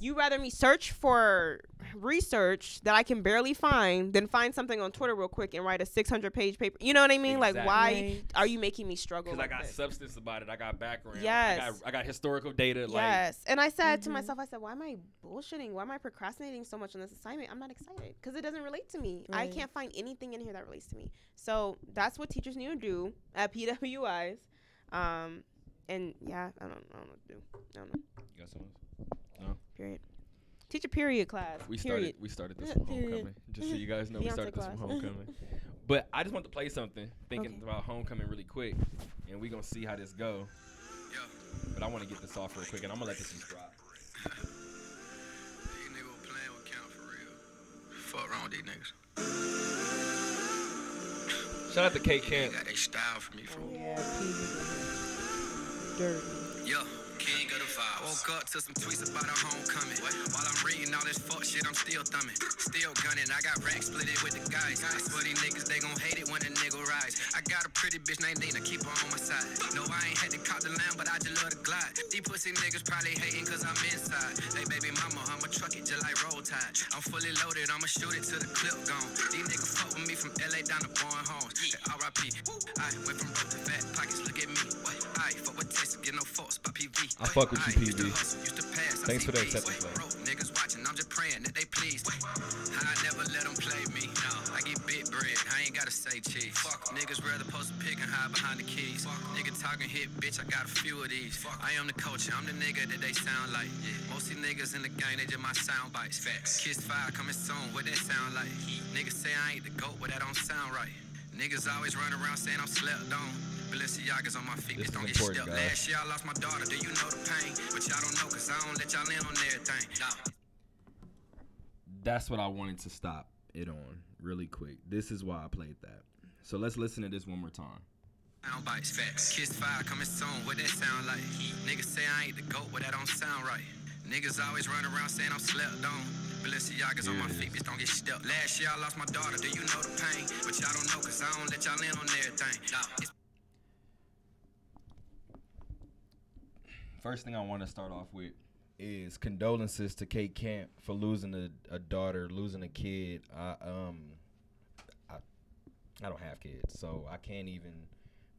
you rather me search for research that I can barely find than find something on Twitter real quick and write a 600-page paper. You know what I mean? Exactly. Like, why are you making me struggle? Because I got substance about it. I got background. Yes. I got historical data. Yes. Like, and I said to myself, I said, why am I bullshitting? Why am I procrastinating so much on this assignment? I'm not excited because it doesn't relate to me. Right. I can't find anything in here that relates to me. So that's what teachers need to do at PWIs. And yeah, I don't know what to do. I don't know. You got someone? No. Period. Teach a period class. We started this from homecoming. Just so you guys know, we started this from homecoming. But I just want to play something, thinking about homecoming really quick, and we're going to see how this go. But I want to get this off real quick, and I'm going to let this just drop. These niggas playing with count for real. Fuck wrong with these niggas. Shout out to K Camp. They got their style for me. Yeah, P. Dirty. Yo, King of the Five. I woke up to some tweets about a homecoming. While I'm reading all this fuck shit, I'm still thumbing. Still gunning, I got rack splitted with the guys. I swear these niggas, they gon' hate it when a nigga rise. I got a pretty bitch named Nina, keep her on my side. No, I ain't had to cop the lamb, but I just love the glide. These pussy niggas probably hating cause I'm inside. Hey baby mama, I'ma truck it just like Roll Tide. I'm fully loaded, I'ma shoot it till the clip gone. These niggas fuck with me from LA down to Bourne Homes. R.I.P. I went from broke to fat pockets, look at me. I fuck with Texas, get no faults by PV. I fuck with you, PV. Thanks for the acceptance, man. Niggas watching, I'm just praying that they please. I never let them play me. No, I get big bread, I ain't gotta say cheese. Fuck, niggas rather post a pic and hide behind the keys. Nigga talking hit, bitch, I got a few of these. I am the culture, I'm the nigga that they sound like. Most of these niggas in the gang, they just my sound bites. Facts. Kiss fire coming soon, what that sound like? Niggas say I ain't the GOAT, but that don't sound right. Niggas always run around saying I'm slept on. Balenciaga's on my feet, this don't get stepped. Last year I lost my daughter, do you know the pain? But y'all don't know cause I don't let y'all in on everything. No. That's what I wanted to stop it on really quick. This is why I played that. So let's listen to this one more time. Sound bites, facts. Kiss fire coming soon, what that sound like? Niggas say I ain't the GOAT, but that don't sound right. Niggas always run around saying I'm slept on. Balenciaga's on my feet, bitch, don't get stepped. Last year I lost my daughter, do you know the pain? But y'all don't know cause I don't let y'all in on everything. No. First thing I want to start off with is condolences to Kate Camp for losing a daughter, losing a kid. I don't have kids, so I can't even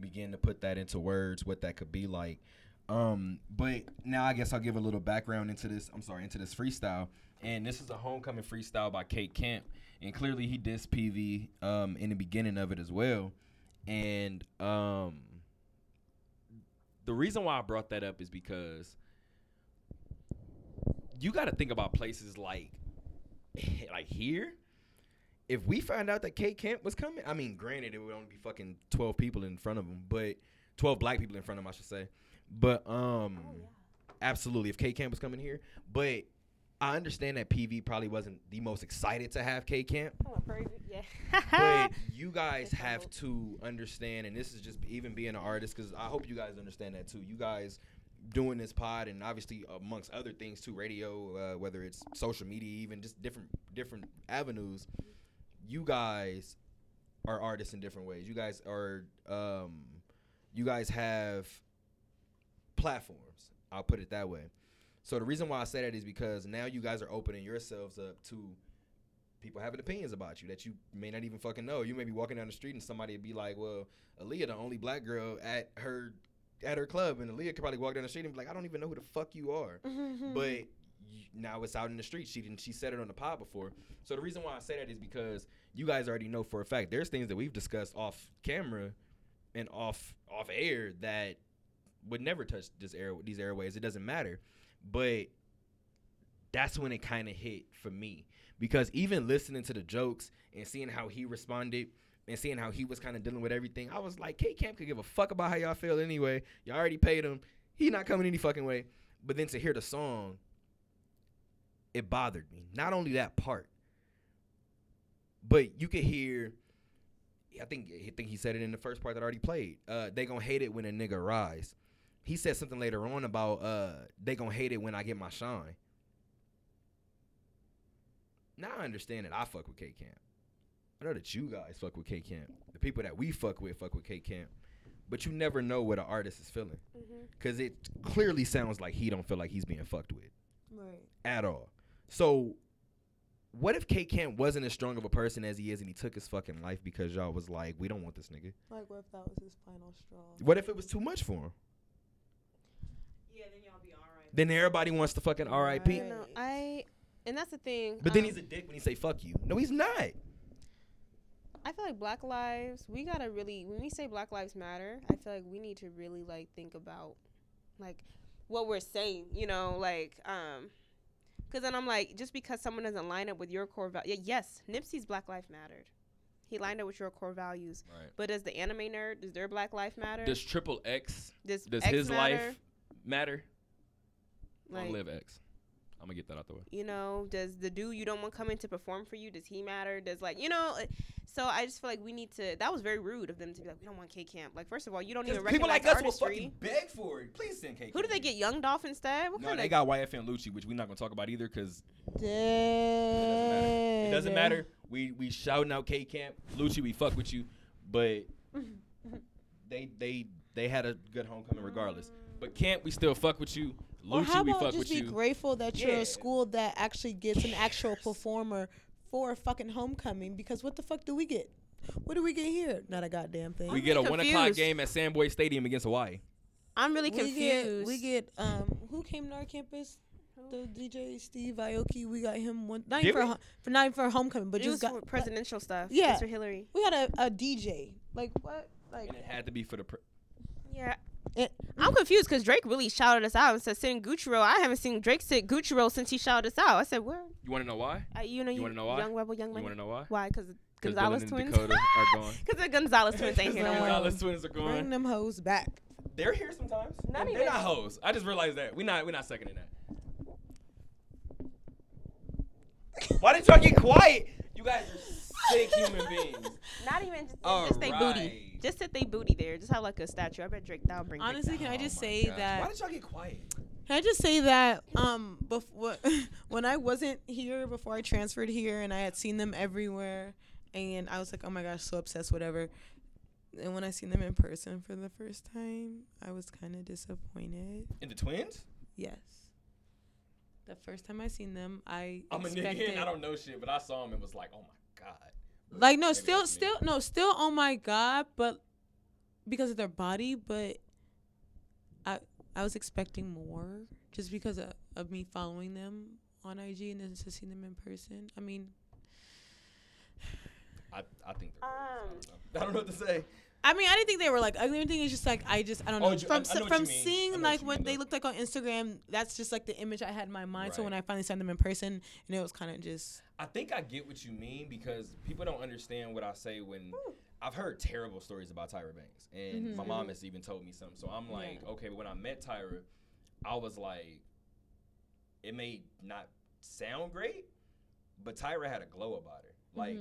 begin to put that into words what that could be like. But now I guess I'll give a little background into this freestyle. And this is a homecoming freestyle by Kate Camp, and clearly he dissed PV in the beginning of it as well. And the reason why I brought that up is because you got to think about places like here. If we find out that Kate Camp was coming, I mean, granted, it would only be fucking 12 people in front of him, but 12 black people in front of him, I should say. But absolutely, if Kate Camp was coming here. But I understand that PV probably wasn't the most excited to have Kate Camp. Oh, crazy. Yeah. But you guys have to understand, and this is just even being an artist, because I hope you guys understand that too. You guys doing this pod, and obviously amongst other things too, radio, whether it's social media, even just different avenues, you guys are artists in different ways. You guys are, you guys have platforms. I'll put it that way. So the reason why I say that is because now you guys are opening yourselves up to people having opinions about you that you may not even fucking know. You may be walking down the street and somebody would be like, well, Aaliyah, the only black girl at her club. And Aaliyah could probably walk down the street and be like, I don't even know who the fuck you are. But now it's out in the street. She said it on the pod before. So the reason why I say that is because you guys already know for a fact there's things that we've discussed off camera and off air that would never touch these airways. It doesn't matter. But that's when it kind of hit for me, because even listening to the jokes and seeing how he responded and seeing how he was kind of dealing with everything, I was like, Kate Camp could give a fuck about how y'all feel anyway. Y'all already paid him. He not coming any fucking way. But then to hear the song, it bothered me. Not only that part, but you could hear, I think he said it in the first part that I already played. They gonna hate it when a nigga rise. He said something later on about they gonna hate it when I get my shine. Now I understand that I fuck with Kate Camp. I know that you guys fuck with Kate Camp. The people that we fuck with Kate Camp. But you never know what an artist is feeling. Because it clearly sounds like he don't feel like he's being fucked with. Right. At all. So what if Kate Camp wasn't as strong of a person as he is and he took his fucking life because y'all was like, we don't want this nigga? Like, what if that was his final straw? What if it was too much for him? Then everybody wants to fucking R.I.P. Right. And that's the thing. But then he's a dick when he say fuck you. No, he's not. I feel like Black Lives, we gotta really, when we say Black Lives Matter, I feel like we need to really like think about like what we're saying, you know, like because then I'm like, just because someone doesn't line up with your core values, yes, Nipsey's Black Life mattered. He lined up with your core values, right. But does the anime nerd, does their Black Life matter? Does Triple X, does X his matter? Life matter? Like, I live X. I'm gonna get that out the way. You know, does the dude you don't want coming to perform for you, does he matter? Does, like, you know, so I just feel like we need to, that was very rude of them to be like, we don't want K-Camp. Like, first of all, you don't even recognize people like us will fucking beg for it. Please send K-Camp. Who did they get? Young Dolph instead? What no, kind they of? Got YFN Lucci, which we're not gonna talk about either because it doesn't matter. We shouting out K-Camp. Lucci, we fuck with you. But they had a good homecoming regardless. But Camp, we still fuck with you. Lucci, how about we fuck just with be you. Grateful that you're a school that actually gets an actual performer for a fucking homecoming, because what the fuck do we get? What do we get here? Not a goddamn thing. We get a 1 o'clock game at Sandboy Stadium against Hawaii. I'm really confused. We get who came to our campus? The DJ Steve Aoki, we got him not even for a homecoming, but just got presidential stuff. Yeah, Mr. Hillary. We had a DJ. Like what? Like, and it had to be for the. I'm confused because Drake really shouted us out and said, "Send Gucci Roll." I haven't seen Drake sit Gucci Roll since he shouted us out. I said, "Where?" You want to know why? You want to know why? Young Rebel, Young Money. You want to know why? Why? Because Gonzalez twins are gone. Because the Gonzalez twins ain't here no more. Gonzalez twins are gone. Bring them hoes back. They're here sometimes. They're not hoes. I just realized that we're not seconding that. Why did y'all get quiet? You guys are sick human beings. Not even just they booty. Just sit they booty there. Just have like a statue. I bet Drake that'll bring. Honestly, can I just say that? Why did y'all get quiet? Can I just say that before when I wasn't here before I transferred here and I had seen them everywhere and I was like, oh my gosh, so obsessed, whatever. And when I seen them in person for the first time, I was kind of disappointed. In the twins? Yes. The first time I seen them, I'm a nigga and I don't know shit, but I saw him and was like, oh my God. Like, no, still, oh my God, but because of their body, but I was expecting more just because of me following them on IG and then to see them in person. I mean, I think they're I don't know what to say. I mean, I didn't think they were like ugly. I think it's just like I don't know. From seeing like what they looked like on Instagram, that's just like the image I had in my mind. Right. So when I finally saw them in person, and it was kind of just. I think I get what you mean because people don't understand what I say when I've heard terrible stories about Tyra Banks, and my mom has even told me something. So I'm like, okay, but when I met Tyra, I was like, it may not sound great, but Tyra had a glow about her. Like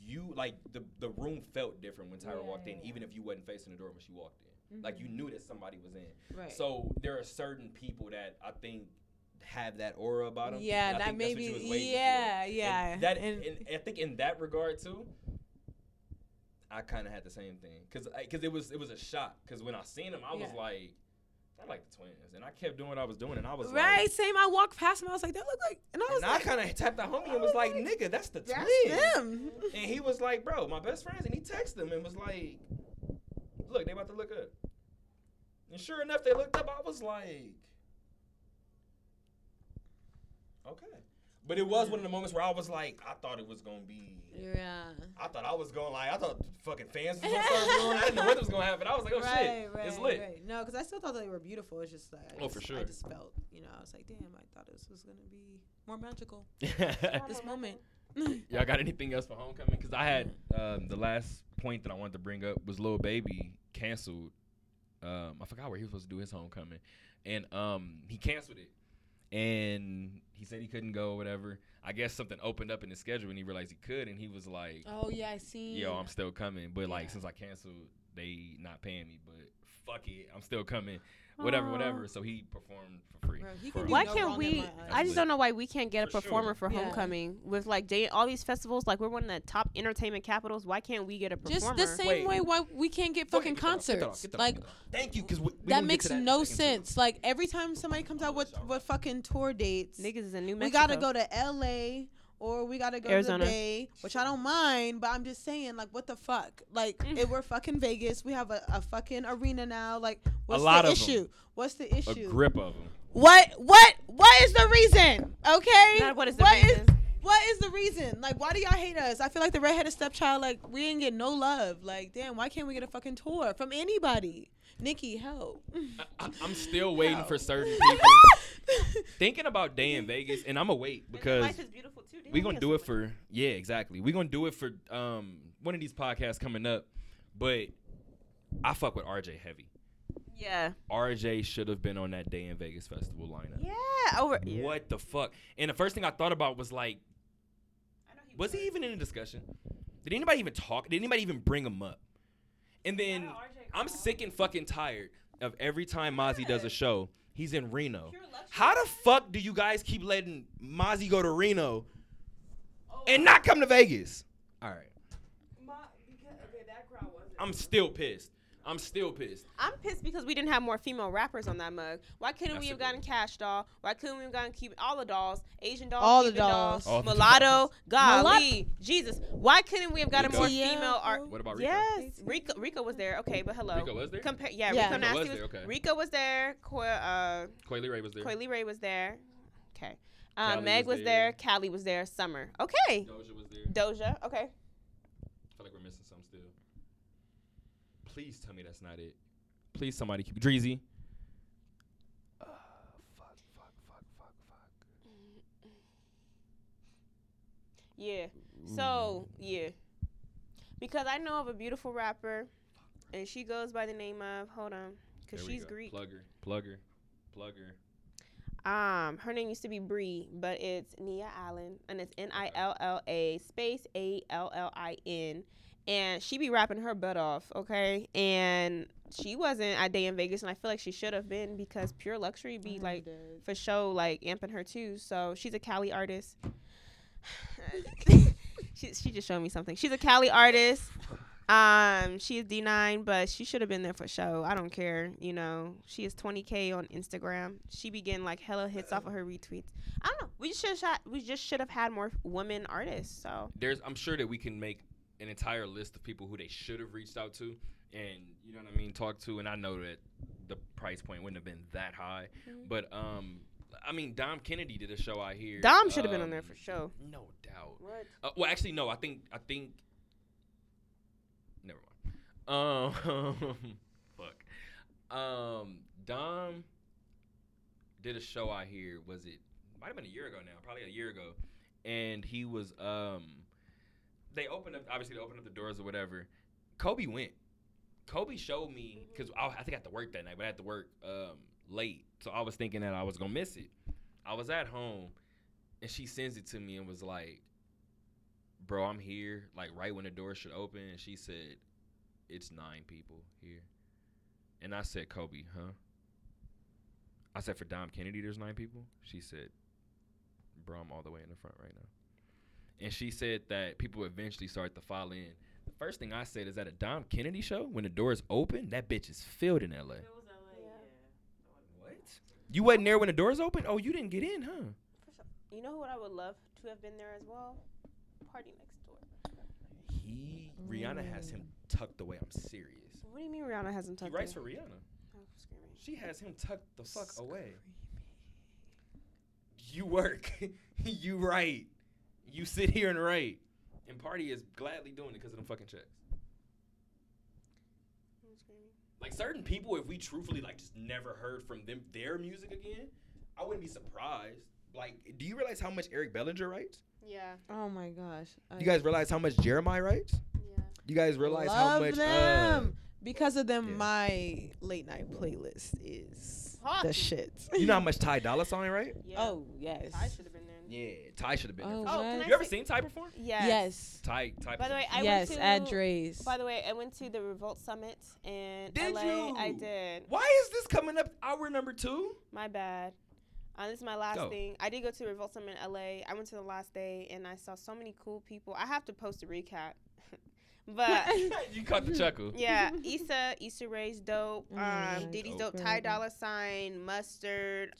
you, like the room felt different when Tyra walked in, even if you wasn't facing the door when she walked in. Like you knew that somebody was in. Right. So there are certain people that I think have that aura about them. Yeah, and that maybe. Yeah. And that and I think in that regard too, I kind of had the same thing because it was a shock because when I seen him, I was like. I like the twins, and I kept doing what I was doing, and I was like... same, I walked past him, I was like, they look like... And I kind of tapped the homie and was like, nigga, that's the twins. That's them. And he was like, bro, my best friends, and he texted him and was like, look, they about to look up. And sure enough, they looked up, I was like... Okay. But it was one of the moments where I was like, I thought it was going to be... Yeah. I thought fucking fans was going to start doing. I didn't know what was going to happen. I was like, oh, shit, it's lit. Right. No, because I still thought they were beautiful. It's just like... for sure. I just felt, you know, I was like, damn, I thought this was going to be more magical. This moment. Y'all got anything else for homecoming? Because I had the last point that I wanted to bring up was Lil Baby canceled. I forgot where he was supposed to do his homecoming. And he canceled it. And he said he couldn't go or whatever. I guess something opened up in his schedule and he realized he could. And he was like, oh, yeah, I see. Yo, I'm still coming. But, like, since I canceled, they not paying me. But fuck it. I'm still coming. Whatever. So he performed for free. Bro, I just don't know why we can't get a performer for homecoming with like all these festivals. Like we're one of the top entertainment capitals. Why can't we get a performer? Just the same way why we can't get fucking concerts. Like, thank you, because that makes no sense. Like every time somebody comes out with fucking tour dates, niggas is in New Mexico. We gotta go to L.A. or we gotta go Arizona. To the Bay, which I don't mind, but I'm just saying, like, what the fuck? Like, if we're fucking Vegas, we have a fucking arena now. Like, what's the issue? What's the issue? A grip of them. What is the reason? Okay. Not what is the reason? What is the reason? Like, why do y'all hate us? I feel like the redheaded stepchild. Like, we didn't get no love. Like, damn, why can't we get a fucking tour from anybody? Nikki, help. I'm still waiting for certain people. Thinking about Day in Vegas, and I'm going to wait because life is beautiful too. We're going to do it for, yeah, exactly. We're going to do it for one of these podcasts coming up, but I fuck with RJ heavy. Yeah. RJ should have been on that Day in Vegas festival lineup. Yeah. What the fuck? And the first thing I thought about was like, was he even in a discussion? Did anybody even talk? Did anybody even bring him up? And then I'm sick and fucking tired of every time Mozzie does a show, he's in Reno. How the fuck do you guys keep letting Mozzie go to Reno and not come to Vegas? All right. I'm still pissed. I'm pissed because we didn't have more female rappers on that mug. Why couldn't we have gotten Cash Doll? Why couldn't we have gotten all the dolls? Asian dolls, all Cuban the dolls, all Mulatto, golly, Jesus. Why couldn't we have gotten more female art? What about Rico? Yes, Rico was there. Okay, but hello. Rico was there? Rico Nasty was there. Okay. Rico was there. Coi Leray was there. Okay. Meg was there. Kali was there. Summer. Okay. Doja was there. Okay. I feel like we're missing some still. Please tell me that's not it. Please, somebody keep Dreezy. Fuck. Yeah. So, yeah. Because I know of a beautiful rapper, and she goes by the name of, hold on, because she's Greek. Plugger. Her name used to be Bree, but it's Nia Allen, and it's NILLA ALLIN. And she be rapping her butt off, okay? And she wasn't at Day in Vegas, and I feel like she should have been because Pure Luxury be, like, for show, like, amping her, too. So she's a Cali artist. she just showed me something. She's a Cali artist. She is D9, but she should have been there for show. I don't care, you know. She is 20K on Instagram. She be getting, like, hella hits off of her retweets. I don't know. We just should have had more women artists, so. I'm sure that we can make an entire list of people who they should have reached out to and, you know what I mean, talked to. And I know that the price point wouldn't have been that high. Mm-hmm. But, I mean, Dom Kennedy did a show out here. Dom should have been on there for sure. No doubt. What? Well, actually, no. I think. Never mind. Fuck. Dom did a show out here. Might have been a year ago now. Probably a year ago. And he was They opened up the doors or whatever. Kobi went. Kobi showed me, because I think I had to work that night, but I had to work late. So I was thinking that I was going to miss it. I was at home, and she sends it to me and was like, bro, I'm here, like right when the door should open. And she said, it's 9 people here. And I said, Kobi, huh? I said, for Dom Kennedy, there's 9 people? She said, bro, I'm all the way in the front right now. And she said that people eventually start to file in. The first thing I said is at a Dom Kennedy show, when the doors open, that bitch is filled in LA. It was LA, yeah. What? You wasn't there when the doors open? Oh, you didn't get in, huh? You know what I would love to have been there as well? Party Next Door. Rihanna has him tucked away. I'm serious. What do you mean Rihanna has him tucked away? He writes for Rihanna. Oh, she has him tucked the fuck away. You work. You write. You sit here and write, and Party is gladly doing it because of them fucking checks. Like, certain people, if we truthfully, like, just never heard from them, their music again, I wouldn't be surprised. Like, do you realize how much Eric Bellinger writes? Yeah. Oh, my gosh. You guys realize how much Jeremiah writes? Yeah. You guys realize how much... them. Because of them, my late-night playlist is the shit. You know how much Ty Dolla Sign, right? Yeah. Oh, yes. Ty should have been there. Yeah, Ty should have been there. You ever seen Ty perform? Yes. Ty. By the way, at Dre's. By the way, I went to the Revolt Summit in LA. You? I did. Why is this coming up hour number 2? My bad. This is my last thing. I did go to the Revolt Summit in LA. I went to the last day, and I saw so many cool people. I have to post a recap. But you caught the chuckle. Yeah, Issa Rae's dope. Diddy's dope. Ty Dolla Sign, Mustard.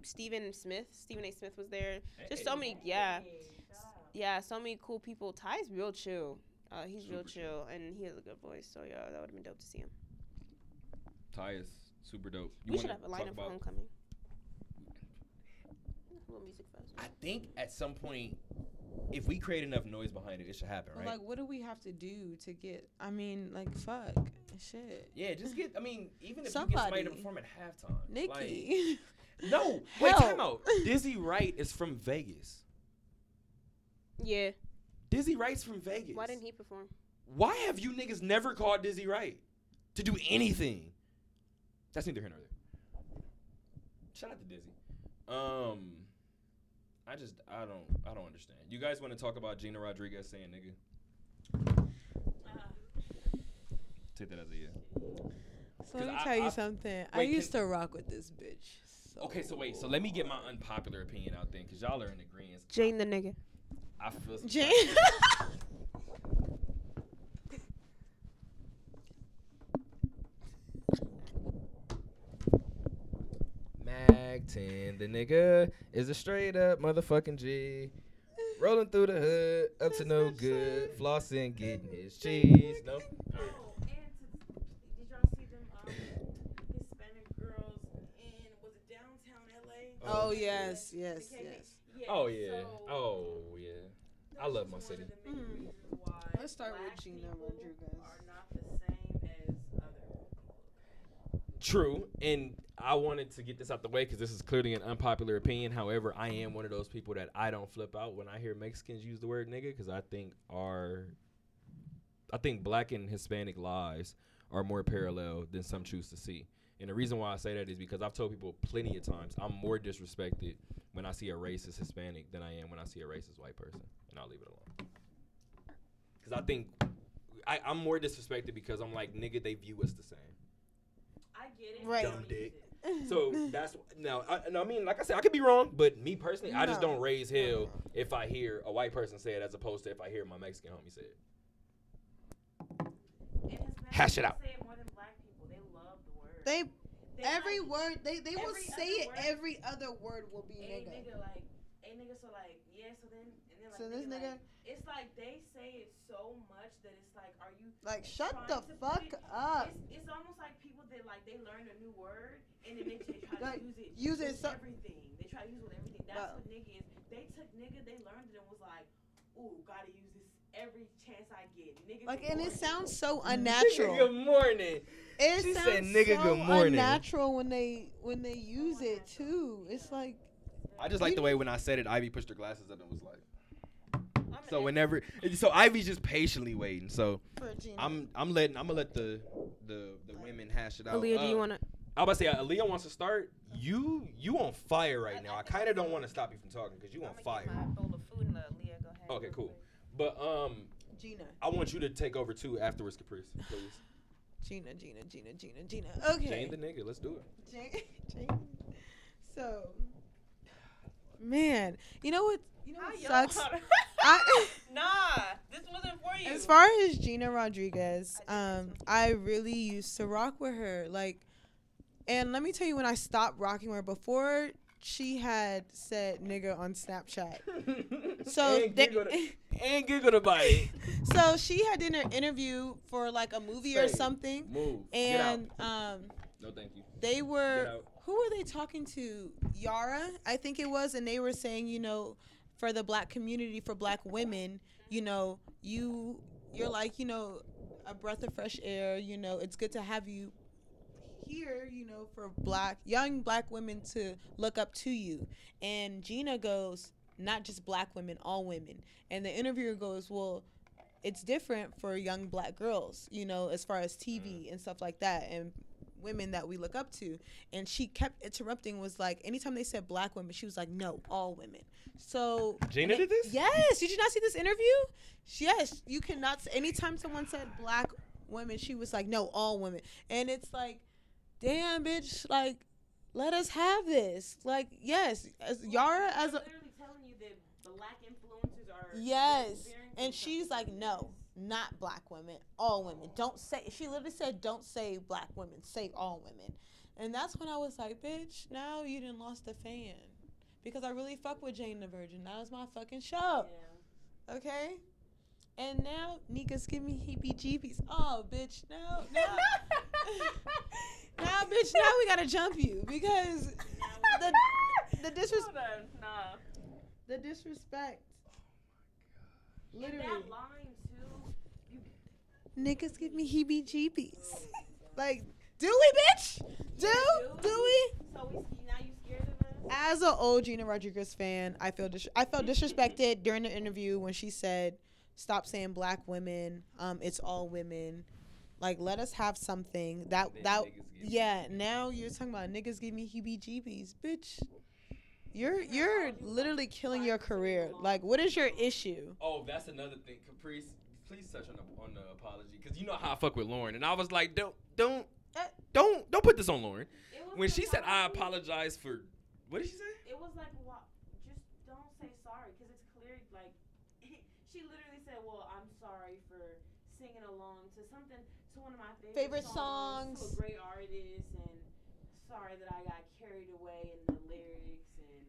Stephen A. Smith was there. Just so many. Yeah, yeah, so many cool people. Ty's real chill. He's super real chill, and he has a good voice. So yeah, that would have been dope to see him. Ty is super dope. We should have a lineup for homecoming. I think at some point, if we create enough noise behind it, it should happen, right? Like, what do we have to do to get? I mean, like, fuck, shit. Yeah, just get. I mean, even if you get somebody to perform at halftime, Nikki. Like, no, wait, time out. Dizzy Wright is from Vegas. Yeah. Dizzy Wright's from Vegas. Why didn't he perform? Why have you niggas never called Dizzy Wright to do anything? That's neither here nor there. Shout out to Dizzy. I don't understand. You guys want to talk about Gina Rodriguez saying nigga? Take that as a yeah. So let me tell you something. I used to rock with this bitch. So. Okay, so wait. So let me get my unpopular opinion out there because y'all are in agreement. Jane the nigga. I feel Jane. Mag 10, the nigga is a straight up motherfucking G. Rolling through the hood, up to no good. Flossing, getting his cheese. No. Oh, yes, yes, yes. Oh, yeah. Oh, yeah. I love my city. Let's start with Gina Rodriguez. Are not the same as others. True. And I wanted to get this out the way because this is clearly an unpopular opinion. However, I am one of those people that I don't flip out when I hear Mexicans use the word nigga because I think black and Hispanic lives are more parallel than some choose to see. And the reason why I say that is because I've told people plenty of times I'm more disrespected when I see a racist Hispanic than I am when I see a racist white person. And I'll leave it alone. Because I think I'm more disrespected because I'm like, nigga, they view us the same. I get it. Right. Dumb dick. So that's now. I mean, like I said, I could be wrong, but me personally, I just don't raise hell if I hear a white person say it as opposed to if I hear my Mexican homie say it. Hash it out. Every other word will be nigga. This nigga. It's like they say it so much that it's like, are you like shut the fuck up? It's almost like people that like they learn a new word and then they try like, to use it everything. They try to use it with everything. That's what nigga is. They took nigga, they learned it and was like, ooh, gotta use this. Every chance I get, nigga. Like, and morning. It sounds so unnatural. Nigga, good morning. She said, "Nigga, so good morning." Unnatural when they use it too. Yeah. It's like I just like the way when I said it, Ivy pushed her glasses up and was like, Ivy's just patiently waiting. So I'm gonna let the women hash it out. Aaliyah, do you wanna? I was about to say, Aaliyah wants to start. You on fire right now. I kind of don't want to stop you from talking because you on fire. I'm gonna get my bowl of food and let Aaliyah go ahead. Okay, cool. But Gina, I want you to take over too afterwards, Caprice, please. Gina. Okay. Jane the nigga, let's do it. Jane. So, man, you know what sucks? This wasn't for you. As far as Gina Rodriguez, I really used to rock with her. Like, and let me tell you, when I stopped rocking with her before. She had said nigga on Snapchat. So and giggled about it. So she had done an interview for like a movie or something. Move. And get out. No thank you. They were who were they talking to? Yara, I think it was, and they were saying, you know, for the black community, for black women, you know, you're like, you know, a breath of fresh air, you know, it's good to have you here, you know, for young black women to look up to you. And Gina goes, not just black women, all women. And the interviewer goes, well, it's different for young black girls, you know, as far as TV and stuff like that and women that we look up to. And she kept interrupting, was like, anytime they said black women, she was like, no, all women. So Gina did this? Yes. Did you not see this interview? Yes. You cannot. Anytime someone said black women, she was like, no, all women. And it's like, damn, bitch, like, let us have this. Like, yes, as Yara, as a... literally telling you that black influencers are... Yes, and she's like, no, not black women, all women. Don't say... She literally said, don't say black women, say all women. And that's when I was like, bitch, now you done lost a fan. Because I really fuck with Jane the Virgin. That was my fucking show. Yeah. Okay? And now, niggas give me heebie-jeebies. Oh, bitch, no. Nah, bitch, now we gotta jump you because the disrespect. The disrespect. Oh my God. Literally. That line too. Niggas give me heebie-jeebies. Oh like, do we, bitch? Do we? So now you scared of us? As an old Gina Rodriguez fan, I felt disrespected during the interview when she said, "Stop saying black women. It's all women." Like, let us have something that yeah. Now you're talking about niggas give me heebie-jeebies, bitch. You're literally killing your career. Like, what is your issue? Oh, that's another thing, Caprice. Please touch on the apology, because you know how I fuck with Lauren, and I was like, don't put this on Lauren. When she said I apologize for, what did she say? It was like, well, just don't say sorry, because it's clear. Like, she literally said, well, I'm sorry for singing along to something, to one of my favorite songs. To a great artist, and sorry that I got carried away in the lyrics, and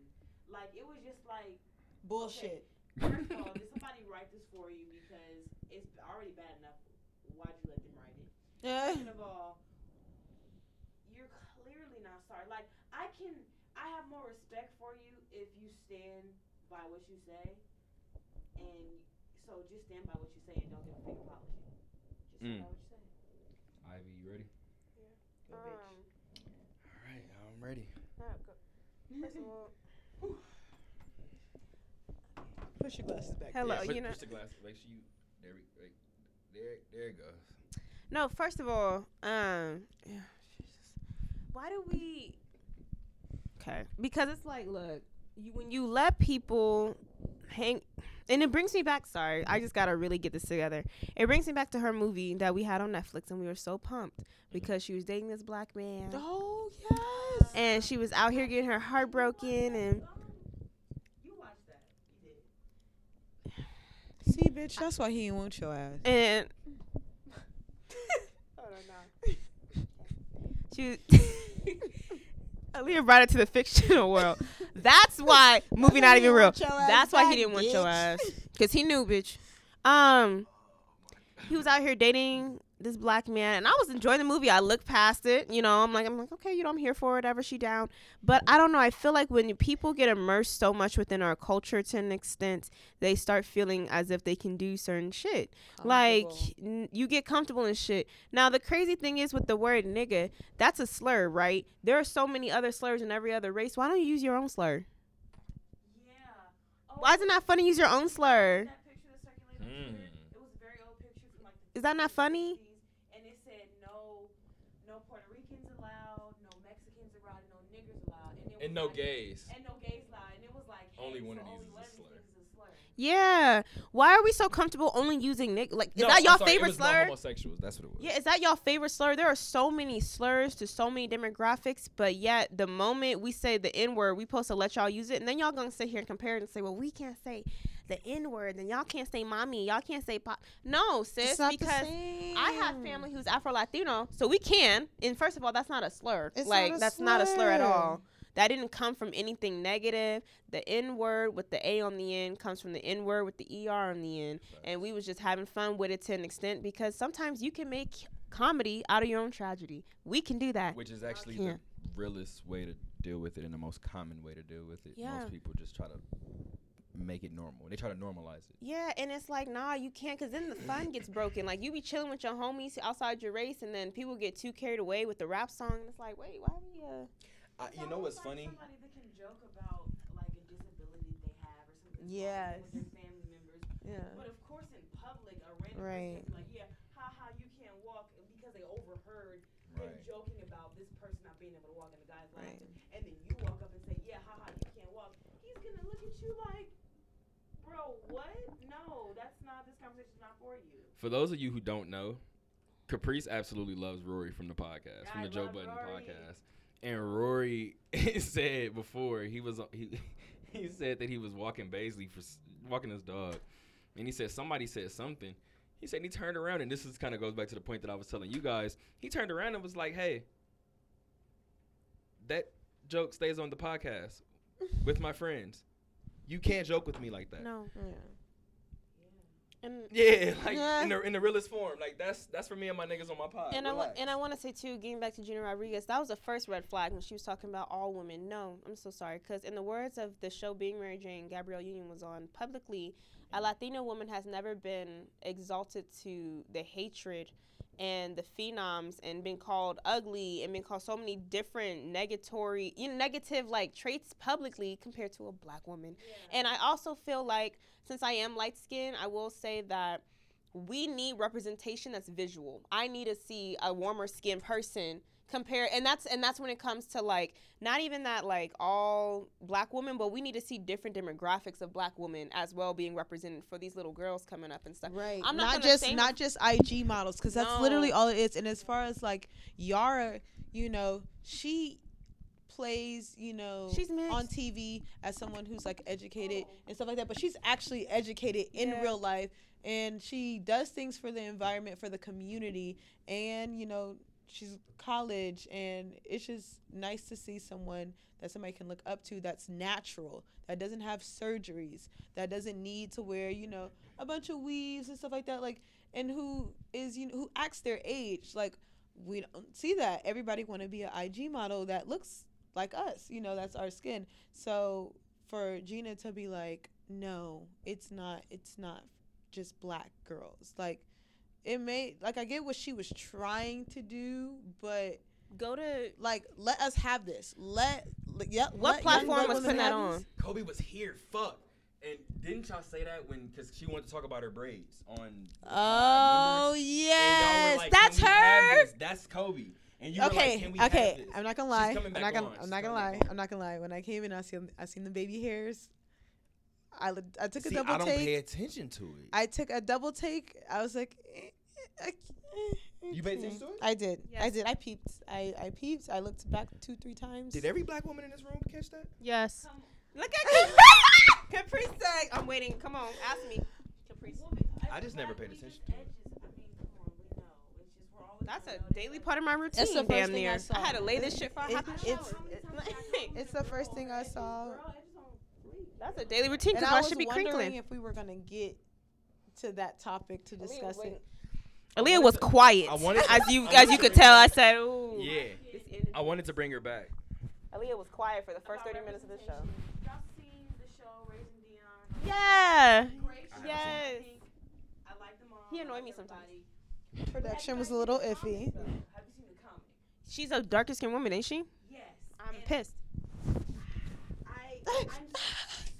like, it was just like bullshit. Okay, first of all, did somebody write this for you? Because it's already bad enough. Why'd you let them write it? Second of all, you're clearly not sorry. Like, I have more respect for you if you stand by what you say. And so just stand by what you say and don't give a big apology. Just stand by what you say. Ivy, you ready? Yeah. Go, bitch. All right, I'm ready. All right, go. First of all, push your glasses back. Hello, yeah, you know. Push the glasses back. There it goes. No, first of all, yeah, Jesus. Why do we? Okay, because it's like, look, when you let people hang, and it brings me back. Sorry, I just gotta really get this together. It brings me back to her movie that we had on Netflix, and we were so pumped because she was dating this black man. Oh yes. And she was out here getting her heart broken and. See, bitch, that's why he ain't want your ass. And Aaliyah brought it to the fictional world. That's why movie not even real. That's why he didn't want your ass, because he knew, bitch. He was out here dating this black man, and I was enjoying the movie. I looked past it, you know. I'm like, okay, you know, I'm here for whatever. She down, but I don't know. I feel like when people get immersed so much within our culture to an extent, they start feeling as if they can do certain shit. Like you get comfortable in shit. Now the crazy thing is with the word nigga, that's a slur, right? There are so many other slurs in every other race. Why don't you use your own slur? Yeah. Oh, why is it not funny to use your own slur? That picture that circulated. It was a very old picture from like. Is that not funny? And no gays. And no gays lie. And it was like, hey, only one of these is a slur. Yeah. Why are we so comfortable only using nigga? Like, is that y'all favorite slur? No, homosexuals. That's what it was. Yeah, is that y'all favorite slur? There are so many slurs to so many demographics, but yet the moment we say the N-word, we supposed to let y'all use it. And then y'all going to sit here and compare it and say, well, we can't say the N-word. Then y'all can't say mommy. Y'all can't say pop. No, sis, because I have family who's Afro-Latino, so we can. And first of all, that's not a slur. It's like, that's not a slur at all. That didn't come from anything negative. The N-word with the A on the end comes from the N-word with the E-R on the end. Right. And we was just having fun with it to an extent, because sometimes you can make comedy out of your own tragedy. We can do that. Which is actually the realest way to deal with it and the most common way to deal with it. Yeah. Most people just try to make it normal. They try to normalize it. Yeah, and it's like, nah, you can't, because then the fun gets broken. Like, you be chilling with your homies outside your race, and then people get too carried away with the rap song. And it's like, wait, why we... you know what's funny? Somebody that can joke about like a disability they have or something. Yes. With their family members. Yeah. But of course, in public, a random person like, yeah, haha, you can't walk, because they overheard them joking about this person not being able to walk, and the guy's like, and then you walk up and say, yeah, haha, you can't walk. He's gonna look at you like, bro, what? No, that's not. This conversation's not for you. For those of you who don't know, Caprice absolutely loves Rory from the podcast, from the Joe Budden podcast. And Rory said before he said that he was walking Baisley for walking his dog, and he said somebody said something. He said he turned around, and this is kind of goes back to the point that I was telling you guys. He turned around and was like, "Hey, that joke stays on the podcast with my friends. You can't joke with me like that." No. Yeah. In the realest form, like that's for me and my niggas on my pod. And I want to say too, getting back to Gina Rodriguez, that was the first red flag when she was talking about all women. No, I'm so sorry, because in the words of the show Being Mary Jane, Gabrielle Union was on publicly, a Latina woman has never been exalted to the hatred and the phenoms and been called ugly and been called so many different negative like traits publicly compared to a black woman. Yeah. And I also feel like, since I am light-skinned, I will say that we need representation that's visual. I need to see a warmer skinned person compare, and that's when it comes to like not even that like all black women, but we need to see different demographics of black women as well being represented for these little girls coming up and stuff. Right. I'm not just IG models, because that's literally all it is. And as far as like Yara, you know, she plays, you know, she's on TV as someone who's like educated and stuff like that, but she's actually educated in real life, and she does things for the environment, for the community, and you know, she's college, and it's just nice to see someone that somebody can look up to that's natural, that doesn't have surgeries, that doesn't need to wear, you know, a bunch of weaves and stuff like that, like, and who is, you know, who acts their age. Like, we don't see that. Everybody want to be an IG model that looks like us, you know, that's our skin. So for Gina to be like, no, it's not just black girls, like, it may, like, I get what she was trying to do, but go to, like, let us have this. What platform was putting that on? Kobi was here, fuck. And didn't y'all say that when, because she wanted to talk about her braids on. Oh, yes. Like, that's her. That's Kobi. And you were like, can we have this? I'm not going to lie. I'm not going to lie. When I came in, I seen the baby hairs. I took a double take. I don't pay attention to it. I took a double take. I was like, you paid attention to it? I did. Yes. I did. I peeped. I peeped. I looked back 2-3 times. Did every black woman in this room catch that? Yes. Look at Caprice. Caprice. I'm waiting. Come on. Ask me. Caprice. I just never paid attention to it. That's a daily part of my routine. It's the first thing I saw. I had to lay this shit for a half an hour. It's the first thing I saw. That's a daily routine, because I should be crinkling. I was wondering if we were going to get to that topic to discuss it. Aaliyah was quiet. As you could tell, I said, ooh. Yeah. I wanted to bring her back. Aaliyah was quiet for the first 30 minutes of the show. Y'all seen the show, Raising Dion? Yeah. Yes. I like them all. He annoyed me sometimes. Production was a little iffy. Have you seen the comic? She's a darker skinned woman, ain't she? Yes. I'm pissed. I'm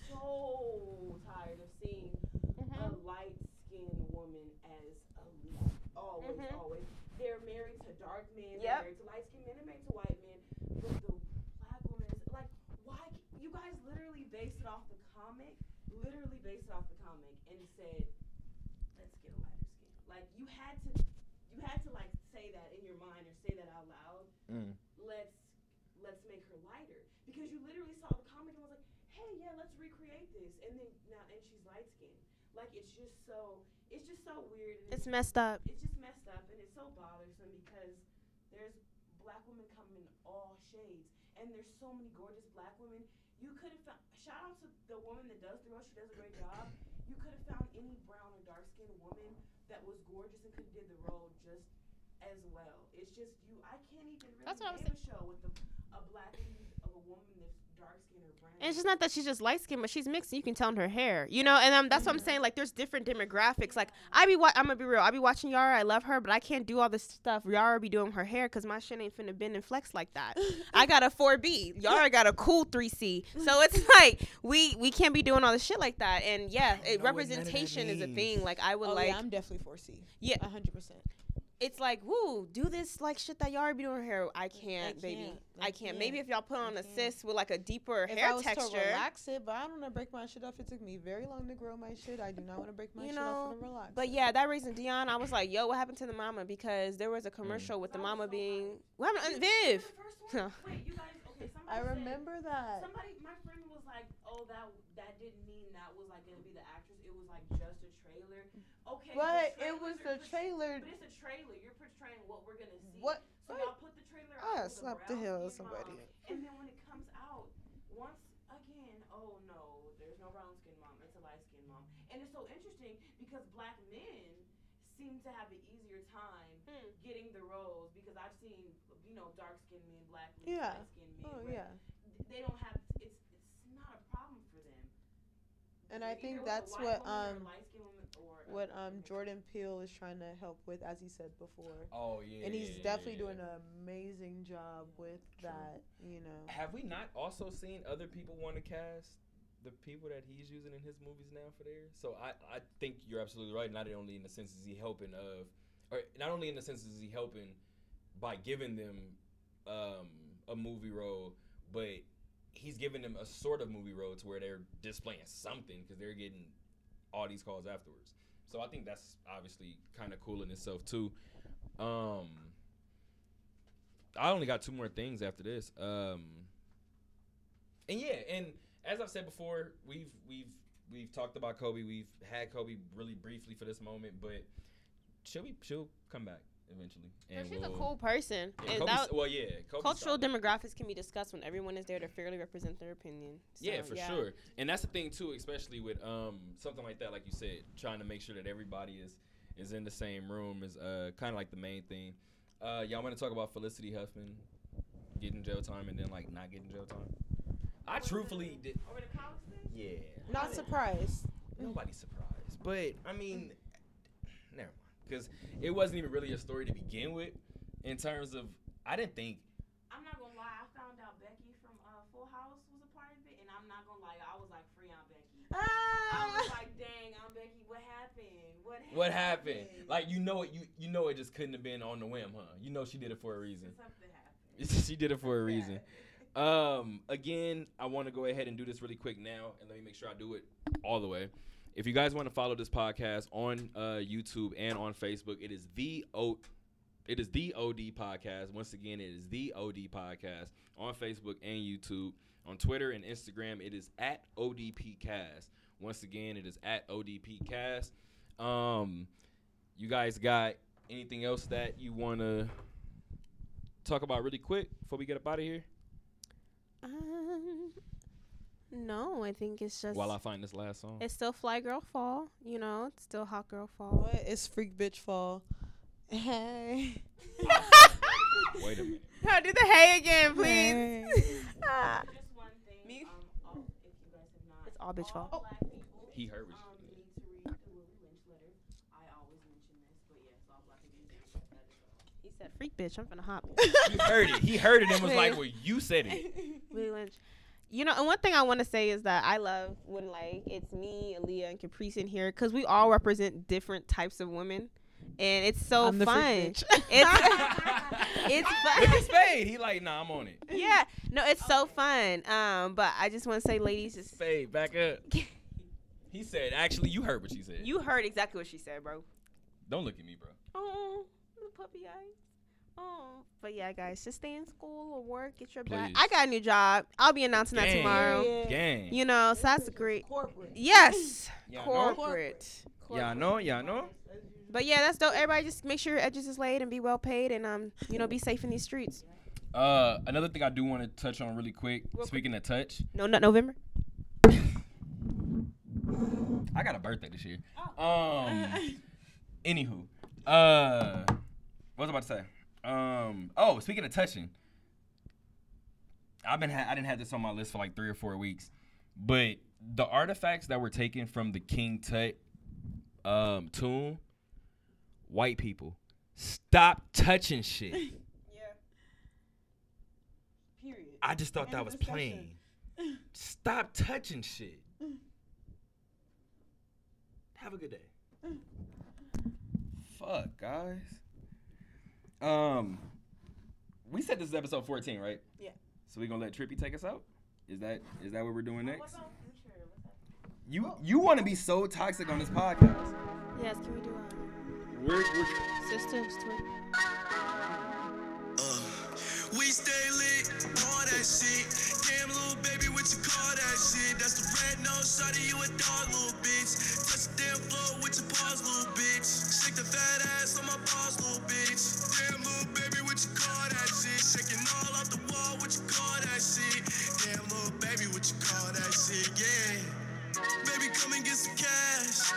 so tired of seeing a light-skinned woman as a lead. Always. They're married to dark men. Yep. They're married to light-skinned men. They're married to white men. But the black woman is like, why? You guys literally based it off the comic. Literally based it off the comic and said, let's get a lighter skin. Like, you had to like say that in your mind or say that out loud. Mm. Let's make her lighter, because you literally saw the comic and was like, hey, yeah, let's recreate this, and then now, and she's light skinned. Like, it's just so weird. And it's messed up. It's just messed up, and it's so bothersome, because there's black women coming in all shades, and there's so many gorgeous black women. You could have found, shout out to the woman that does the role. She does a great job. You could have found any brown or dark skinned woman that was gorgeous and could have did the role just as well. It's just you. I can't even really name a show with a black lead of a woman that's dark skinned or brown. And it's just not that she's just light skinned, but she's mixed. And you can tell in her hair, you know. And that's what I'm saying. Like, there's different demographics. Like, I'm gonna be real. I be watching Yara. I love her, but I can't do all this stuff Yara be doing her hair, because my shit ain't finna bend and flex like that. I got a 4B. Yara got a cool 3C. So it's like we can't be doing all this shit like that. And yeah, representation is a thing. Like, I would like. Yeah, I'm definitely 4C. Yeah, 100%. It's like, woo, do this, like, shit that y'all be doing hair. I can't. Maybe if y'all put on a sis with, like, a deeper hair texture. I was to relax it, but I don't want to break my shit off. It took me very long to grow my shit. I do not want to break my shit off and relax. But, yeah, that Raising Dion, I was like, yo, what happened to the mama? Because there was a commercial with the mama being, what happened to Viv? Wait, you guys, okay, I remember that. My friend was like, oh, that didn't mean that was, like, going to be the actress. It was, like, just a trailer. Okay, but it was the trailer. But it's a trailer. You're portraying what we're going to see. What? So y'all put the trailer out. I slapped the hell out of somebody. And then when it comes out, once again, oh no, there's no brown skin mom. It's a light skin mom. And it's so interesting, because black men seem to have an easier time getting the roles, because I've seen, you know, dark skin men, black men, light skin men. Oh, yeah. They don't have, it's not a problem for them. And I think that's what Jordan Peele is trying to help with, as he said before. Oh yeah. And he's definitely doing an amazing job with that, you know. Have we not also seen other people want to cast the people that he's using in his movies now for theirs. So I think you're absolutely right. Not only in the sense is he helping of, or not only in the sense is he helping by giving them a movie role, but he's giving them a sort of movie role to where they're displaying something because they're getting all these calls afterwards. So I think that's obviously kind of cool in itself too. I only got two more things after this. And yeah, and as I've said before, we've talked about Kobe. We've had Kobe really briefly for this moment, but she'll come back eventually. And she's a cool person. Yeah, and Kobe's cultural solid. Demographics can be discussed when everyone is there to fairly represent their opinion. So, yeah, for sure. And that's the thing too, especially with something like that, like you said, trying to make sure that everybody is in the same room is kind of like the main thing. Y'all want to talk about Felicity Huffman getting jail time and then like not getting jail time? I truthfully did. Over the college thing? Yeah. Not surprised. Nobody's surprised. But, I mean, never mind. Because it wasn't even really a story to begin with in terms of, I didn't think. I'm not going to lie. I found out Becky from Full House was a part of it. And I'm not going to lie. I was like, free on Becky. Ah! I was like, dang, I'm Becky. What happened? Like, you know it. You know it just couldn't have been on the whim, huh? You know she did it for a reason. Something happened. She did it for a reason. Again, I want to go ahead and do this really quick now, and let me make sure I do it all the way. If you guys want to follow this podcast on YouTube and on Facebook, it is the OD Podcast. Once again, it is the OD Podcast on Facebook and YouTube. On Twitter and Instagram, it is at ODPcast. Once again, it is at ODPcast. You guys got anything else that you want to talk about really quick before we get up out of here? No, I think it's just. While I find this last song, it's still Fly Girl Fall. You know, it's still Hot Girl Fall. What? It's Freak Bitch Fall. Hey. Wait a minute. No, do the hey again, please. Hey. Just one thing. Me? If you guys have not, it's all bitch fall. All black people, he heard what you said. Need to read the Willie Lynch letter. I always mention this, but yeah, it's all black people. He said, "Freak bitch, I'm finna hop." He heard it. He heard it and was like, "Well, you said it." Willie Lynch. You know, and one thing I want to say is that I love when, like, it's me, Aaliyah, and Caprice in here because we all represent different types of women. And it's so fun. It's fun. Look at Spade. He like, nah, I'm on it. Yeah. No, it's so fun. But I just want to say, ladies, just Spade, back up. He said, actually, you heard what she said. You heard exactly what she said, bro. Don't look at me, bro. Oh, little puppy eyes. Oh, but yeah, guys, just stay in school or work, get your back. I got a new job. I'll be announcing that tomorrow. Gang. You know, so that's great. Corporate. Yes. Y'all corporate. Y'all know. But yeah, that's dope. Everybody just make sure your edges is laid and be well paid and, you know, be safe in these streets. Another thing I do want to touch on really quick, speaking of touch. No, not November. I got a birthday this year. Oh. Anywho. What was I about to say? Speaking of touching, I didn't have this on my list for like 3 or 4 weeks, but the artifacts that were taken from the King Tut tomb, white people, stop touching shit. Yeah. Period. I just thought that was plain. Stop touching shit. Have a good day. Fuck, guys. We said this is episode 14, right? Yeah. So we gonna let Trippy take us out? Is that what we're doing next? What's on Future? What's that? You want to be so toxic on this podcast? Yes. Can we do it? We're sisters too. We stay lit, all that shit. Damn little baby, what you call that shit? That's the red nose, shawty, you a dog, little bitch. Touch the damn floor with your paws, little bitch. Shake the fat ass on my paws, little bitch. Damn little baby, what you call that shit? Shaking all off the wall, what you call that shit? Damn little baby, what you call that shit? Yeah. Baby, come and get some cash.